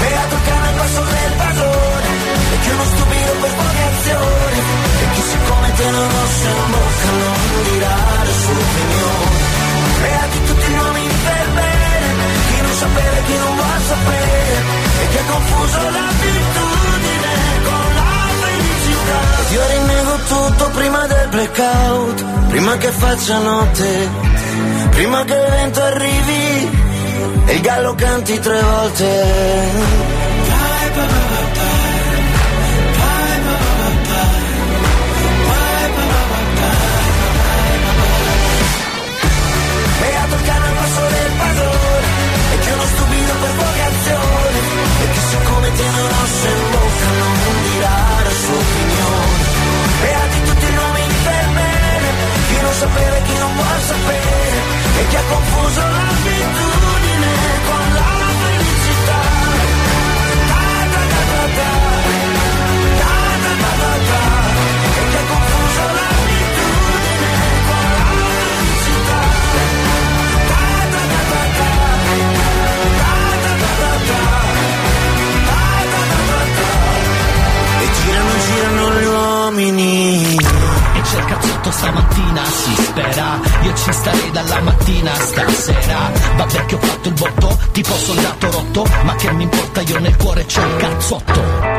Beato il cane al passo del padrone, e che uno stupido per poche azioni, e chi siccome te non ossa in bocca non dirà la sua opinione. Beati tutti i nomi per bene, chi non sapeva e chi non vuol sapere, e che ha confuso l'abitudine con la felicità. Io rinnego tutto prima del blackout, prima che faccia notte, prima che il vento arrivi e il gallo canti tre volte. Bye, bye, bye. Beato il cane al passo del padrone, e che uno stupido per vocazione, e che siccome tiene un osso in bocca non dirà la sua opinione. Beati tutti i nomi per bene, chi non sapeva e chi non vuol sapere, e chi ha confuso l'abitudine con la felicità. Da da da da da, da da da da da, e chi ha confuso l'abitudine con la felicità. Da da da da da, da da da da, da da da da. E girano, girano gli uomini. Cerca tutto stamattina, si spera. Io ci starei dalla mattina stasera. Vabbè che ho fatto il botto, tipo soldato rotto, ma che mi importa, io nel cuore c'ho il cazzotto.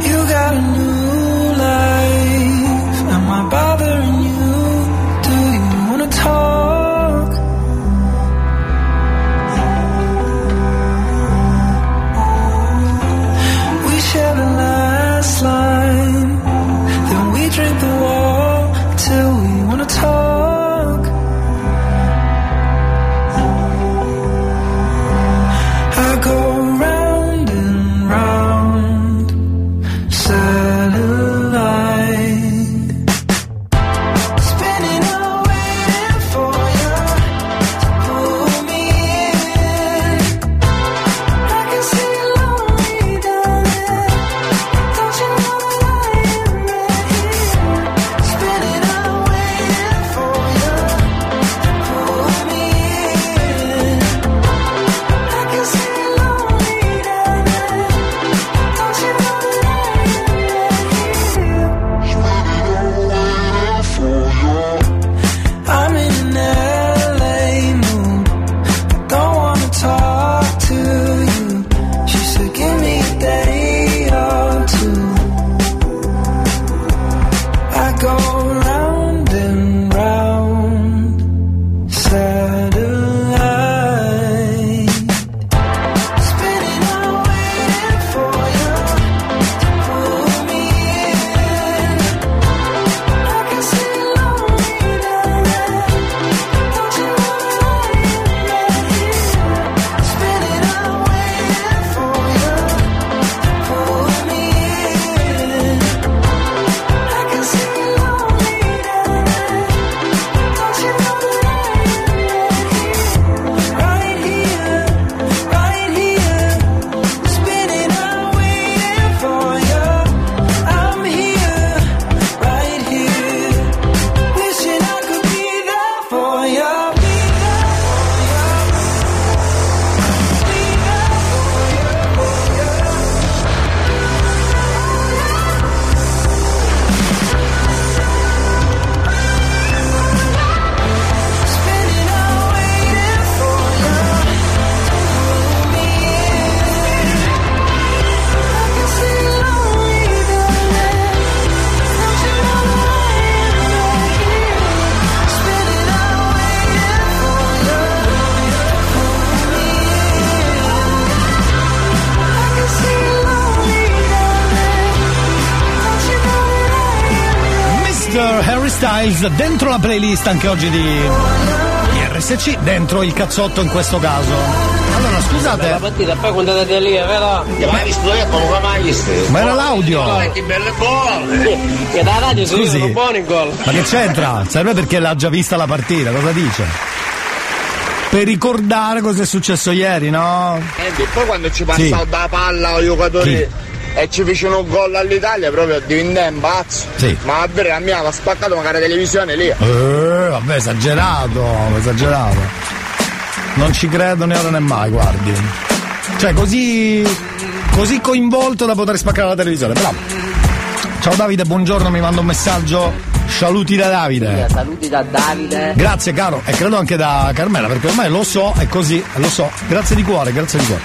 You got a new life, am I bothering? Talk. We share the last line, then we drink the water till we wanna talk. I go round and round, dentro la playlist anche oggi di R S C, dentro il cazzotto in questo caso. Allora scusate. La partita poi quando andate lì, vero? Ma Ma era l'audio. Che belle bolle. Che da radio sono buoni gol. Ma che c'entra? Serve perché l'ha già vista la partita, cosa dice? Per ricordare cosa è successo ieri, no? E poi quando ci passavo sì. da palla ai giocatori sì. e ci fecero un gol all'Italia, proprio diventai un pazzo. Sì. Ma davvero la mia l'ha spaccato magari la televisione lì. Eh, vabbè, esagerato, esagerato. Non ci credo né ora né mai, guardi. Cioè, così così coinvolto da poter spaccare la televisione, bravo. Ciao Davide, buongiorno, mi manda un messaggio. Saluti da Davide. Sì, saluti da Davide. Grazie caro, e credo anche da Carmela, perché ormai lo so, è così, lo so. Grazie di cuore, grazie di cuore.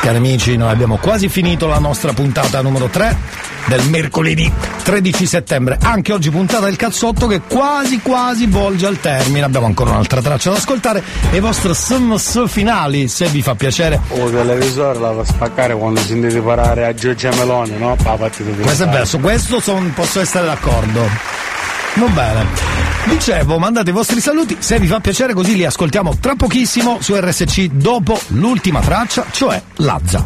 Cari amici, noi abbiamo quasi finito la nostra puntata numero tre del mercoledì tredici settembre. Anche oggi puntata del cazzotto che quasi quasi volge al termine. Abbiamo ancora un'altra traccia da ascoltare e i vostri S M S finali, se vi fa piacere. O televisore la va a spaccare quando sentite parlare a Giorgia Meloni, no? Pa, partito di questo è bello, su questo son, posso essere d'accordo. Va bene. Dicevo, mandate i vostri saluti, se vi fa piacere, così li ascoltiamo tra pochissimo su R S C dopo l'ultima traccia, cioè Lazza.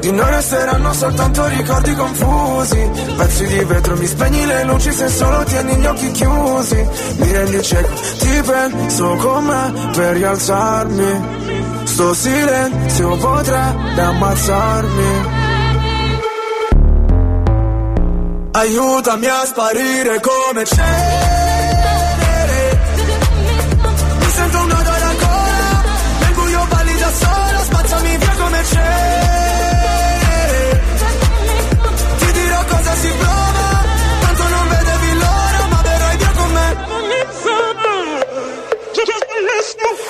Di noi resteranno soltanto ricordi confusi, pezzi di vetro, mi spegni le luci se solo tieni gli occhi chiusi. Mi rendi cieco, ti penso con me per rialzarmi, sto silenzio potrebbe ammazzarmi. Aiutami a sparire come cenere, mi sento un nodo alla gola, nel buio balli da sola, spazzami via come cenere. Ti dirò cosa si prova, tanto non vedevi l'ora, ma verrai via con me.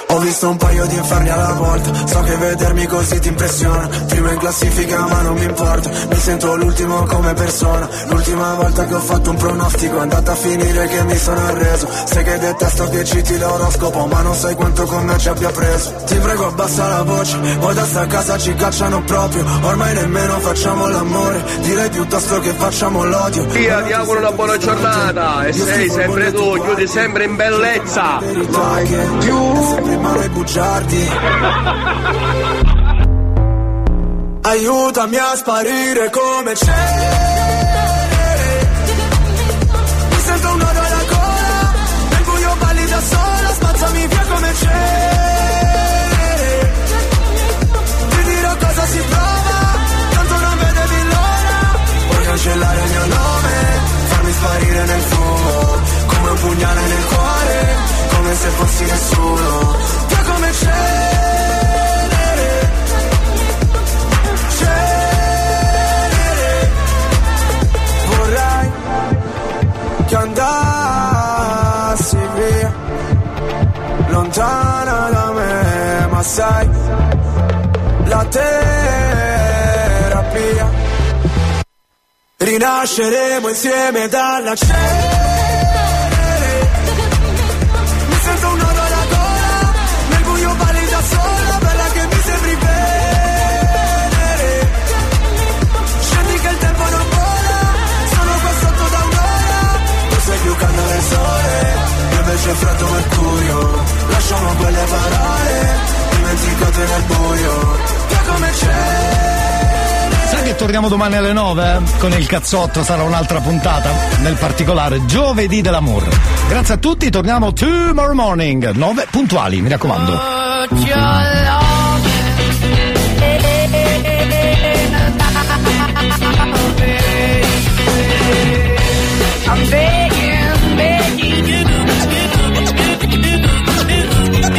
Ho visto un paio di inferni alla volta, so che vedermi così ti impressiona. Prima in classifica ma non mi importa, mi sento l'ultimo come persona. L'ultima volta che ho fatto un pronostico è andata a finire che mi sono arreso. Sai che detesto che citi l'oroscopo, ma non sai quanto con me ci abbia preso. Ti prego abbassa la voce, o da sta casa ci cacciano proprio. Ormai nemmeno facciamo l'amore, direi piuttosto che facciamo l'odio. Via, ti auguro una buona giornata e sei sempre tu, chiudi sempre in bellezza. Più male bugiardi. Aiutami a sparire come cenere, mi sento un nodo alla gola, nel buio balli da sola, spazzami via come cenere. Ti dirò cosa si prova, tanto non vedevi l'ora. Puoi cancellare il mio nome, farmi sparire nel fumo, come un pugnale nel cuore, come se fossi nessuno, via come cenere, cenere. Vorrei che andassi via, lontana da me, ma sai, la terapia. Rinasceremo insieme dalla cenere. C'è freddo mercurio, lasciamo quelle parole dimenticate nel buio, che come c'è. Sai che torniamo domani alle nove con il cazzotto, sarà un'altra puntata, nel particolare giovedì dell'amore. Grazie a tutti, torniamo tomorrow morning, nove puntuali, mi raccomando. I'm begging, begging you. I'm begging, begging you.